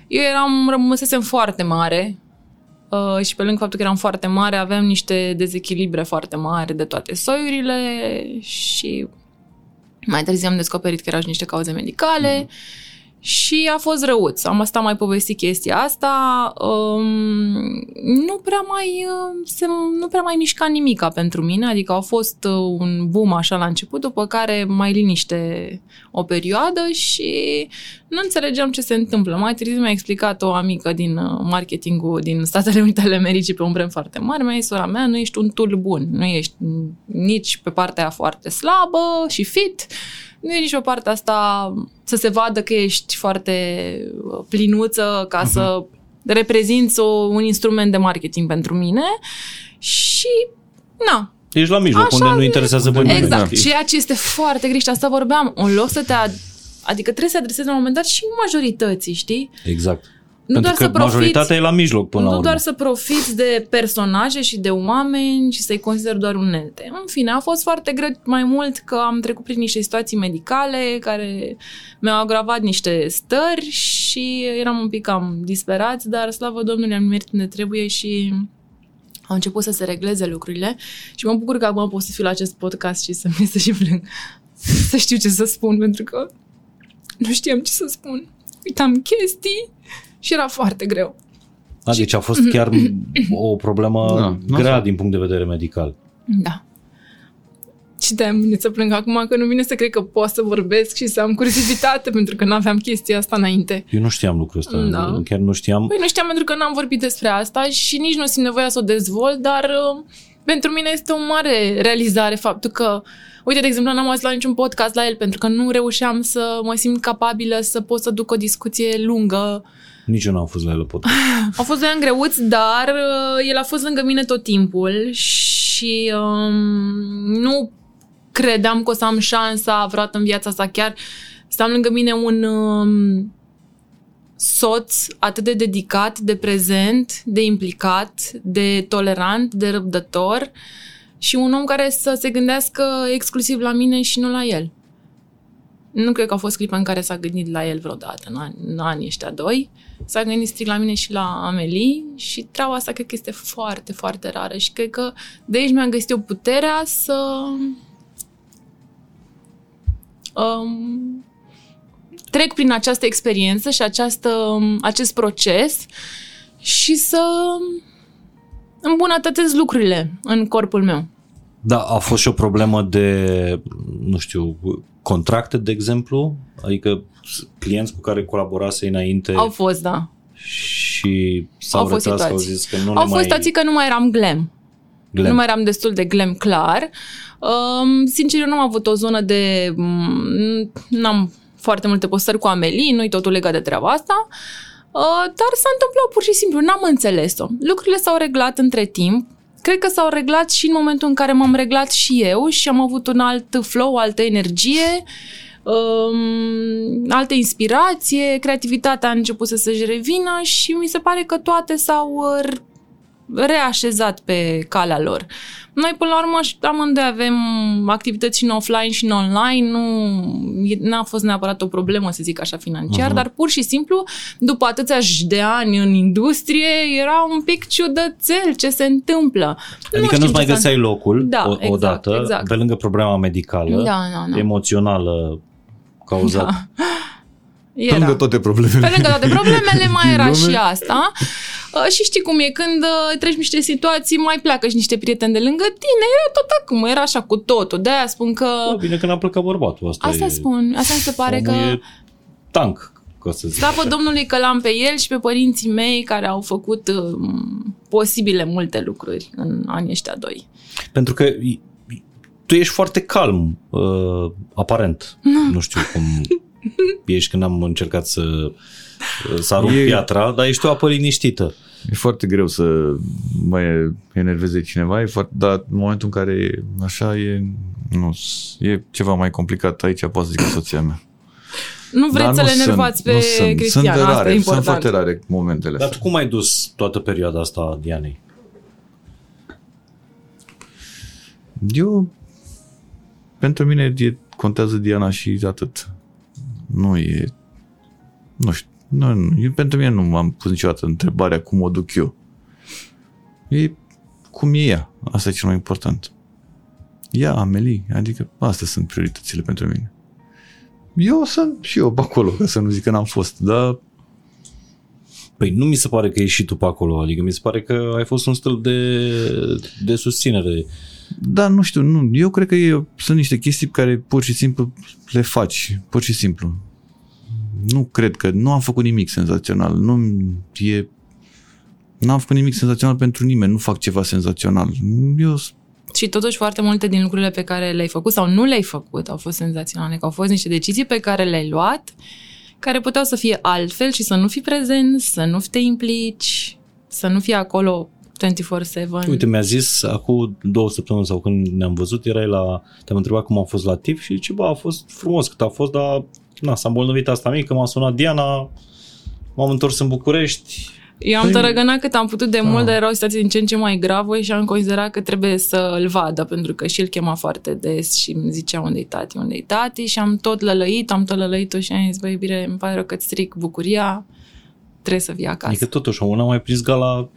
Eu eram, rămăsesem foarte mare uh, și pe lângă faptul că eram foarte mare, aveam niște dezechilibre foarte mari de toate soiurile și mai târziu am descoperit că erau și niște cauze medicale. Mm-hmm. Și a fost răuț. Am asta mai povestit chestia asta. Um, nu prea mai se, nu prea mai mișca nimica pentru mine. Adică a fost un boom așa la început, după care mai liniște o perioadă și nu înțelegeam ce se întâmplă. Mai târziu mi-a explicat o amică din marketingul din Statele Unite ale Americii pe un brand foarte mare. Mi-a zis, sora mea, nu ești un tul bun. Nu ești nici pe partea aia foarte slabă și fit. Nu e nici o parte asta să se vadă că ești foarte plinuță ca uh-huh. să reprezinți o, un instrument de marketing pentru mine și na. Ești la mijloc, așa, unde nu interesează pe nimeni. Exact, da. Ceea ce este foarte greșit, asta vorbeam, în loc să te ad- adică trebuie să adresezi la un moment dat și majorității, știi? Exact. Nu pentru doar că să profiți, majoritatea e la mijloc până la urmă. Nu doar să profiți de personaje și de oameni și să-i consideri doar unelte. În fine, a fost foarte greu, mai mult că am trecut prin niște situații medicale care mi-au agravat niște stări și eram un pic cam disperați, dar slavă Domnului, am mers unde trebuie și au început să se regleze lucrurile și mă bucur că acum pot să fiu la acest podcast și să-mi iese și plâng. Să știu ce să spun, pentru că nu știam ce să spun. Uitam chestii. Și era foarte greu. A, deci a fost chiar o problemă da, grea din punct de vedere medical. Da. Și de-aia mâine să plâng acum că nu vine să cred că pot să vorbesc și să am curiozitate, pentru că n-aveam chestia asta înainte. Eu nu știam lucrul ăsta, da. Chiar nu știam. Păi nu știam pentru că n-am vorbit despre asta și nici nu simt nevoia să o dezvolt, dar pentru mine este o mare realizare faptul că, uite, de exemplu, n-am auzit la niciun podcast la el pentru că nu reușeam să mă simt capabilă să pot să duc o discuție lungă. Nici eu n-am fost la el la podcast. Au fost doi ani greuți, dar el a fost lângă mine tot timpul și um, nu credeam că o să am șansa vreodată în viața asta chiar să am lângă mine un um, soț atât de dedicat, de prezent, de implicat, de tolerant, de răbdător și un om care să se gândească exclusiv la mine și nu la el. Nu cred că a fost clipa în care s-a gândit la el vreodată, în, an- în anii ăștia doi. S-a gândit strict la mine și la Amelie și treaba asta cred că este foarte, foarte rară și cred că de aici mi-am găsit eu puterea să... Um, trec prin această experiență și această, acest proces și să îmbunătățesc lucrurile în corpul meu. Da, a fost și o problemă de, nu știu, contracte, de exemplu? Adică clienți cu care colaborase înainte? Au fost, da. Și s-au au fost retras, au zis că nu au ne mai... Au fost situații că nu mai eram glam. Glam. Nu mai eram destul de glam, clar. Um, sincer, eu nu am avut o zonă de... Um, n-am... foarte multe postări cu Amelie, nu-i totul legat de treaba asta, dar s-a întâmplat pur și simplu, n-am înțeles-o. Lucrurile s-au reglat între timp, cred că s-au reglat și în momentul în care m-am reglat și eu și am avut un alt flow, o altă energie, altă inspirație, creativitatea a început să se-și revină și mi se pare că toate s-au reașezat pe calea lor. Noi, până la urmă, amândoi avem activități și în offline și în online, nu n-a fost neapărat o problemă, să zic așa, financiar, uh-huh. Dar pur și simplu, după atâția de ani în industrie, era un pic ciudățel ce se întâmplă. Adică nu nu-ți mai găseai locul, da, o, odată, exact, exact. Pe lângă problema medicală, da, da, da. Emoțională cauzată. Da. Era. Pe lângă toate problemele. Pe lângă toate problemele mai era și asta. Și știi cum e, când treci niște situații, mai pleacă și niște prieteni de lângă tine. Era tot acum, era așa cu totul. De-aia spun că... Bă, bine că n-a plecat bărbatul. Asta, asta e... spun, asta îmi se pare că... E tank, ca să zic. Slavă Domnului că l-am pe el și pe părinții mei care au făcut uh, posibile multe lucruri în anii ăștia doi. Pentru că... Tu ești foarte calm, uh, aparent. No. Nu știu cum... Ești când am încercat să, să arunc e, piatra, dar ești o apă liniștită. E foarte greu să mă enerveze cineva, e foarte, dar în momentul în care așa e, nu, e ceva mai complicat aici, poate să zic soția mea. Nu vreți să le enervați pe Cristian, asta e important. Sunt foarte rare momentele astea. Dar tu cum ai dus toată perioada asta a Dianei? Eu, pentru mine e, contează Diana și atât. Nu e, nu știu, nu, nu, eu, pentru mine nu m-am pus niciodată întrebarea cum o duc eu. E cum e ea, asta e cel mai important. Ea, Amelie, adică astea sunt prioritățile pentru mine. Eu sunt și eu pe acolo, ca să nu zic că n-am fost, dar... Păi nu mi se pare că ești și tu pe acolo, adică mi se pare că ai fost un stil de, de susținere. Da, nu știu, nu. Eu cred că eu, sunt niște chestii care pur și simplu le faci, pur și simplu. Nu cred că, nu am făcut nimic senzațional, nu e, n-am făcut nimic senzațional pentru nimeni, nu fac ceva senzațional. Eu... Și totuși foarte multe din lucrurile pe care le-ai făcut sau nu le-ai făcut au fost senzaționale, că au fost niște decizii pe care le-ai luat, care puteau să fie altfel și să nu fii prezent, să nu te implici, să nu fii acolo douăzeci și patru șapte. Uite, mi-a zis acum două săptămâni sau când ne-am văzut, erai la, te-am întrebat cum a fost la tip și ce bă, a fost frumos cât a fost, dar na, s-a îmbolnăvit asta mică, m-a sunat Diana, m-am întors în București. Eu am tărăgănat cât am putut de ah. mult, dar era o situație din ce în ce mai gravă și am considerat că trebuie să îl vadă, pentru că și îl chema foarte des și îmi zicea unde-i tati, unde-i tati și am tot lălăit, am tot lălăit-o și am zis, bă, iubire, îmi pare rău că-ți stric bucuria, trebuie să vii acasă. Adică totuși, una mai prins gala...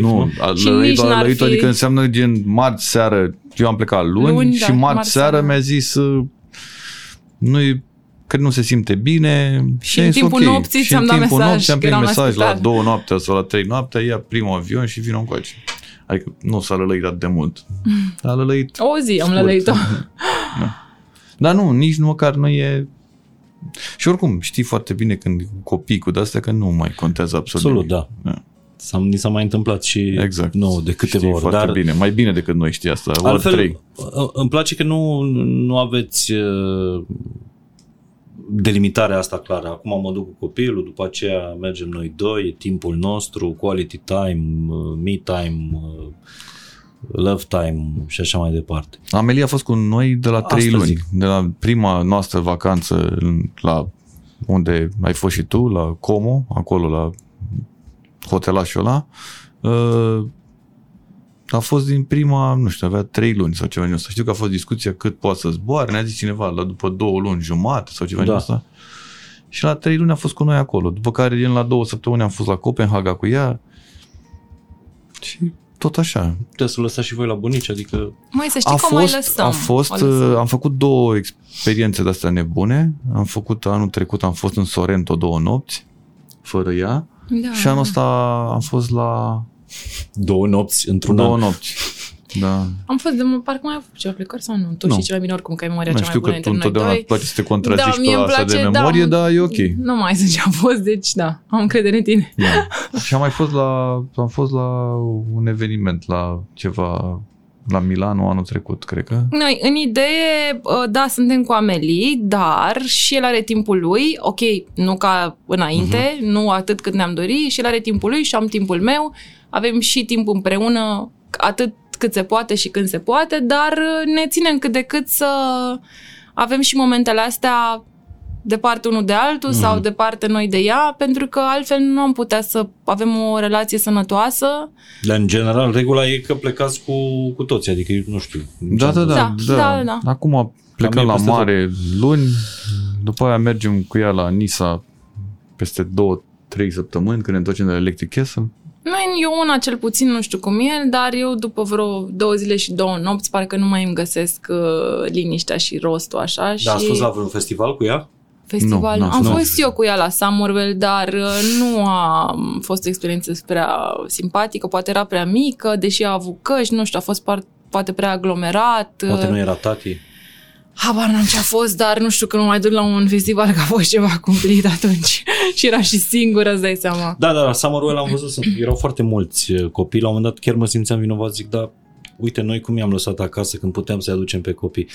Nu, lălăit-o, lălăit-o, adică înseamnă gen marți seară, eu am plecat luni, luni și da, marți seară mi-a zis, nu-i... că nu se simte bine. Și în timpul okay. nopții ți-am dat mesaj. Și în timpul nopții am primit mesaj la două noaptea sau la trei noaptea, ia primul avion și vină încoace. Adică nu s-a lălăit atât de mult. A lălăit o zi am lălăit-o. Da. Dar nu, nici măcar nu e... Și oricum, știi foarte bine când copii cu de-astea că nu mai contează absolut. Absolut, da. da. S-a, ni s-a mai întâmplat și exact. nouă de câteva știi ori. Foarte dar... bine. Mai bine decât noi știi asta. Altfel, trei. Îmi place că nu, nu aveți uh, delimitarea asta clară. Acum mă duc cu copilul, după aceea mergem noi doi, e timpul nostru, quality time, me time, uh, love time și așa mai departe. Amelia a fost cu noi de la trei luni. Zic. De la prima noastră vacanță la unde ai fost și tu, la Como, acolo la hotelașul ăla, a fost din prima, nu știu, avea trei luni sau ceva din ăsta. Știu că a fost discuția cât poate să zboare, ne-a zis cineva, la după două luni jumate sau ceva da. din ăsta. Și la trei luni a fost cu noi acolo, după care din la două săptămâni am fost la Copenhaga cu ea și tot așa. Puteți să lăsați și voi la bunici, adică... Mai să știi că mai lăsăm. A fost, am făcut două experiențe de-astea nebune, am făcut anul trecut, am fost în Sorrento două nopți, fără ea. Da. Și anul ăsta am fost la... Două nopți într-un Două an. nopți, da. Am fost de... Parcă mai am făcut ceva plecări sau nu? Tu nu. Și ceva bine oricum, că ai memoria nu, cea mai bună între noi doi. Nu știu că tu întotdeauna îți place să te contraziști da, pe asta place, de memorie, da, dar e ok. Nu mai sunt ce am fost, deci da, am încredere în tine. Da. Și am mai fost la... Am fost la un eveniment, la ceva... La Milano anul trecut, cred că. Noi, în idee, da, suntem cu Amelie, dar și el are timpul lui, ok, nu ca înainte, uh-huh. nu atât cât ne-am dorit, și el are timpul lui și am timpul meu, avem și timp împreună, atât cât se poate și când se poate, dar ne ținem cât de cât să avem și momentele astea departe unul de altul uh-huh. sau departe noi de ea, pentru că altfel nu am putea să avem o relație sănătoasă. Dar în general, regula e că plecați cu, cu toți, adică nu știu. Da, da, da, da, da. da, da. Acum plecăm la mare tot. luni, după aia mergem cu ea la Nisa peste două, trei săptămâni când ne întoarcem de la Electric Castle. Noi, eu una cel puțin, nu știu cum e, dar eu după vreo două zile și două nopți parcă nu mai îmi găsesc uh, liniștea și rostul așa. Dar și... ați fost la vreun festival cu ea? Festival. Nu, nu, am nu. fost eu cu ea la Summerwell, dar nu a fost o experiență prea simpatică, poate era prea mică, deși a avut căști, nu știu, a fost poate prea aglomerat. Poate nu era tati. Habar n-am ce a fost, dar nu știu că nu mai duc la un festival, că a fost ceva cumplit atunci și era și singură, îți dai seama. Da, da, la Summerwell am văzut, erau foarte mulți copii, la un moment dat chiar mă simțeam vinovat, zic, da, uite, noi cum i-am lăsat acasă când puteam să-i aducem pe copii.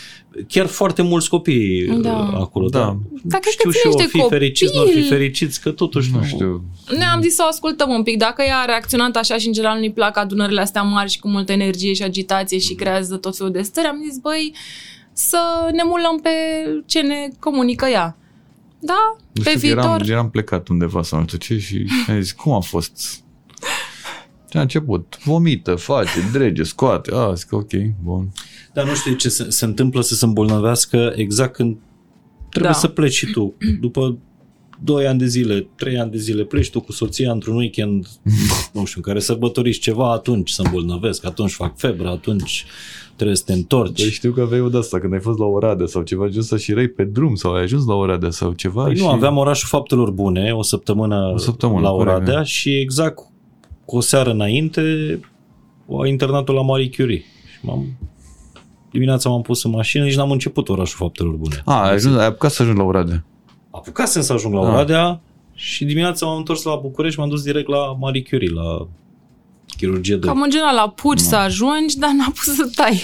Chiar foarte mulți copii da. acolo. Da. Da. Dacă știu și eu, fi fericiți, n-or fi fericiți, că totuși nu, nu știu. Noi am zis să o ascultăm un pic. Dacă ea a reacționat așa și în general nu-i plac adunările astea mari și cu multă energie și agitație și creează tot felul de stări, am zis, băi, să ne mulăm pe ce ne comunică ea. Da? Nu pe știu, viitor. Eram, eram plecat undeva sau nu știu ce și am zis, cum a fost... Și a început. Vomită, face, drege, scoate. Ah, zic, ok, bun. Dar nu știu ce se, se întâmplă să se îmbolnăvească exact când trebuie da. să pleci și tu. După doi ani de zile, trei ani de zile, pleci tu cu soția într-un weekend, nu știu, în care sărbătoriști ceva, atunci se îmbolnăvesc, atunci fac febră, atunci trebuie să te întorci. Deci știu că aveai o de-asta, când ai fost la Oradea sau ceva, ajuns să și răi pe drum sau ai ajuns la Oradea sau ceva. Păi și... nu, aveam Orașul Faptelor Bune, o săptămână, o săptămână la Oradea care... și exact cu o seară înainte, a internatul la Marie Curie. Și m-am... Dimineața m-am pus în mașină, nici n-am început Orașul Faptelor Bune. A, ai, ajuns, ai apucat să ajung la Oradea. Apucasem să ajung la Oradea și dimineața m-am întors la București, m-am dus direct la Marie Curie, la chirurgie de... Cam în general apuci no. să ajungi, dar n-am pus să tai.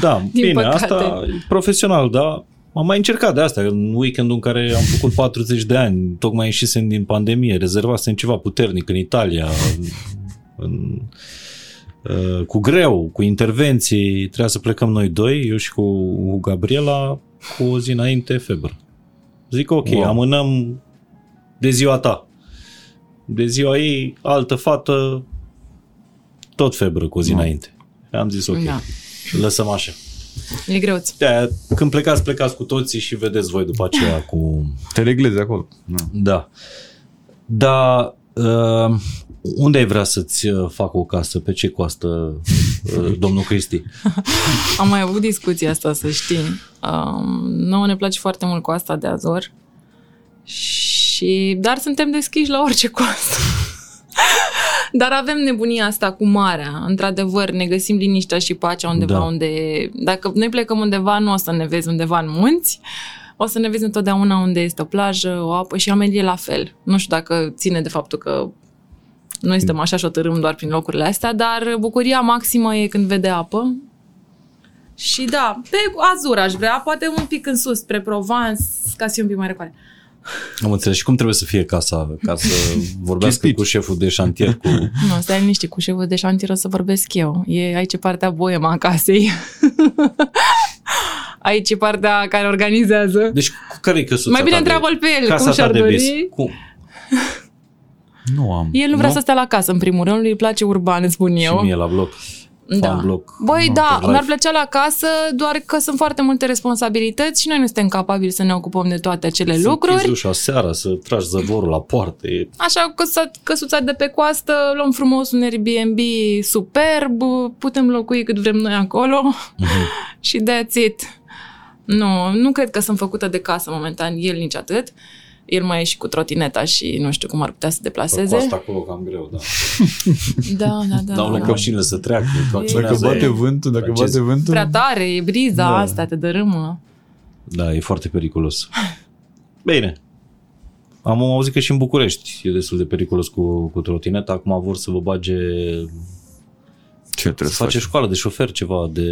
Da, bine, păcate. Asta e profesional, da. Am mai încercat de asta, în weekendul în care am făcut patruzeci de ani, tocmai ieșisem din pandemie, rezervasem ceva puternic în Italia, în, în, uh, cu greu, cu intervenții, trebuia să plecăm noi doi, eu și cu, cu Gabriela, cu o zi înainte febră. Zic, ok, wow. amânăm de ziua ta. De ziua ei, altă fată, tot febră cu o zi wow. înainte. Am zis, ok, da. lăsăm așa. E greuț. De-aia, când plecați, plecați cu toții și vedeți voi după aceea cu... Te reglezi acolo. Da. Dar uh, unde ai vrea să-ți facă o casă? Pe ce coastă uh, domnul Cristi? Am mai avut discuția asta, să știi. Uh, nouă ne place foarte mult coasta de Azor. Și... Dar suntem deschiși la orice coastă. Dar avem nebunia asta cu marea. Într-adevăr, ne găsim liniștea și pacea undeva, da, unde... Dacă noi plecăm undeva, nu o să ne vezi undeva în munți. O să ne vezi întotdeauna unde este o plajă, o apă și oamenii la fel. Nu știu dacă ține de faptul că noi suntem așa și o tărâm doar prin locurile astea, dar bucuria maximă e când vede apă. Și da, pe Azur aș vrea, poate un pic în sus, spre Provence, ca să fie un pic mai răcoare. Am înțeles. Și cum trebuie să fie casa, ca să vorbească cu șeful de șantier? Cu... Nu, stai liniște, cu șeful de șantier o să vorbesc eu. E aici partea boema a casei. Aici e partea care organizează. Deci, care e căsuța? Mai bine întreabă-l pe el, cum și-ar dori. Cum? Nu am. El nu vrea nu? să stea la casă, în primul rând, îi place urban, îți spun eu. Și mie la bloc. Da. Băi, da, mi-ar plăcea la casă, doar că sunt foarte multe responsabilități și noi nu suntem capabili să ne ocupăm de toate acele să lucruri. Să închizi ușa seara, să tragi zăvorul la poartă. E... Așa, căsuța de pe coastă, luăm frumos un Airbnb superb, putem locui cât vrem noi acolo uh-huh. și that's it. Nu, nu cred că sunt făcută de casă momentan, el nici atât. El mai e și cu trotineta și nu știu cum ar putea să deplaseze. Pe coastă acolo cam greu, da. da, da, da. Dau la da. mașinile să treacă. Dacă bate vântul, dacă francez. bate vântul... Prea tare, e briza da. asta, te dărâmă. Da, e foarte periculos. Bine. Am auzit că și în București e destul de periculos cu, cu trotineta. Acum vor să vă bage... Ce trebuie să, să faci? Școală de șofer, ceva de...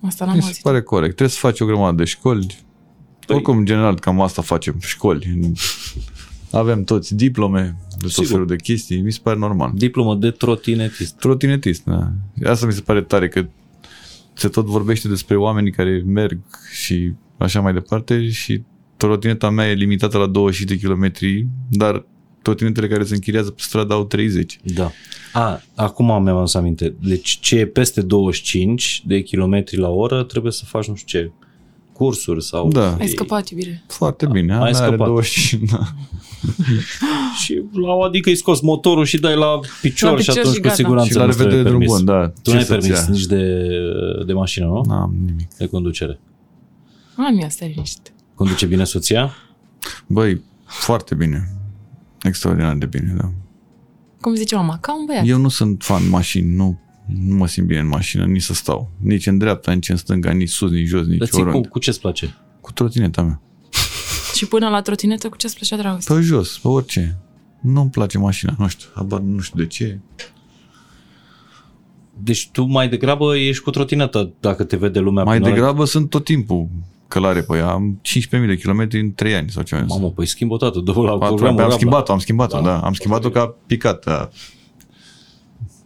Asta n-am auzit. Mi se pare corect. Trebuie să faci o grămadă de școli. Păi... Oricum, general, cam asta facem, școli. Avem toți diplome de tot felul de chestii, mi se pare normal. Diplomă de trotinetist. Trotinetist, da. Asta mi se pare tare, că se tot vorbește despre oamenii care merg și așa mai departe și trotineta mea e limitată la douăzeci de kilometri, dar trotinetele care se închiriază pe stradă au treizeci. Da. A, acum mi-am adus aminte. Deci ce e peste douăzeci și cinci de kilometri la oră, trebuie să faci nu știu ce... cursuri sau... Da. Ai scăpat, iubire. Foarte bine. Ai scăpat. douăzeci da. Și la, adică îi scos motorul și dai la picior, la picior și atunci și cu siguranță și la nu trebuie permis. Bun, da. Tu nu ai permis nici de, de mașină, nu? N-am nimic. De conducere. Am eu, stai liniștit. Conduce bine soția? Băi, foarte bine. Extraordinar de bine, da. Cum zice mama, ca un băiat. Eu nu sunt fan mașini, nu Nu mă simt bine în mașină, nici să stau. Nici în dreapta, nici în stânga, nici sus, nici jos, nici oriunde. Dar cu, cu ce-ți place? Cu trotineta mea. Și până la trotinetă, cu ce-ți plăcea, Dragoste? Pe jos, pe orice. Nu-mi place mașina, nu știu. Abar, nu știu de ce. Deci tu mai degrabă ești cu trotineta, dacă te vede lumea. Mai degrabă are... sunt tot timpul călare pe ea. Am cincisprezece mii de kilometri în trei ani sau ceva. Mamă, păi schimb o dată. Am schimbat-o, am schimbat-o, da. da. Am schimbat-o că a picat, da.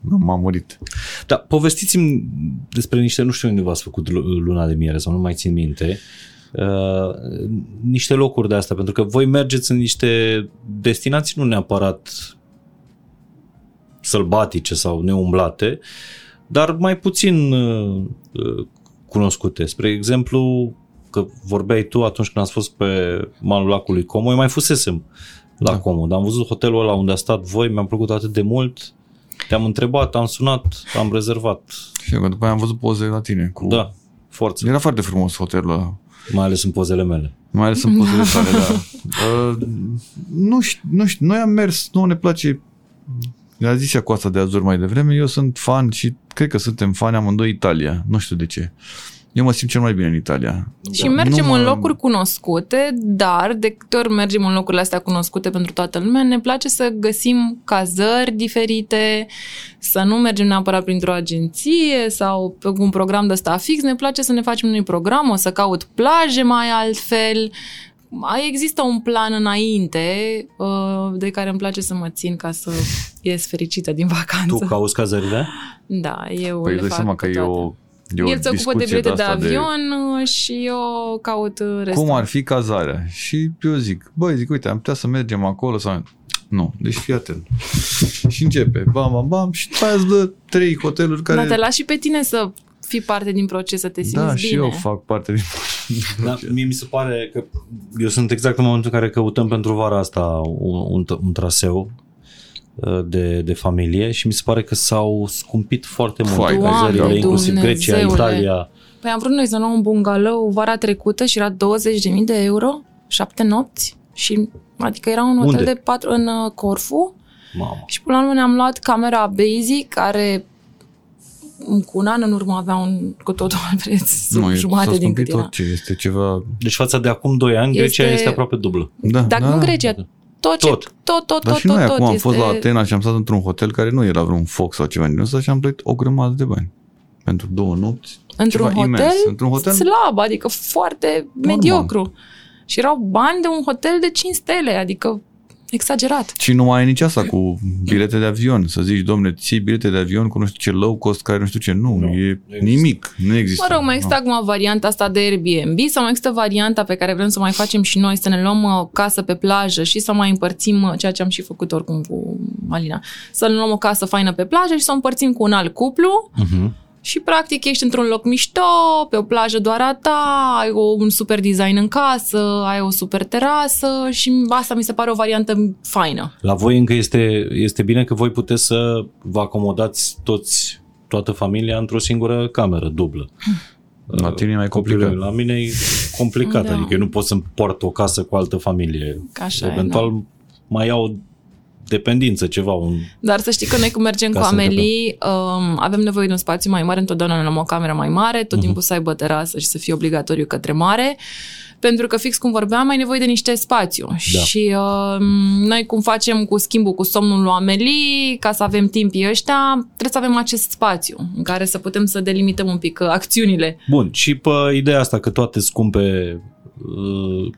Nu, m-am murit. Da, povestiți-mi despre niște, nu știu unde v-ați făcut luna de miere sau nu mai țin minte, uh, niște locuri de astea, pentru că voi mergeți în niște destinații nu neapărat sălbatice sau neumblate, dar mai puțin uh, cunoscute. Spre exemplu, că vorbeai tu atunci când ați fost pe malul lacului Como, eu mai fusesem la da. Como, dar am văzut hotelul ăla unde a stat voi, mi-a plăcut atât de mult. Te-am întrebat, am sunat, am rezervat. Și eu, după aia am văzut poze la tine. Cu... Da, forță. Era foarte frumos hotelul ăla. Mai ales în pozele mele. Mai ales în pozele tale, da. Uh, nu știu, nu știu, noi am mers, nouă ne place, a zis ea Coasta de Azur mai devreme, eu sunt fan și cred că suntem fani amândoi Italia, nu știu de ce. Eu mă simt cel mai bine în Italia. Și da. mergem mă... în locuri cunoscute, dar de câte ori mergem în locurile astea cunoscute pentru toată lumea, ne place să găsim cazări diferite, să nu mergem neapărat printr-o agenție sau pe un program de ăsta fix, ne place să ne facem noi program, o să caut plaje mai altfel. Există un plan înainte de care îmi place să mă țin ca să ies fericită din vacanță. Tu cauți cazările? Da, eu păi le fac seama că eu... El se ocupă de bilete de avion de... și eu caut restul. Cum ar fi cazarea? Și eu zic, băi, zic, uite, am putea să mergem acolo sau... Nu, deci fii atent. Și începe, bam, bam, bam, și după aia îți dă trei hoteluri care... Dar te lași și pe tine să fii parte din proces, să te simți da, bine. Da, și eu fac parte din proces. Da, mie mi se pare că eu sunt exact în momentul în care căutăm pentru vara asta un, un, un traseu. De, de familie și mi se pare că s-au scumpit foarte mult cazările, inclusiv Grecia, Italia. Păi am vrut noi să luăm un bungalow vara trecută și era douăzeci de mii de euro, șapte nopți și adică era un hotel Unde? de patru în Corfu Mamă. Și până la urmă ne-am luat camera Basic, care cu un an în urmă avea un cu totul alt preț, jumate din cât era. Este ceva... Deci față de acum doi ani, Grecia este, este aproape dublă. Da, dacă da. Nu Grecia, tot, tot, ce, tot, tot, Dar tot, și noi tot, acum am este... fost la Atena și am stat într-un hotel care nu era vreun foc sau ceva din ăsta și am plătit o grămadă de bani. Pentru două nopți, într-un ceva hotel, imens. Într-un hotel slab, adică foarte normal. Mediocru. Și erau bani de un hotel de cinci stele, adică exagerat. Și nu mai ai nici asta cu bilete de avion, să zici, domne, ții bilete de avion cu nu știu ce low cost, care nu știu ce, nu, no, e nimic, nu există. Mă rog, mai există no. acum varianta asta de Airbnb sau mai există varianta pe care vrem să mai facem și noi, să ne luăm o casă pe plajă și să mai împărțim ceea ce am și făcut oricum cu Alina, să ne luăm o casă faină pe plajă și să o împărțim cu un alt cuplu. Uh-huh. Și practic ești într-un loc mișto, pe o plajă doar a ta, ai un super design în casă, ai o super terasă și asta mi se pare o variantă faină. La voi încă este, este bine că voi puteți să vă acomodați toți, toată familia într-o singură cameră dublă. La tine e mai complicat. La mine e complicat, da. Adică eu nu pot să-mi port o casă cu altă familie. Așa eventual e, da. Mai iau dependință, ceva. Un... Dar să știi că noi când mergem cu Amelie, um, avem nevoie de un spațiu mai mare, întotdeauna ne luăm o cameră mai mare, tot timpul uh-huh. să aibă terasă și să fie obligatoriu către mare, pentru că fix cum vorbeam, ai nevoie de niște spațiu. Da. Și um, noi cum facem cu schimbul, cu somnul lui Amelie, ca să avem timpii ăștia, trebuie să avem acest spațiu în care să putem să delimităm un pic acțiunile. Bun, și pe ideea asta că toate scumpe,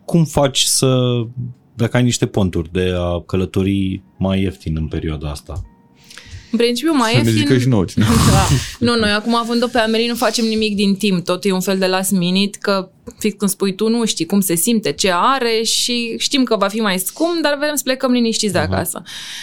cum faci să... dacă ai niște ponturi de a călători mai ieftin în perioada asta? În principiu mai să ieftin... Să ne zică și noi. Da. Nu, noi acum având-o pe Amelie nu facem nimic din timp, tot e un fel de last minute, că fix când spui tu nu știi cum se simte, ce are și știm că va fi mai scump, dar vrem să plecăm liniștiți de Aha. acasă.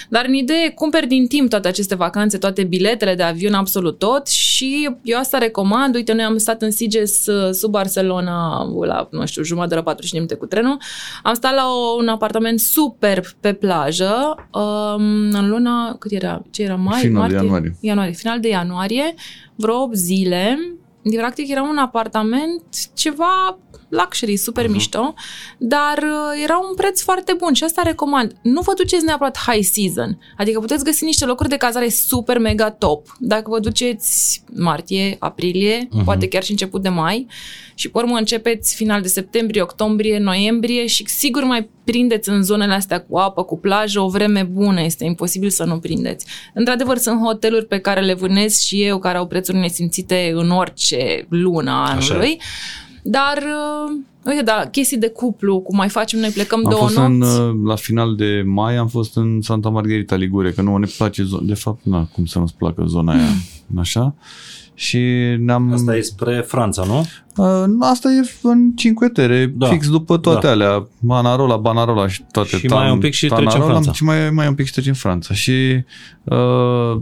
Dar în idee, cumperi din timp toate aceste vacanțe, toate biletele de avion, absolut tot și eu asta recomand. Uite, noi am stat în Sitges sub Barcelona la, nu știu, jumătate de oră, patruzeci de minute cu trenul. Am stat la o, un apartament superb pe plajă um, în luna, cât era? Ce era? Mai? Final martie? de ianuarie. Ianuarie. Final de ianuarie, vreo opt zile. Practic era un apartament ceva luxury, super uh-huh. mișto, dar era un preț foarte bun și asta recomand. Nu vă duceți neapărat high season, adică puteți găsi niște locuri de cazare super mega top. Dacă vă duceți martie, aprilie, uh-huh. poate chiar și început de mai și pe urmă începeți final de septembrie, octombrie, noiembrie și sigur mai prindeți în zonele astea cu apă, cu plajă, o vreme bună, este imposibil să nu prindeți. Într-adevăr, sunt hoteluri pe care le vânez și eu, care au prețuri nesimțite în orice lună a anului. Dar, uite, da, chestii de cuplu, cum mai facem, noi plecăm am două nopți. În, la final de mai am fost în Santa Margherita, Ligure, că nu ne place zona, de fapt, na, cum să nu-ți placă zona aia, așa. Și ne-am... Asta e spre Franța, nu? Asta e în Cinque Terre, da, fix după toate da. alea, Manarola, Banarola și toate. Și tan, mai un pic și trecem în Franța. Și mai, mai un pic și trecem în Franța. Și uh,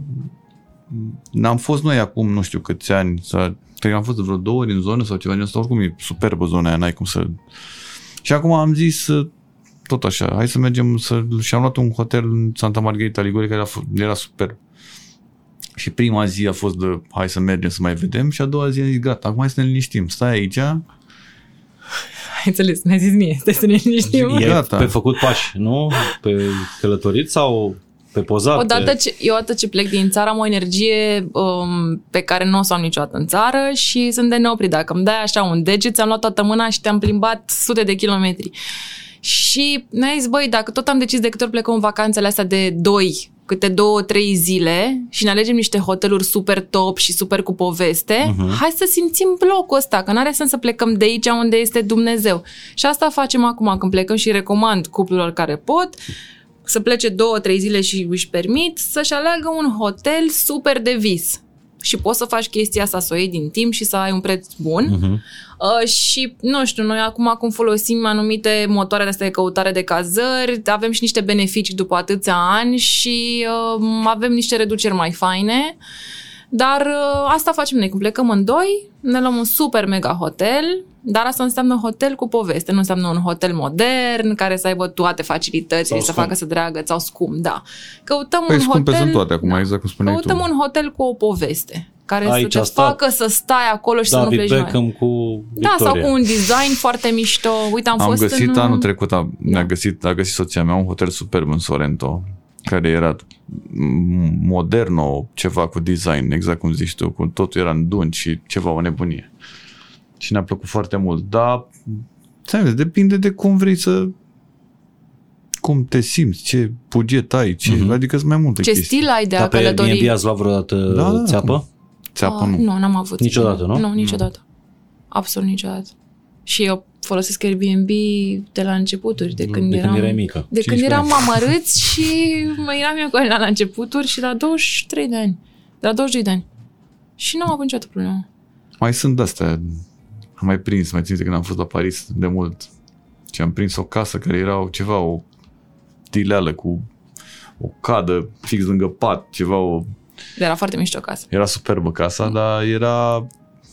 n-am fost noi acum, nu știu câți ani, să... Cred că am fost de vreo două ori în zonă sau ceva din asta, oricum e superbă zona aia, n-ai cum să... Și acum am zis, tot așa, hai să mergem să... Și am luat un hotel în Santa Margherita Ligure, care era, era superb. Și prima zi a fost de, hai să mergem să mai vedem, și a doua zi am zis, gata, acum hai să ne liniștim, stai aici... Ai înțeles, mi-a zis mie, stai să ne liniștim. E gata. Pe făcut pași, nu? Pe călătorit sau... Pozate. Odată ce, eu odată ce plec din țară am o energie um, pe care nu o să am niciodată în țară și sunt de neoprit. Dacă îmi dai așa un deget, ți-am luat toată mâna și te-am plimbat sute de kilometri. Și mi-a zis, băi, dacă tot am decis de câte ori plecăm în vacanțele astea de doi, câte două, trei zile și ne alegem niște hoteluri super top și super cu poveste, uh-huh. hai să simțim blocul ăsta, că n-are sens să plecăm de aici unde este Dumnezeu. Și asta facem acum când plecăm și recomand cuplurilor care pot să plece două, trei zile și își permit să-și aleagă un hotel super de vis. Și poți să faci chestia asta, să o iei din timp și să ai un preț bun. Uh-huh. Uh, și, nu știu, noi acum cum folosim anumite motoare de astea de căutare de cazări, avem și niște beneficii după atâția ani și uh, avem niște reduceri mai faine. Dar uh, asta facem noi, când plecăm în doi, ne luăm un super mega hotel, dar asta înseamnă hotel cu poveste, nu înseamnă un hotel modern care să aibă toate facilitățile, să facă să dreagă sau scump, da. Căutăm păi un hotel, sunt toate acum, da. Exact cum spuneai Căutăm tu. un hotel cu o poveste care aici să te stat, facă să stai acolo și David să nu pleci Beckham mai. Cu Victoria. Da, sau cu un design foarte mișto. Uite, am, am fost găsit în... anul trecut, a, da. ne-a găsit, a găsit soția mea un hotel superb în Sorrento. care era modernă, ceva cu design, exact cum zici tu, cu totul era în dungi și ceva, o nebunie. Și ne-a plăcut foarte mult, dar ți-am zis, depinde de cum vrei să, cum te simți, ce buget ai, ce, mm-hmm. adică sunt mai multe ce chestii. Ce stil ai de a călători. Dar pe Airbnb ați luat vreodată da, țeapă? Țeapă uh, nu. Nu, n-am avut. Niciodată, nu? Nu, niciodată. Mm. Absolut niciodată. Și eu folosesc Airbnb de la începuturi, de când de eram... Când erai mică. De când eram amărâți și mă eram eu cu alea la începuturi și la douăzeci și trei de ani. De la douăzeci și doi de ani. Și n-am avut niciodată problemă. Mai sunt astea. Am mai prins, mai țin de când am fost la Paris de mult. Și am prins o casă care era ceva, o tileală cu o cadă fix lângă pat, ceva o... Era foarte mișto casă. Era superbă casa, mm. dar era...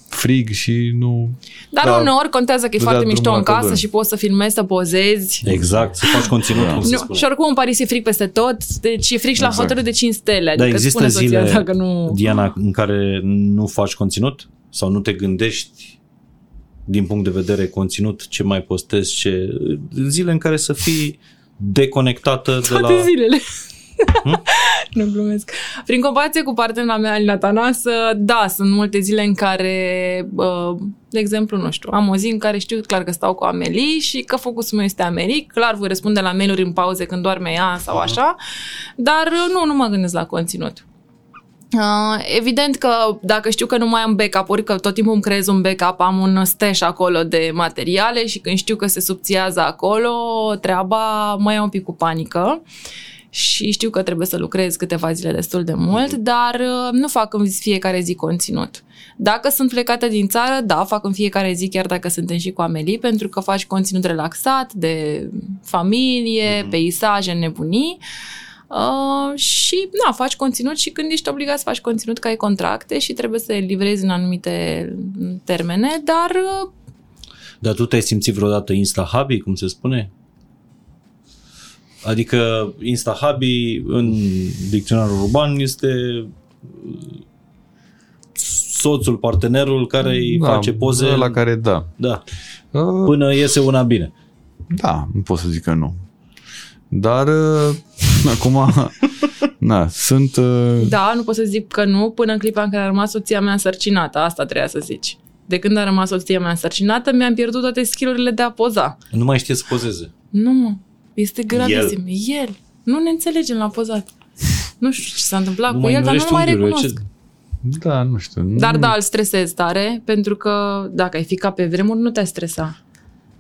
frig și nu... Dar da, uneori contează că e foarte mișto în casă doar. Și poți să filmezi, să pozezi. Exact, să faci conținut. Da. Nu, și oricum în Paris e frig peste tot, deci e frig și exact. La hoteluri de cinci stele. Adică dar există zile, dacă nu... Diana, în care nu faci conținut? Sau nu te gândești din punct de vedere conținut, ce mai postezi, ce... Zile în care să fii deconectată toate de la... Toate zilele. Hmm? Nu glumesc. Prin comparație cu partenera mea, Alina Tanasă, da, sunt multe zile în care, de exemplu, nu știu, am o zi în care știu clar că stau cu Amelie și că focusul meu este Amelie, clar voi răspunde la mail-uri în pauze când doarme ea sau așa, dar nu, nu mă gândesc la conținut. Evident că dacă știu că nu mai am backup-uri, că tot timpul îmi creez un backup, am un stash acolo de materiale și când știu că se subțiază acolo, treaba mă ia un pic cu panică. Și știu că trebuie să lucrez câteva zile destul de mult, dar nu fac în fiecare zi conținut. Dacă sunt plecată din țară, da, fac în fiecare zi, chiar dacă suntem și cu Amelie, pentru că faci conținut relaxat, de familie, mm-hmm. peisaje, nebunii uh, și, na, faci conținut și când ești obligat să faci conținut, că ai contracte și trebuie să livrezi în anumite termene, dar... Dar tu te-ai simțit vreodată insta-hubby, cum se spune? Adică InstaHubby în dicționarul urban este soțul, partenerul care îi da, face poze. La care da. da. Până uh, iese una bine. Da, nu pot să zic că nu. Dar uh, acum na, sunt... Uh... Da, nu pot să zic că nu până în clipa în care a rămas soția mea însărcinată. Asta trebuia să zici. De când a rămas soția mea însărcinată, mi-am pierdut toate skill-urile de a poza. Nu mai știe să pozeze. Nu, mă. Este gravisim. El. el. Nu ne înțelegem la pozat. Nu știu ce s-a întâmplat nu cu el, dar nu mai recunosc. Ce... Da, nu știu. Nu... Dar da, îl stresezi tare, pentru că dacă ai fi ca pe vremuri, nu te-ai stresa.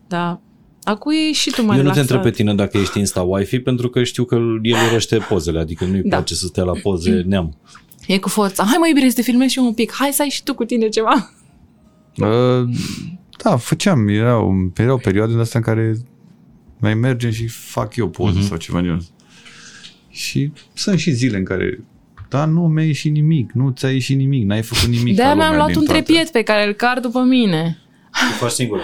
Da. Acum e și tu mai relaxat. Eu nu te întreb pe tine dacă ești insta-wifey, pentru că știu că el urăște pozele, adică nu-i da. place să stea la poze neam. E cu forța. Hai mă, iubire, să te filmezi și eu un pic. Hai să ai și tu cu tine ceva. Uh, da, făceam. Erau, erau perioade din astea în care mai mergem și fac eu poze uh-huh. sau ceva de genul. Și sunt și zile în care da, nu mi-a ieșit nimic, nu ți-a ieșit nimic, n-ai făcut nimic. De-aia mi-am luat un trepied pe care îl car după mine. Îl faci singură.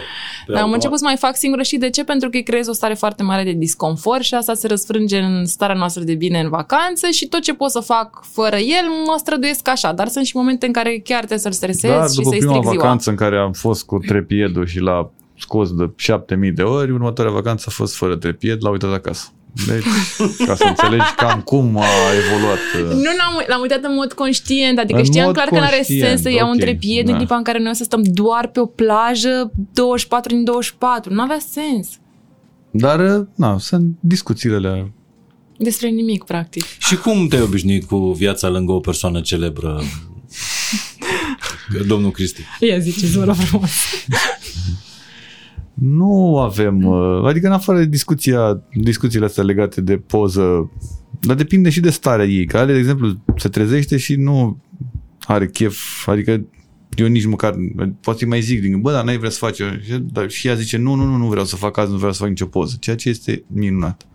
Dar am început să mai fac singură și de ce? Pentru că îi creez o stare foarte mare de disconfort și asta se răsfrânge în starea noastră de bine în vacanță și tot ce pot să fac fără el mă străduiesc așa, dar sunt și momente în care chiar trebuie să-l stresez da, și să-i stric ziua. După prima vacanță în care am fost cu trepiedul și la scos de șapte mii de ori, următoarea vacanță a fost fără trepied, l-a uitat acasă. Deci, ca să înțelegi cam cum a evoluat. Nu l-am, l-am uitat în mod conștient, adică știam clar că n-are sens să iau okay. un trepied da. În clipa în care noi o să stăm doar pe o plajă douăzeci și patru din douăzeci și patru. N-avea sens. Dar, na, sunt discuțiile alea. Despre nimic, practic. Și cum te-ai obișnuit cu viața lângă o persoană celebră? Domnul Cristi. Ia ziceți, vă rog frumos. Nu avem, adică în afară de discuția, discuțiile astea legate de poză, dar depinde și de starea ei, că ale, de exemplu, se trezește și nu are chef, adică eu nici măcar, poate să-i mai zic, din, bă, dar n-ai vrea să faci, dar și ea zice, nu, nu, nu, nu vreau să fac azi, nu vreau să fac nicio poză, ceea ce este minunat.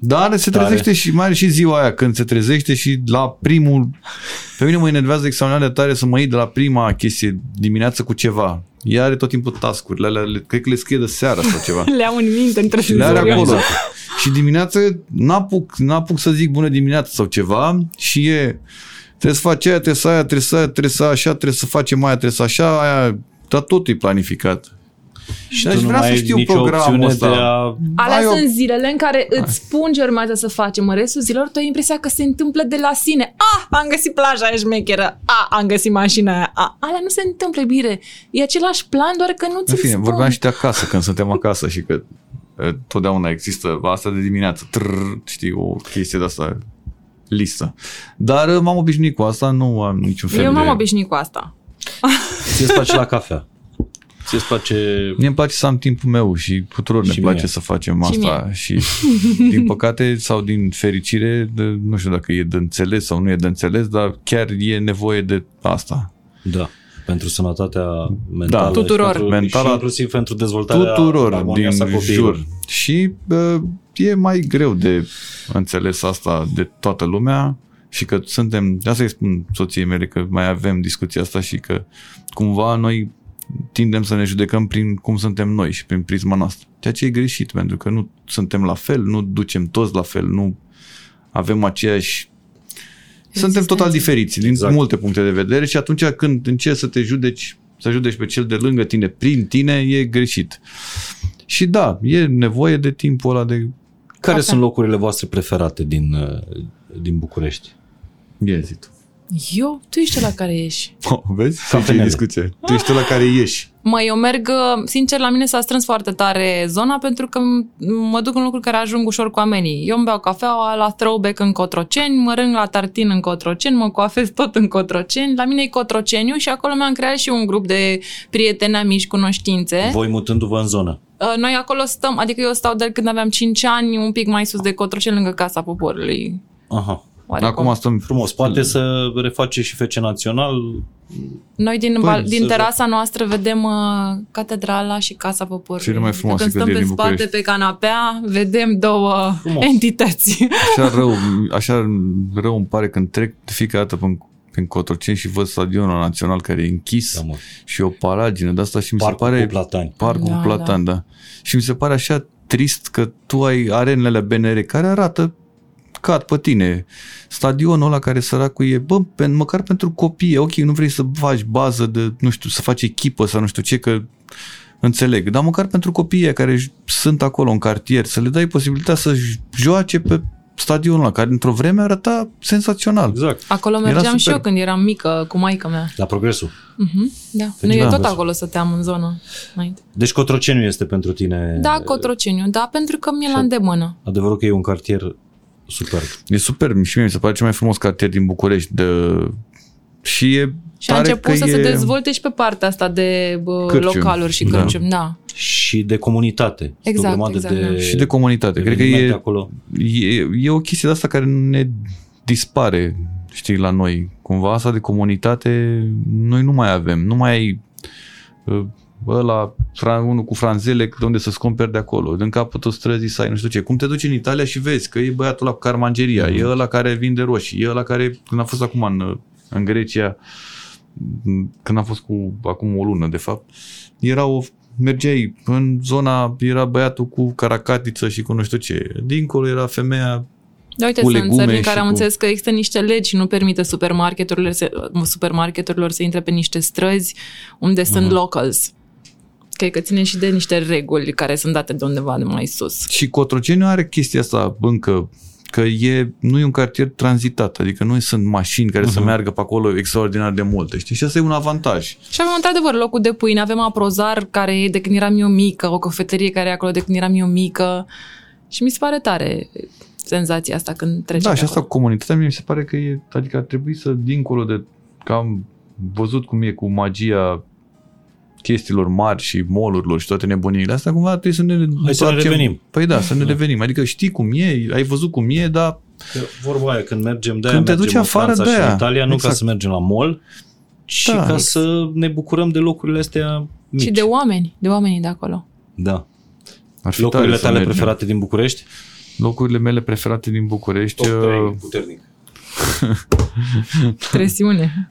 Dar se trezește tare. Și mai are și ziua aia când se trezește și la primul, pe mine mă enervează extraordinar de tare să mă iei de la prima chestie dimineață cu ceva. Ea are tot timpul task-urile alea, le, cred că le scrie de seara sau ceva. Le au în minte între și le are acolo. Și dimineața n-apuc, n-apuc să zic bună dimineața sau ceva și e trebuie să faci aia, trebuie să aia, trebuie să aia, trebuie să așa, trebuie să facem aia, trebuie să așa, aia, dar totul e planificat. Și deci tu nu mai ai nicio opțiune ăsta. de a... Alea sunt zilele în care îți spun ce urmează să facem. În restul zilor tu ai impresia că se întâmplă de la sine. Ah, am găsit plaja aia șmecheră. Ah, am găsit mașina aia. Ah, alea nu se întâmplă, iubire. E același plan, doar că nu ți-l spun. În fine, vorbeam și de acasă, când suntem acasă și că totdeauna există asta de dimineață. Trrr, știi, o chestie de asta... listă. Dar m-am obișnuit cu asta, nu am niciun fel de... Eu m-am de... obișnuit cu asta. Ție-ți place la cafea. Ție-ți place... Mie-mi place să am timpul meu și tuturor și ne place mie. să facem și asta. Mie. Și din păcate sau din fericire, de, nu știu dacă e de înțeles sau nu e de înțeles, dar chiar e nevoie de asta. Da. Pentru sănătatea mentală. Da, tuturor. Pentru, mentala, și inclusiv pentru dezvoltarea tuturor din jur. Și uh, e mai greu de înțeles asta de toată lumea și că suntem, de asta îi spun soției mele că mai avem discuția asta și că cumva noi tindem să ne judecăm prin cum suntem noi și prin prisma noastră. Ceea ce e greșit, pentru că nu suntem la fel, nu ducem toți la fel, nu avem aceeași... Suntem total diferiți din exact. multe puncte de vedere și atunci când încerci să te judeci, să judeci pe cel de lângă tine, prin tine, e greșit. Și da, e nevoie de timpul ăla de... Care Cafea. sunt locurile voastre preferate din, din București? Ia zi tu. Eu? Tu ești la care ieși. Oh, vezi? Cafenele. Discuție. Tu ești la care ieși. Măi, eu merg, sincer, la mine s-a strâns foarte tare zona pentru că mă duc în lucruri care ajung ușor cu oamenii. Eu îmi beau cafeaua la Throwback în Cotroceni, mă râng la Tartin în Cotroceni, mă coafez tot în Cotroceni. La mine e Cotroceniu și acolo mi-am creat și un grup de prieteni, amici, cunoștințe. Voi mutându-vă în zonă. Noi acolo stăm, adică eu stau de când aveam cinci ani, un pic mai sus de Cotroceni, lângă Casa Poporului. Aha. Oarecum. Acum stăm frumos. Poate să reface și Fece Național. Noi din, Bă, din terasa noastră vedem uh, Catedrala și Casa Poporului. Cele mai frumoase când stăm pe spate pe canapea, vedem două frumos. entități. Așa rău, așa rău îmi pare când trec de fiecare dată până prin Cotroceni și văd Stadionul Național care e închis da, și o paragină de asta și mi se pare cu platani. Parcul da, cu platani, da. da. Și mi se pare așa trist că tu ai arenele B N R care arată cad pe tine. Stadionul ăla care săracul e, bă, pen, măcar pentru copii, ok, nu vrei să faci bază de, nu știu, să faci echipă sau nu știu ce, că înțeleg, dar măcar pentru copiii care sunt acolo în cartier, să le dai posibilitatea să joace pe stadionul ăla, care într-o vreme arăta sensațional. Exact. Acolo mergeam și eu când eram mică, cu maică mea. La Progresul. Uh-huh, da. Noi da, eu tot acolo stăteam în zonă. Înainte. Deci Cotroceniu este pentru tine? Da, Cotroceniu, da, pentru că mi-e la îndemână. Adevărul că e un cartier superb. E superb și mie mi se pare cel mai frumos cartier din București de... și e și a început să e... se dezvolte și pe partea asta de bă, Cârciu, localuri și Cârcium. Da. Da. Și de comunitate. Exact, exact. De... Și de comunitate. De Cred că e, acolo. E, e o chestie de asta care ne dispare, știi, la noi. Cumva asta de comunitate noi nu mai avem. Nu mai ai ăla, unul cu franzele de unde să-ți cumperi de acolo, din capătul străzii să ai nu știu ce, cum te duci în Italia și vezi că e băiatul ăla cu carmangeria, mm. e ăla care vinde roșii, e ăla care, când a fost acum în, în Grecia, când a fost cu acum o lună de fapt, era o, mergeai în zona, era băiatul cu caracatiță și cu nu știu ce, dincolo era femeia. Da, uite, sunt țări în care am cu... înțeles că există niște legi și nu permite supermarketurilor să, supermarketurilor să intre pe niște străzi unde mm-hmm. sunt locals. Cred că ține și de niște reguli care sunt date de undeva de mai sus. Și Cotroceniu are chestia asta încă, că e, nu e un cartier tranzitat, adică nu sunt mașini care uh-huh. să meargă pe acolo extraordinar de multe, știi? Și asta e un avantaj. Și avem într-adevăr locul de pâine, avem Aprozar care e de când eram eu mică, o cofetărie care e acolo de când eram eu mică și mi se pare tare senzația asta când trece. Da, și asta cu comunitatea mie mi se pare că e, adică ar trebui să, dincolo de, că am văzut cum e cu magia chestiilor mari și mall-urilor și toate nebuniile astea, cumva trebuie să ne Hai să ne revenim. Păi da, să ne revenim. Adică știi cum e, ai văzut cum e, dar... Vorba aia, când mergem de-aia, când te mergem duci în afară Franța de și în Italia, nu exact. Ca să mergem la mall, ci da, ca să ne bucurăm de locurile astea mici. Și de oameni, de oamenii de acolo. Da. Locurile tale preferate din București? Locurile mele preferate din București... Top trei, puternic. Presiune.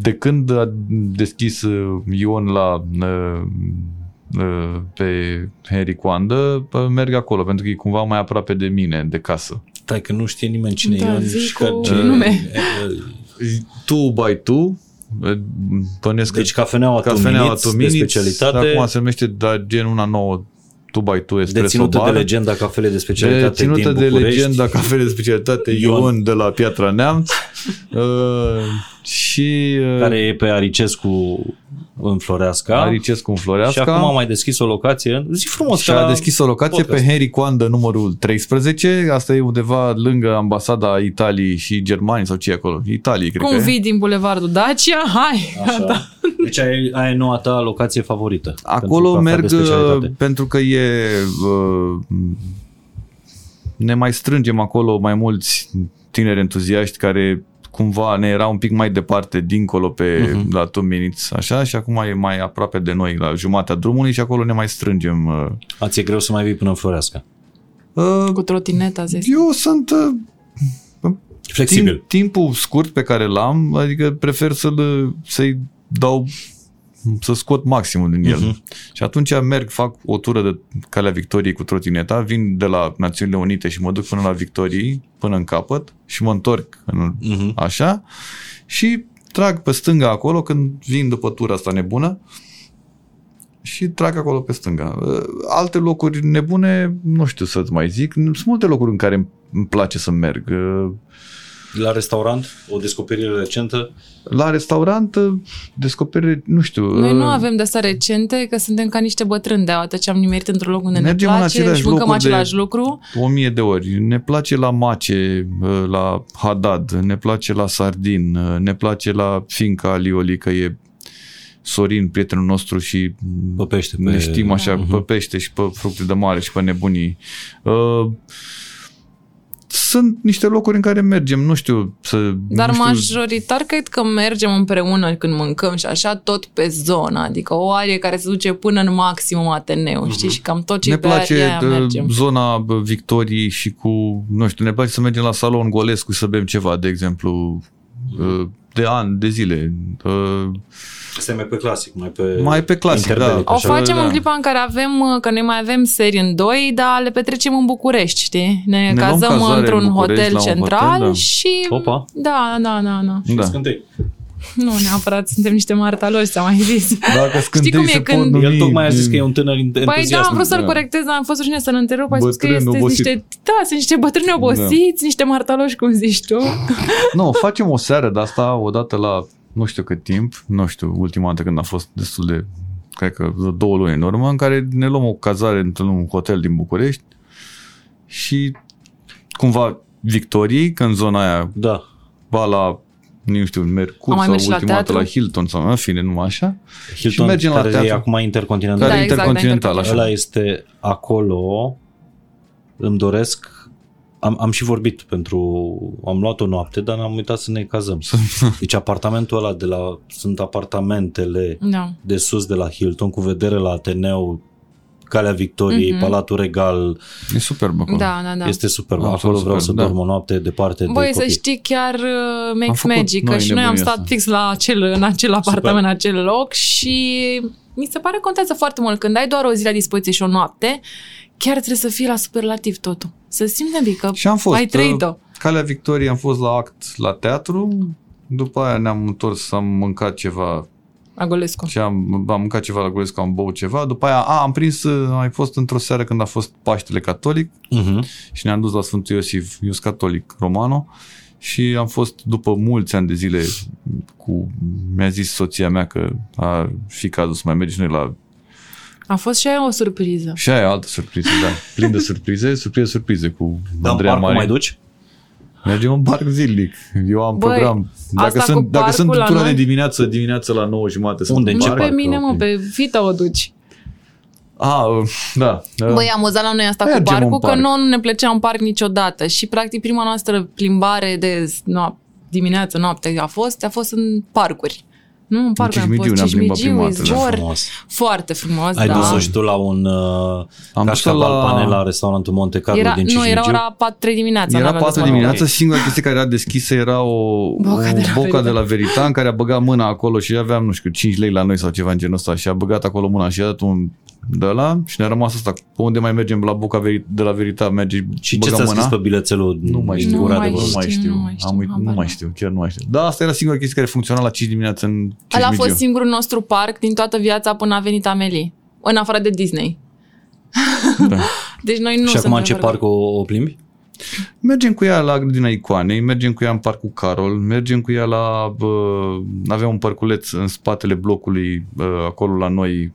De când a deschis Ion la pe Henry Coandă, merg acolo pentru că e cumva mai aproape de mine, de casă. Stai că nu știe nimeni cine da, e Ion și că... nume. Tu by tu Bănesc deci cafeneaua Tuminiți, specialitate. Acum se numește, dar gen una nouă, doi by doi espresso deținută bar. De legenda cafele de specialitate deținută din București. Deținută de legenda cafele de specialitate Ion de la Piatra Neamț. uh, și uh, care e pe Aricescu în Floreasca. Aricescu în Floreasca. Și acum am mai deschis o locație. Zi frumos. Și a deschis o locație podcast. Pe Henry Coandă numărul treisprezece. Asta e undeva lângă ambasada Italiei și Germanii sau ce e acolo? Italiei, cred. Cum că vii e. Din bulevardul Dacia? Hai! Așa. Deci aia e noua ta locație favorită. Acolo merg pentru că e... Ne mai strângem acolo mai mulți tineri entuziaști care cumva ne era un pic mai departe dincolo pe uh-huh. la Tuminiț, așa, și acum e mai aproape de noi la jumatea drumului și acolo ne mai strângem. A, ți-e greu să mai vii până în Floreasca? Uh, Cu trotineta, zis. Eu sunt uh, flexibil. Timp, timpul scurt pe care l-am, adică prefer să-l, să-i dau, să scot maximul din el. Uh-huh. Și atunci merg, fac o tură de Calea Victoriei cu trotineta, vin de la Națiunile Unite și mă duc până la Victoriei, până în capăt și mă întorc în, uh-huh. așa și trag pe stânga acolo când vin după tura asta nebună și trag acolo pe stânga. Alte locuri nebune, nu știu să-ți mai zic, sunt multe locuri în care îmi place să merg. La restaurant? O descoperire recentă? La restaurant, descoperire, nu știu... Noi nu avem de-astea recente, că suntem ca niște bătrâni de atât ce am nimerit într-un loc unde mergem ne place și mâncăm același lucru. O mie de ori. Ne place la Mace, la Hadad, ne place la Sardin, ne place la Finca Alioli, că e Sorin, prietenul nostru și pe pește, pe... ne știm așa, uh-huh. pe pește și pe fructe de mare și pe nebunii. Uh, Sunt niște locuri în care mergem, nu știu să... Dar nu știu... majoritar cred că mergem împreună când mâncăm și așa tot pe zona, adică o arie care se duce până în maximum Ateneu, știi, și cam tot ce pe aria aia mergem. Zona Victoriei și cu, nu știu, ne place să mergem la Salon Golescu să bem ceva, de exemplu, de ani, de zile... Este mai pe clasic, mai pe... Mai pe clasic, da. O facem da. În clipa în care avem, că noi mai avem serii în doi, dar le petrecem în București, știi? Ne, ne cazăm într-un în hotel central hotel, da. Și... Opa! Da, da, da, da. Și da. Scântei. Nu neapărat, suntem niște martaloși, s-a mai zis. Dacă Scântei cum se pot când... numi... El tocmai a zis că e un tânăr entuziasm. Păi da, am vrut să-l corectez, dar am fost rușine să-l întrerup, a zis că este niște... Da, sunt niște bătrâni obosiți, da. Niște martaloși, cum zici tu. Nu, no, facem o seară de asta, odată la... nu știu cât timp, nu știu, ultima dată când a fost destul de, cred că două luni în urmă, în care ne luăm o cazare într-un hotel din București și cumva Victoriei, că în zona aia da. Va la, nu știu, Mercur sau ultima la dată la Hilton sau în fine, numai așa. Hilton, și mergem care la teatru. E acum intercontinental. Care da, exact, intercontinental, așa. Ăla este acolo, îmi doresc. Am, am și vorbit pentru... Am luat o noapte, dar n-am uitat să ne cazăm. Deci apartamentul ăla de la... Sunt apartamentele no. de sus de la Hilton, cu vedere la Ateneu, Calea Victoriei, mm-hmm. Palatul Regal. E superb acolo. Da, da, da. Este superb. Acolo vreau superb, să da. Dorm o noapte departe Băi, de copii. Băi, să știi, chiar makes magic. Noi și noi am stat asta. Fix la acel, în acel apartament, în acel loc și... Mi se pare că contează foarte mult. Când ai doar o zi la dispoziție și o noapte, chiar trebuie să fii la superlativ totul. Să simți nimic că și am fost, ai trăit-o. Calea Victoriei am fost la act la teatru, după aia ne-am întors, am mâncat ceva la Golescu. Și am, am mâncat ceva la Golescu, am băut ceva, după aia a, am prins, am mai fost într-o seară când a fost Paștele Catolic uh-huh. și ne-am dus la Sfântul Iosif, eu sunt catolic romano. Și am fost după mulți ani de zile cu... Mi-a zis soția mea că ar fi cazul să mai mergi noi la... A fost și aia o surpriză. Și aia altă surpriză, da. Plin de surprize, surprize, surprize cu da, Andreea Marin. Dar mai duci? Mergem în parc zilnic. Eu am Băi, program. Dacă sunt, dacă sunt cultura de dimineață, dimineața la nouă jumate sunt în parc. Nu pe mine, mă, pe Vita o duci. Ah, da. Băi, amuzat la noi asta Mergem cu parcul, parc. Că nouă nu ne plăcea un parc niciodată și practic prima noastră plimbare de noap- dimineață, noapte a fost, a fost în parcuri. nu? În parc am fost. Cismigiu, izvor. Foarte frumos, Ai da. Ai dus-o și tu la un uh, cașcaval panel la restaurantul Monte Carlo era, din Cismigiu? Nu, era ora patru dimineața. Era patru dimineața, singura chestie care era deschisă era o boca, de la, boca de la Veritan, care a băgat mâna acolo și aveam, nu știu, cinci lei la noi sau ceva în genul ăsta și a băgat acolo mâna și a dat un de ăla și ne-a rămas asta. Pe unde mai mergem la Boca Veri, de la Verita merge și ce s-a scris pe bilețelul? Nu mai știu, nu mai știu, nu mai știu, chiar nu mai știu. Da, asta era singura chestie care funcționa la cinci dimineața în Cismigiu. Ăla a fost singurul nostru parc din toată viața până a venit Amelie, în afară de Disney. Da. Deci noi nu. Și acum în ce parc o, o plimbi? Mergem cu ea la grădina Icoanei, mergem cu ea în parcul Carol, mergem cu ea la uh, avea un parculeț în spatele blocului uh, acolo la noi,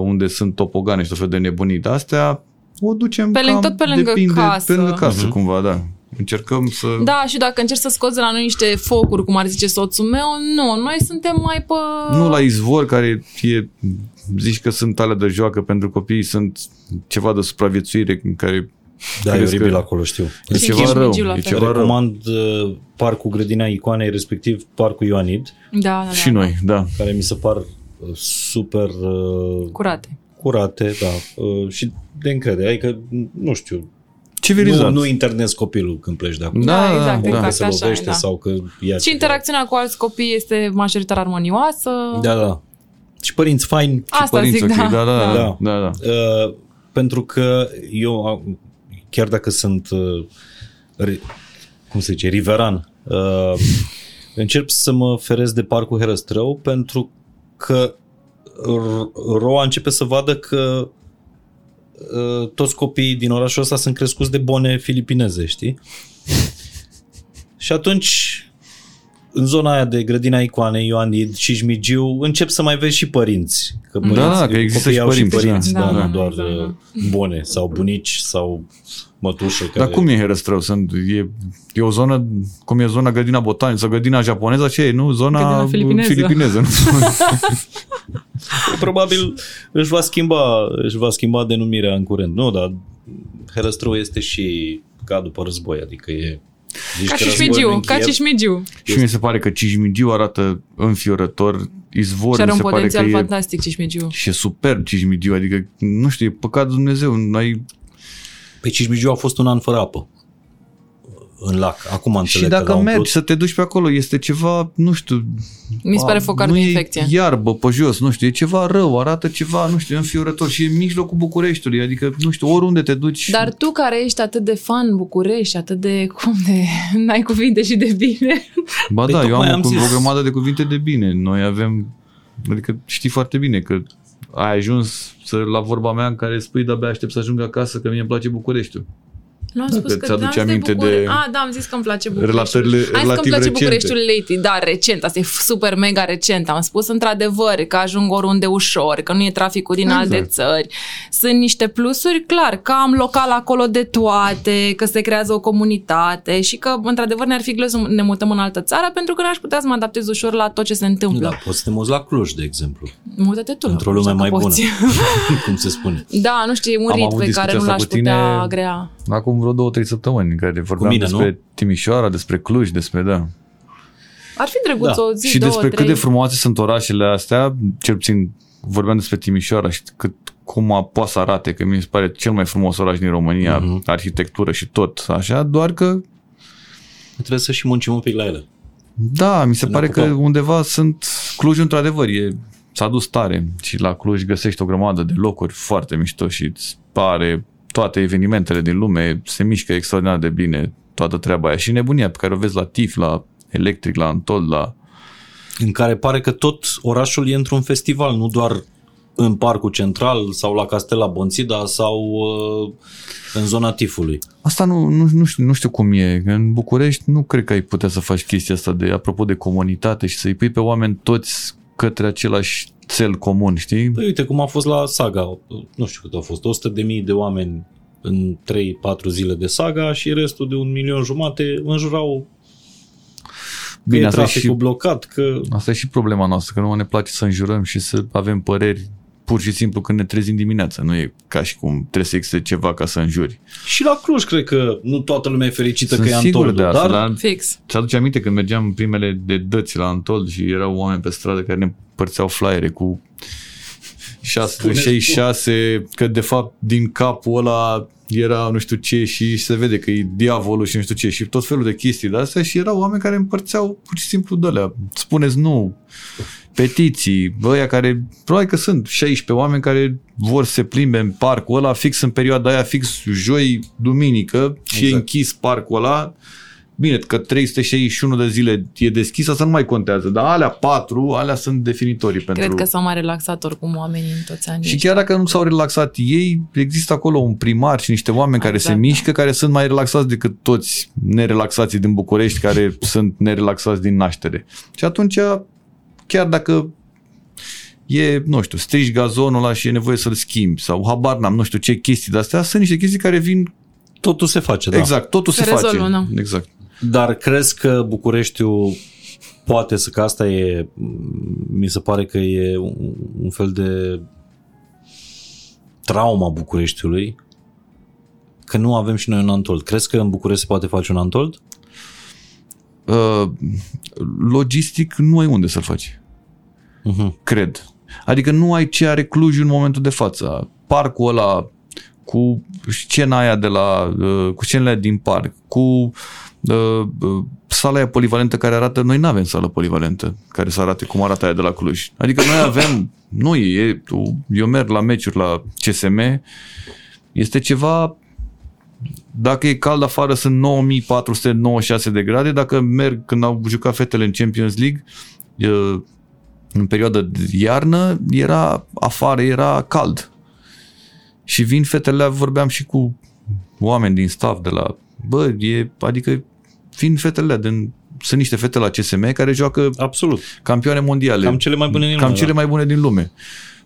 unde sunt topogane și tot fel de nebunii de astea, o ducem pe cam tot pe lângă depinde, casă. Pe lângă casă, uh-huh. cumva, da. Încercăm să... Da, și dacă încerci să scoți de la noi niște focuri, cum ar zice soțul meu, nu, noi suntem mai pe... Nu la izvor, care e, zici că sunt alea de joacă pentru copii, sunt ceva de supraviețuire în care... Da, e oribil că... acolo, știu. E ceva rău. E ceva Recomand rău. Parcul Grădina Icoanei, respectiv Parcul Ioanid. Da, da, și da, noi, da. Care mi se par... super uh, curate, curate, da, uh, și de încredere, adică, nu știu, civilizat. Nu, nu internezi copilul când pleci de acolo. Da, exact, da, exact, se așa e, da. Sau că ia și interacțiunea cu alți copii este majoritar armonioasă. Da, da. Și părinți faini. Asta părinți, zic, okay. da. Da, da, da. da, da. Uh, pentru că eu, chiar dacă sunt, uh, re, cum se zice, riveran, uh, încerc să mă feresc de Parcul Herăstrău pentru că Roa începe să vadă că uh, toți copiii din orașul ăsta sunt crescuți de bone filipineze, știi? Și atunci, în zona aia de Grădina Icoanei, Ioanid, Cismigiu, încep să mai vezi și părinți. Că părinți da, că există și părinți. Și părinți da, da, da, nu doar da. bone sau bunici sau mătușe. Care... Dar cum e Herăstrău? Sunt, e, e o zonă, cum e zona Grădina Botanică sau Grădina Japoneză, ce e, nu? Zona filipineză. filipineză nu? Probabil își va schimba, își va schimba denumirea în curând. Nu, dar Herăstrău este și ca după război, adică e... Zici ca Cismigiu, ca Cismigiu. Și mi se pare că Cismigiu arată înfiorător, izvorul mi se pare că e... Și are un potențial fantastic Cismigiu. Și e superb Cismigiu, adică, nu știu, e păcat Dumnezeu, noi... Pe Cismigiu a fost un an fără apă în lac, acum înțeleg. Și dacă mergi plus... să te duci pe acolo, este ceva, nu știu... Mi se pare focar de infecție. Nu e iarbă pe jos, nu știu, e ceva rău, arată ceva, nu știu, înfiorător și e în mijlocul Bucureștiului, adică, nu știu, oriunde te duci... Dar tu care ești atât de fan București, atât de, cum de, n-ai cuvinte și de bine... Ba păi da, eu am, am o, o grămadă de cuvinte de bine, noi avem, adică știi foarte bine că ai ajuns să, la vorba mea în care spui de-abia aștept să ajung acasă, că mie îmi place Bucureștiul. Nu am spus că ți-aduce aminte de, de... A, da, am zis că îmi place Bucureștiul. Ai zis că îmi place recente. Bucureștiul lately, da, recent, asta e super mega recent. Am spus într-adevăr că ajung oriunde ușor, că nu e traficul din exact. alte țări. Sunt niște plusuri, clar, că am local acolo de toate, că se creează o comunitate și că într-adevăr ne-ar fi greu să ne mutăm în altă țară pentru că n-aș putea să mă adaptez ușor la tot ce se întâmplă. Da, poți să te muți la Cluj, de exemplu. Mută-te tu. Într-o lume mai bună, cum se spune. Da, nu știu, e un rit pe care nu l-aș putea agrea. Acum vreo două, trei săptămâni în care vorbeam mine, despre nu? Timișoara, despre Cluj, despre, da. Ar fi drăguț da. o zi, și două, despre trei. Cât de frumoase sunt orașele astea, cel puțin vorbeam despre Timișoara și cât, cum poate să arate, că mi se pare cel mai frumos oraș din România, uh-huh. arhitectură și tot, așa, doar că... Trebuie să și muncim un pic la ele. Da, mi se ne pare ocupăm. Că undeva sunt... Cluj, într-adevăr, e... s-a dus tare și la Cluj găsești o grămadă de locuri foarte mișto și îți pare... toate evenimentele din lume se mișcă extraordinar de bine, toată treaba aia și nebunia pe care o vezi la T I F, la Electric, la Antol, la... În care pare că tot orașul e într-un festival, nu doar în Parcul Central sau la Castela Bonțida sau uh, în zona T I F-ului. Asta nu, nu, nu, știu, nu știu cum e. În București nu cred că ai putea să faci chestia asta de, apropo de comunitate și să-i pui pe oameni toți către același cel comun, știi? Păi uite cum a fost la Saga, nu știu cât au fost, o sută de mii de oameni în trei patru zile de Saga și restul de un milion jumate înjurau că e traficul blocat, că... Asta e și problema noastră, că nu ne place să înjurăm și să avem păreri pur și simplu când ne trezim dimineața. Nu e ca și cum trebuie să existe ceva ca să înjuri. Și la Cluj cred că nu toată lumea e fericită. Sunt că e Antol, de asta, dar... dar fix. Ți-aduce aminte când mergeam în primele de dăți la Antol și erau oameni pe stradă care ne părțeau flyere cu șase, șase, șase, că de fapt din capul ăla era nu știu ce și se vede că e diavolul și nu știu ce și tot felul de chestii de astea și erau oameni care împărțeau pur și simplu de alea. Spuneți nu, petiții, băia care, probabil că sunt șaisprezece oameni care vor să se plimbe în parcul ăla fix în perioada aia, fix joi, duminică și exact. E închis parcul ăla. Bine, că trei sute șaizeci și unu de zile e deschis, asta nu mai contează, dar alea patru, alea sunt definitorii. Cred pentru... că s-au mai relaxat oricum oamenii în toți anii. Și chiar dacă nu s-au relaxat ei, există acolo un primar și niște oameni care exact, se mișcă, da. Care sunt mai relaxați decât toți nerelaxații din București, care sunt nerelaxați din naștere. Și atunci, chiar dacă e, nu știu, strici gazonul ăla și e nevoie să-l schimbi sau habar n-am, nu știu ce chestii de-astea, sunt niște chestii care vin... Totul se face, da. Exact, totul se, se rezolvă, face. Nu. Exact. Dar crezi că Bucureștiul poate să, că asta e, mi se pare că e un, un fel de trauma Bucureștiului, că nu avem și noi un Antold. Crezi că în București se poate face un Antold? Uh, logistic nu ai unde să-l faci. Uh-huh. Cred. Adică nu ai ce are Clujul în momentul de față. Parcul ăla cu scena aia de la, cu scenele din parc, cu uh, sala aia polivalentă care arată, noi nu avem sală polivalentă care să arate cum arată aia de la Cluj. Adică noi avem, nu e, eu merg la meciuri la C S M, este ceva, dacă e cald afară sunt nouă mii patru sute nouăzeci și șase de grade, dacă merg când au jucat fetele în Champions League, uh, în perioada de iarnă, era afară, era cald. Și vin fetele, vorbeam și cu oameni din staff de la, bă, e, adică vin fetele, din, sunt niște fete la C S M care joacă absolut campioane mondiale. Cam cele mai bune din cam lume. Cele da. mai bune din lume.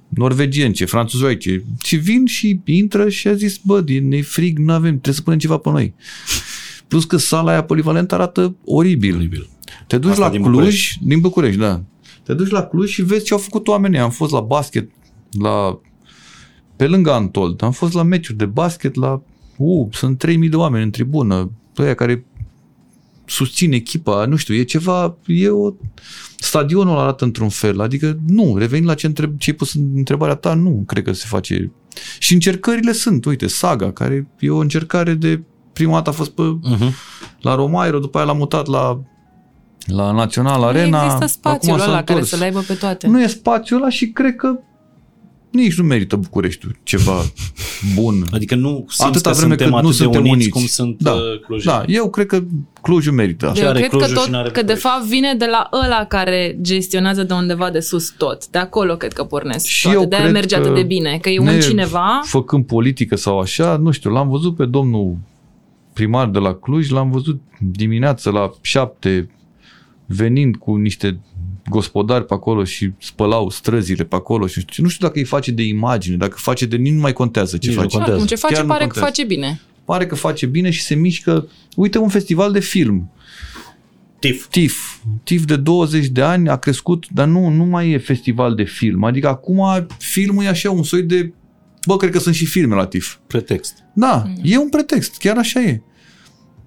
Norvegience, franțuzoice. Și vin și intră și a zis, bă, ne-i frig, nu avem, trebuie să punem ceva pe noi. Plus că sala aia polivalentă arată oribil. oribil. Te duci asta la din Cluj, București. din București, da. Te duci la Cluj și vezi ce au făcut oamenii. Am fost la basket, la... Pe lângă Antold, am fost la meciuri de basket, la, uh, sunt trei mii de oameni în tribună, ăia care susțin echipa, nu știu, e ceva, e o, stadionul arată într-un fel, adică nu, revenind la ce, întreb, ce ai pus în întrebarea ta, nu cred că se face. Și încercările sunt, uite, Saga, care e o încercare de, prima dată a fost pe, uh-huh. la Romairo, după aia l-a mutat la... la Național Arena. Nu există spațiul acum ăla care să-l aibă pe toate. Nu e spațiul ăla și cred că nici nu merită Bucureștiul ceva bun. Adică nu simți că suntem atât de uniți cum sunt da, clujeni. Da, eu cred că Clujul merită asta. Eu cred Clujul că, tot, că de fapt vine de la ăla care gestionează de undeva de sus tot. De acolo cred că pornesc și toate. De-aia merge atât de bine. Că e un cineva... Făcând politică sau așa, nu știu, l-am văzut pe domnul primar de la Cluj, l-am văzut dimineața la șapte venind cu niște gospodari pe acolo și spălau străzile pe acolo și nu știu dacă îi face de imagine, dacă face de... Nici nu mai contează ce nici face. Contează. Acum, ce face chiar pare că face bine. Pare că face bine și se mișcă. Uite un festival de film. TIFF. TIFF. TIFF de douăzeci de ani a crescut, dar nu, nu mai e festival de film. Adică acum filmul e așa un soi de... Bă, cred că sunt și filme la TIFF. Pretext. Da, mm. e un pretext. Chiar așa e.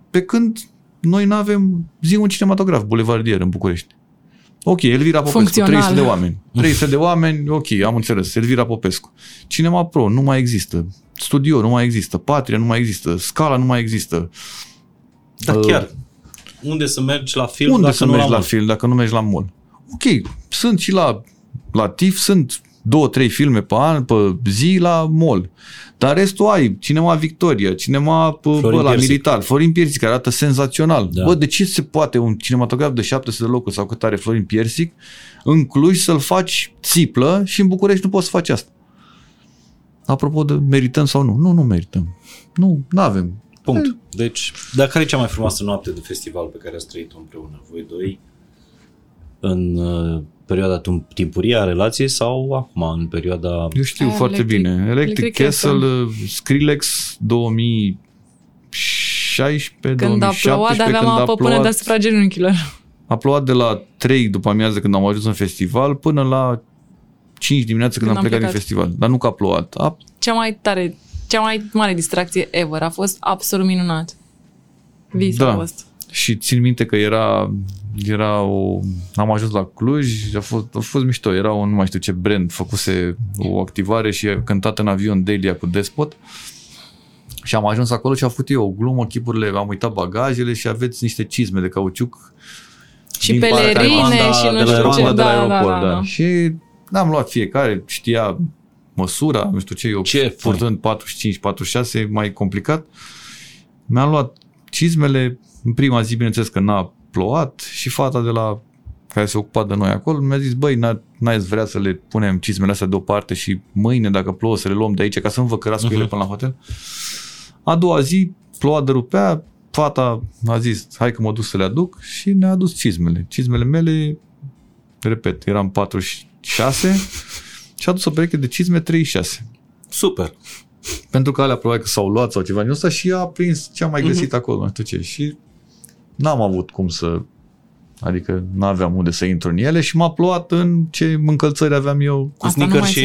Pe când noi nu avem ziua un cinematograf bulevardier în București. Ok, Elvira Popescu, trei sute de oameni. trei sute de oameni, ok, am înțeles. Elvira Popescu. Cinema Pro nu mai există. Studio nu mai există. Patria nu mai există. Scala nu mai există. Dar uh, chiar, unde să mergi la film unde dacă să nu mergi la, la film dacă nu mergi la mall? Ok, sunt și la, la TIFF, sunt două, trei filme pe an, pe zi la mall. Dar restul ai Cinema Victoria, Cinema pe, bă, la Militar, Florin Piersic, care arată senzațional. Da. Bă, de ce se poate un cinematograf de șapte sute de locuri sau cât are Florin Piersic în Cluj să-l faci țiplă și în București nu poți să faci asta? Apropo de merităm sau nu? Nu, nu merităm. Nu, n-avem. Punct. Deci, dar care e cea mai frumoasă noapte de festival pe care ați trăit-o împreună voi doi în... perioada timpurie a relației sau acum, în perioada... Eu știu aia, foarte electric, bine. Electric, electric Castle, Castle, Skrillex, două mii șaisprezece, când două mii șaptesprezece, când a plouat, aveam apă până deasupra genunchilor. A plouat de la trei după amiază, când am ajuns în festival, până la cinci dimineața când, când am, plecat am plecat din festival, dar nu că a plouat. A... Cea mai tare, cea mai mare distracție ever, a fost absolut minunat. Visul da. A fost. Și țin minte că era, era o, am ajuns la Cluj, a fost, a fost mișto, era un, nu mai știu ce brand, făcuse o activare și a cântat în avion Delia cu Despot. Și am ajuns acolo și am făcut eu o glumă, chipurile, am uitat bagajele și aveți niște cizme de cauciuc și pelerine și nu știu ce, da, da, da, da. Și am luat fiecare, știa măsura, nu știu ce, eu ce furtând patruzeci și cinci patruzeci și șase, mai complicat. Mi-am luat cizmele, în prima zi, bineînțeles că n-a plouat și fata de la care se ocupa de noi acolo mi-a zis, băi, n-ați vrea să le punem cizmele astea deoparte și mâine, dacă plouă, să le luăm de aici, ca să nu vă cărați cu ele până la hotel? A doua zi, ploua dărupea, fata a zis, hai că mă duc să le aduc și ne-a adus cizmele. Cizmele mele, repet, eram patruzeci și șase și a adus o pereche de cizme treizeci și șase. Super! Pentru că alea probabil că s-au luat sau ceva din ăsta și a prins ce-a mai găsit uh-huh. acolo, nu știu ce. Și n-am avut cum să, adică n-aveam unde să intru în ele și m-a plouat în ce încălțări aveam eu cu sneaker și,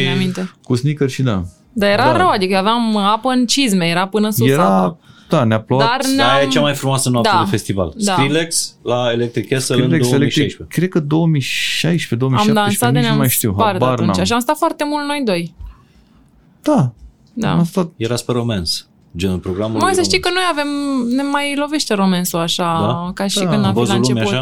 cu sneaker și da. Dar era da. rău, adică aveam apă în cizme, era până sus era, apă. Da, ne-a plouat. Aia e cea mai frumoasă noapte da, de festival. Da. Skrillex la Electric Castle Skrillex, în două mii șaisprezece. Electric, cred că două mii șaisprezece două mii șaptesprezece, am dansat de ne-am mai știu, spart atunci și am stat foarte mult noi doi. Da. da. Am stat... Erați pe romance, genul programului. Măi, să știi că noi avem, ne mai lovește romanțul așa, da? Ca și da. când am fi la început. Așa?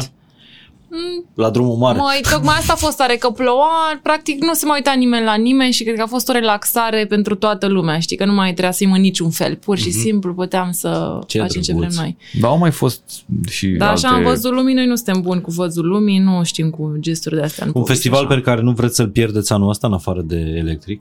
La drumul mare. Măi, tocmai asta a fost tare, că ploua, practic nu se mai uita nimeni la nimeni și cred că a fost o relaxare pentru toată lumea, știi, că nu mai trebuia să îi mă niciun fel, pur și mm-hmm. simplu puteam să ce facem ce vrem noi. Dar au mai fost și dar alte... așa am văzut lumii, noi nu suntem buni cu văzul lumii, nu știm cu gesturi de astea. Un festival așa. Pe care nu vreți să-l pierdeți anul ăsta, în afară de Electric?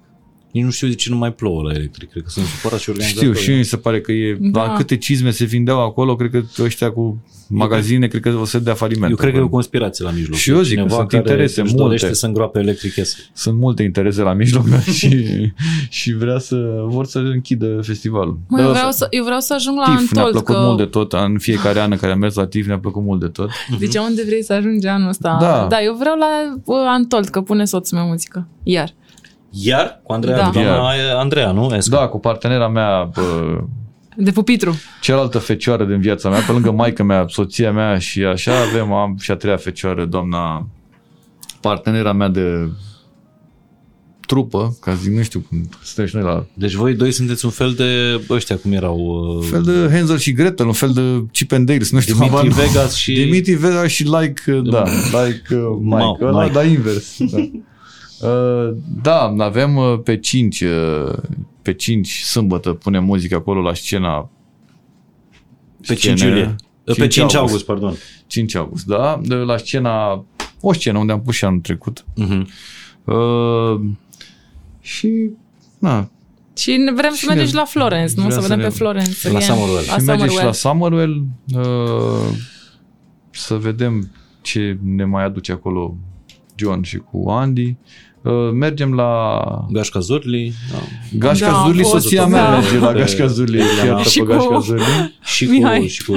Nici nu știu de ce nu mai plouă la Electric, cred că sunt supărat și organizatorii. Știu, și mi se pare că e, da. la câte cizme se vindeau acolo, cred că ăștia cu magazine, cred că o să dea faliment. Eu cred că e o conspirație la mijloc. Și eu zic că sunt interese multe. Dorește să îngroape Electric Castle. Sunt multe interese la mijloc și, și vrea să, vor să închidă festivalul. Mă, eu, vreau să, eu vreau să ajung la Antold. Ne-a plăcut că... mult de tot, în fiecare an care am mers la T I F ne-a plăcut mult de tot. Deci unde vrei să ajungi anul ăsta? Da, da eu vreau la Antold, că pune soțul meu muzică. Iar. Iar cu Andreea, da. doamna Andreea, nu? Esca. Da, cu partenera mea bă, de pupitru. Cealaltă fecioară din viața mea, pe lângă maică mea, soția mea și așa avem am și a treia fecioară, doamna partenera mea de trupă, ca zic, nu știu cum suntem și noi la... Deci voi doi sunteți un fel de ăștia, cum erau... Un fel de Hansel și Gretel, un fel de Chip and Dale, nu știu. Dimitri Vegas și... Dimitri Vegas și like, da, like uh, Mike, ăla, Mike. Da, invers. Da. Da, avem pe cinci pe cinci sâmbătă punem muzică acolo la scena pe cinci iulie pe cinci august, august, pardon cinci august, da, la scena o scenă unde am pus și anul trecut uh-huh. uh, și na. Și vrem și să mergem și la Florence, nu? Să, să vedem ne... pe Florence la Summerwell și mergem și la Summerwell uh, să vedem ce ne mai aduce acolo John și cu Andy. Uh, mergem la... Gașca Zurli. Da. Gașca da, Zurli, soția mea da. merge la Gașca Zurli. Da. Și, cu... Gașca Zurli. și cu... Mihai. Și, cu...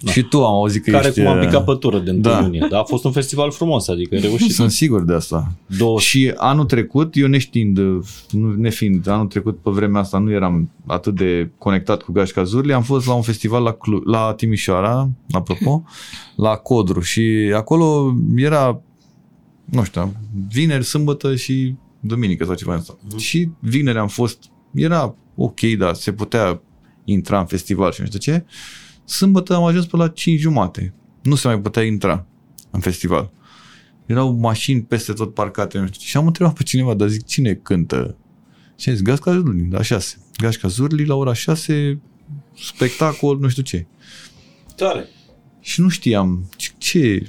Da. Și tu am auzit că care ești... Care cum am picat pătură de întâi da. Iunie. Dar a fost un festival frumos, adică ai reușit. Sunt sigur de asta. Două... Și anul trecut, eu neștiind, nefiind, anul trecut pe vremea asta nu eram atât de conectat cu Gașca Zurli, am fost la un festival la, Clu- la Timișoara, apropo, la Codru. Și acolo era... nu știu, vineri, sâmbătă și duminică sau ceva asta. Mm. Și vineri am fost, era ok, dar se putea intra în festival și nu știu ce. Sâmbătă am ajuns pe la cinci jumate. Nu se mai putea intra în festival. Erau mașini peste tot parcate, nu știu ce. Și am întrebat pe cineva, dar zic, cine cântă? Și am zis, Gașca Zurli, la șase. Gașca Zurli, la ora șase, spectacol, nu știu ce. Tare. Și nu știam ce...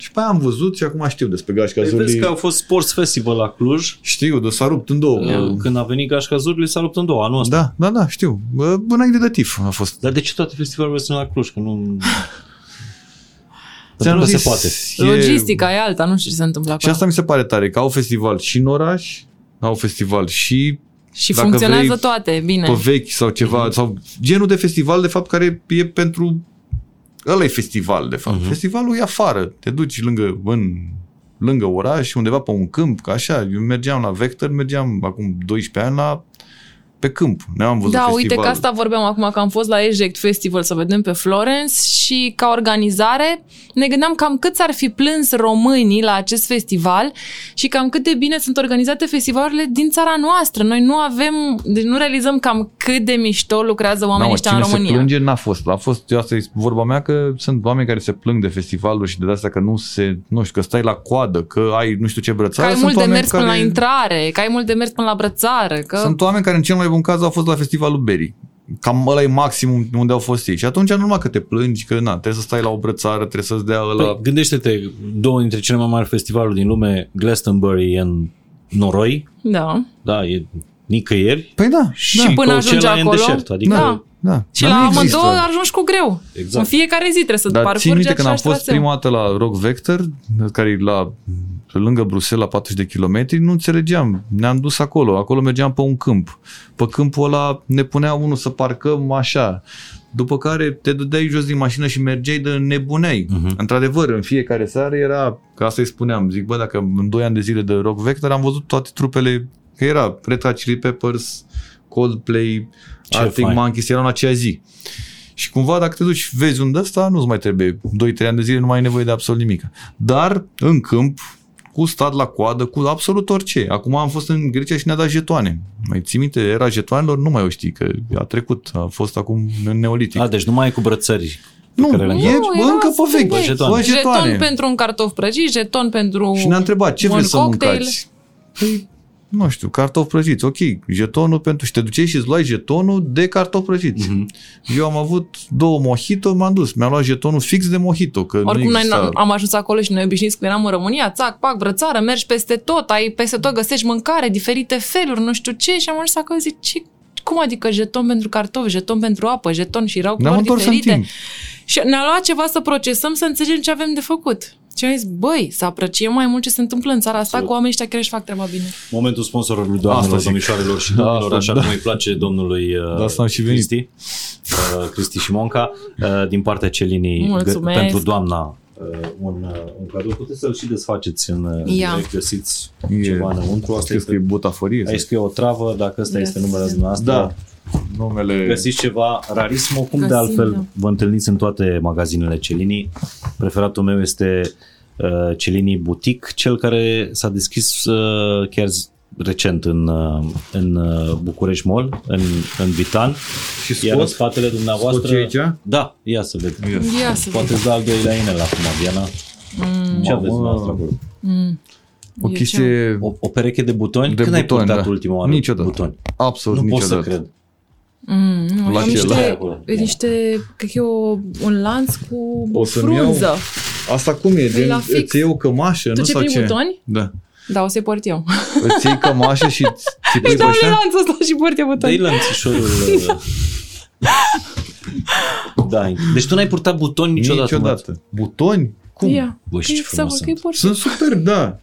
Și pe aia am văzut și acum știu despre Gașca Zurli. Vezi că a fost Sports Festival la Cluj. Știu, dar s-a rupt în două. Când a venit Gașca Zurli s-a rupt în două anul ăsta. Da, da, da, știu. Înainte de T I F a fost. Dar de ce toate festivalurile sunt la Cluj? Că nu... nu se poate. E... Logistica e alta, nu știu ce se întâmplă acolo. Și asta mi se pare tare, că au festival și în oraș, au festival și... Și dacă funcționează vrei, toate, bine. Pe vechi sau ceva, mm-hmm. sau genul de festival, de fapt, care e pentru... Ăla e festival, de fapt. Uh-huh. Festivalul e afară. Te duci lângă, în lângă oraș, undeva pe un câmp, așa. Eu mergeam la Vector, mergeam acum doisprezece ani la... pe câmp. Ne-am văzut da, festivalul. Uite că asta vorbeam acum, că am fost la Eject Festival să vedem pe Florence și ca organizare ne gândeam cam cât s-ar fi plâns românii la acest festival și cam cât de bine sunt organizate festivalurile din țara noastră. Noi nu avem, deci nu realizăm cam cât de mișto lucrează oamenii ăștia în România. Cine se plânge n-a fost. A fost, asta e vorba mea, că sunt oameni care se plâng de festivaluri și de astea că nu se, nu știu, că stai la coadă, că ai nu știu ce brățară. Că ai mult de mers care... până la intrare, că ai mult de mers până la brățară. Că... Sunt oameni care în cel mai bun caz au fost la festivalul Berry. Cam ăla e maximum unde au fost ei. Și atunci numai că te plângi, că na, trebuie să stai la o brățară, trebuie să-ți dea ăla... Păi, gândește-te, două dintre cele mai mari festivaluri din lume, Glastonbury e în noroi. Da. Da, e nicăieri. Păi da. Și da. Până ajungi acolo. Deșert, adică da. Da. Și dar la amândouă ajungi cu greu. Exact. În fiecare zi trebuie să dar parcurgi. Dar țin minte când am fost prima dată la Rock Vector, care e la... lângă Bruxelles, la patruzeci de kilometri, nu înțelegeam. Ne-am dus acolo. Acolo mergeam pe un câmp. Pe câmpul ăla ne punea unul să parcăm așa. După care te dădeai jos din mașină și mergeai de nebuneai. Uh-huh. Într-adevăr, în fiecare seară era, ca asta îi spuneam, zic, bă, dacă în doi ani de zile de Rock Vector am văzut toate trupele, că era Red Hot Chili Peppers, Coldplay, ce Arctic fain. Monkeys, erau în aceea zi. Și cumva dacă te duci și vezi unde ăsta, nu-ți mai trebuie doi trei ani de zile, nu mai ai nevoie de absolut nimic. Dar în câmp cu stat la coadă, cu absolut orice. Acum am fost în Grecia și ne-a dat jetoane. Mai ții minte, era jetoanelor, nu mai o știi, că a trecut, a fost acum neolitic. A, deci nu mai e cu brățări. Nu, nu, încă pe vechi. Pe jetoane. Jeton pentru un cartof prăjit, jeton pentru și ne-a întrebat, ce vreți să mâncați? Păi, nu știu, cartof prăjit, ok, jetonul pentru... Și te duceai și îți luai jetonul de cartof prăjit. Mm-hmm. Eu am avut două mojito, m-am dus. Mi-am luat jetonul fix de mojito. Că oricum noi exista... am ajuns acolo și noi obișnuiți că eram în România, țac, pac, brățară, mergi peste tot, ai peste tot, găsești mâncare, diferite feluri, nu știu ce. Și am ajuns acolo, zic, ce... cum adică jeton pentru cartof, jeton pentru apă, jeton și erau culori diferite. Și ne-a luat ceva să procesăm, să înțelegem ce avem de făcut. Și am zis, băi, să apreciem mai mult ce se întâmplă în țara asta, so, cu oamenii ăștia care își fac treaba bine. Momentul sponsorului doamnelor, domnișoarelor și domnilor, așa da. Cum îi place domnului uh, Cristi, uh, Cristi și Monca, uh, din partea Celinii gă- pentru doamna uh, un, uh, un cadou. Puteți să-l și desfaceți în yeah. direct, găsiți yeah. ceva înăuntru. Asta este, e butaforie. Aici scrie o travă, dacă ăsta yes. este numele dumneavoastră. Da. Numele... Găsiți ceva rarismo, cum Găsim, de altfel da. Vă întâlniți în toate magazinele Celini. Preferatul meu este uh, Celini Boutique, cel care s-a deschis uh, chiar recent în, uh, în uh, București Mall, în, în Bitan. Și scot? Iar în spatele dumneavoastră... Scot aici? Da, ia să vedeți. Yes. Poate îți da al doilea inel acum, Diana. Mm. Ce aveți dumneavoastră acolo? Mm. O, chestie... o, o pereche de butoni? De Când butoni, ai purtat da. Ultima oară? Niciodată. Butoni? Absolut nu niciodată. Nu pot să cred. Mm, nu, la niște, niște, cred că e o, un lanț cu o frunză. Iau... Asta cum e? De îți iei o cămașă, tu nu? Tu ce pui butoni? Da. Da, o să-i port eu. Îți iei cămașă și ți pui pe așa? Îi dau lanțul ăsta și port eu butoni. Dă-i lanțișorul. Da. Deci tu n-ai purtat butoni niciodată? Niciodată. Butoni? Cum? Ia. Bă, știi ce frumos sunt. Sunt super, da.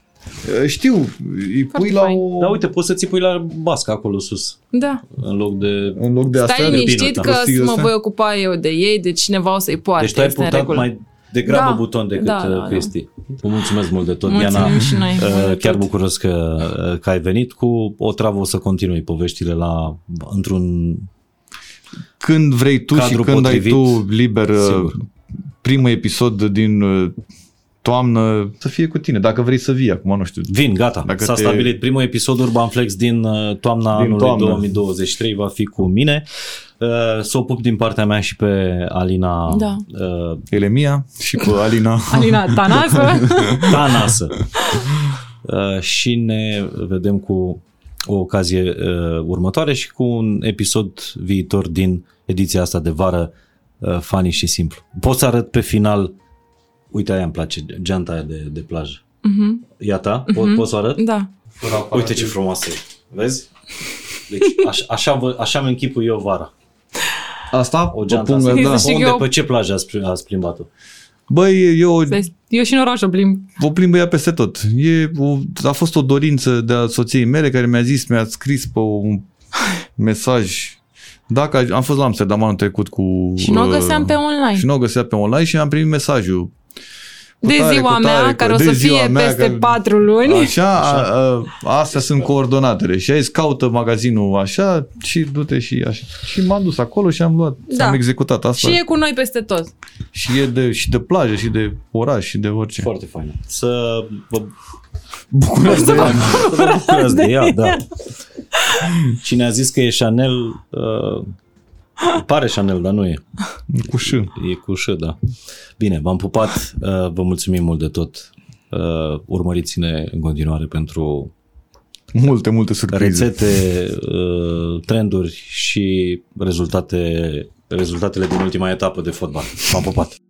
Știu, îi pui la o... Da, uite, poți să ți pui la bască acolo sus. Da. În loc de... În loc de astea, stai liniștit că mă voi ocupa eu de ei, de cineva o să-i poarte. Deci tu ai purtat mai degrabă da. Buton decât da, da, Cristi. Da, da. Vă mulțumesc mult de tot, Diana. Uh, chiar bucuros că, că ai venit cu o travă, o să continui poveștile la într-un când vrei tu și când potrivit, ai tu liber sigur. Primul episod din... toamnă, să fie cu tine, dacă vrei să vii acum, nu știu. Vin, gata. Dacă S-a te... stabilit primul episod Urban Flex din toamna din anului toamnă. două mii douăzeci și trei va fi cu mine. Să o pup din partea mea și pe Alina da. uh, Elemia și cu Alina Alina Tanasă Tanasă uh, și ne vedem cu o ocazie uh, următoare și cu un episod viitor din ediția asta de vară uh, funny și simplu. Pot să arăt pe final. Uite, aia îmi place, geanta aia de, de plajă. Uh-huh. Ia ta, po- uh-huh. poți să o arăt? Da. Uite ce frumoasă e. Vezi? Deci, așa, așa, vă, așa mă închipu eu vara. Asta? O geantă o pungă, asta. Da. Unde, eu... pe ce plajă ați, ați plimbat-o? Băi, eu... Eu și în oraș o plimb. O plimbă ea peste tot. E, o, a fost o dorință de a soției mele care mi-a zis, mi-a scris pe un mesaj... Dacă am fost la Amsterdam anul trecut cu... Și nu o găseam pe online. Și nu o găseam pe online și am primit mesajul. de ziua cutare, mea, care o să fie peste patru luni. Așa, așa. A, a, astea sunt coordonatele. Și aici caută magazinul așa și du-te și așa. Și m-am dus acolo și am luat, da. am executat asta. Și e cu noi peste tot. Și e de, și de plajă, și de oraș, și de orice. Foarte faină. Să vă bucurați de ea. Să vă bucurați de ea, da. Cine a zis că e Chanel... Uh, pare Chanel, dar nu e. Cu ș. E cu ș, da. Bine, v-am pupat. Vă mulțumim mult de tot. Urmăriți-ne în continuare pentru multe, multe surprize. Rețete, trenduri și rezultate, rezultatele din ultima etapă de fotbal. V-am pupat.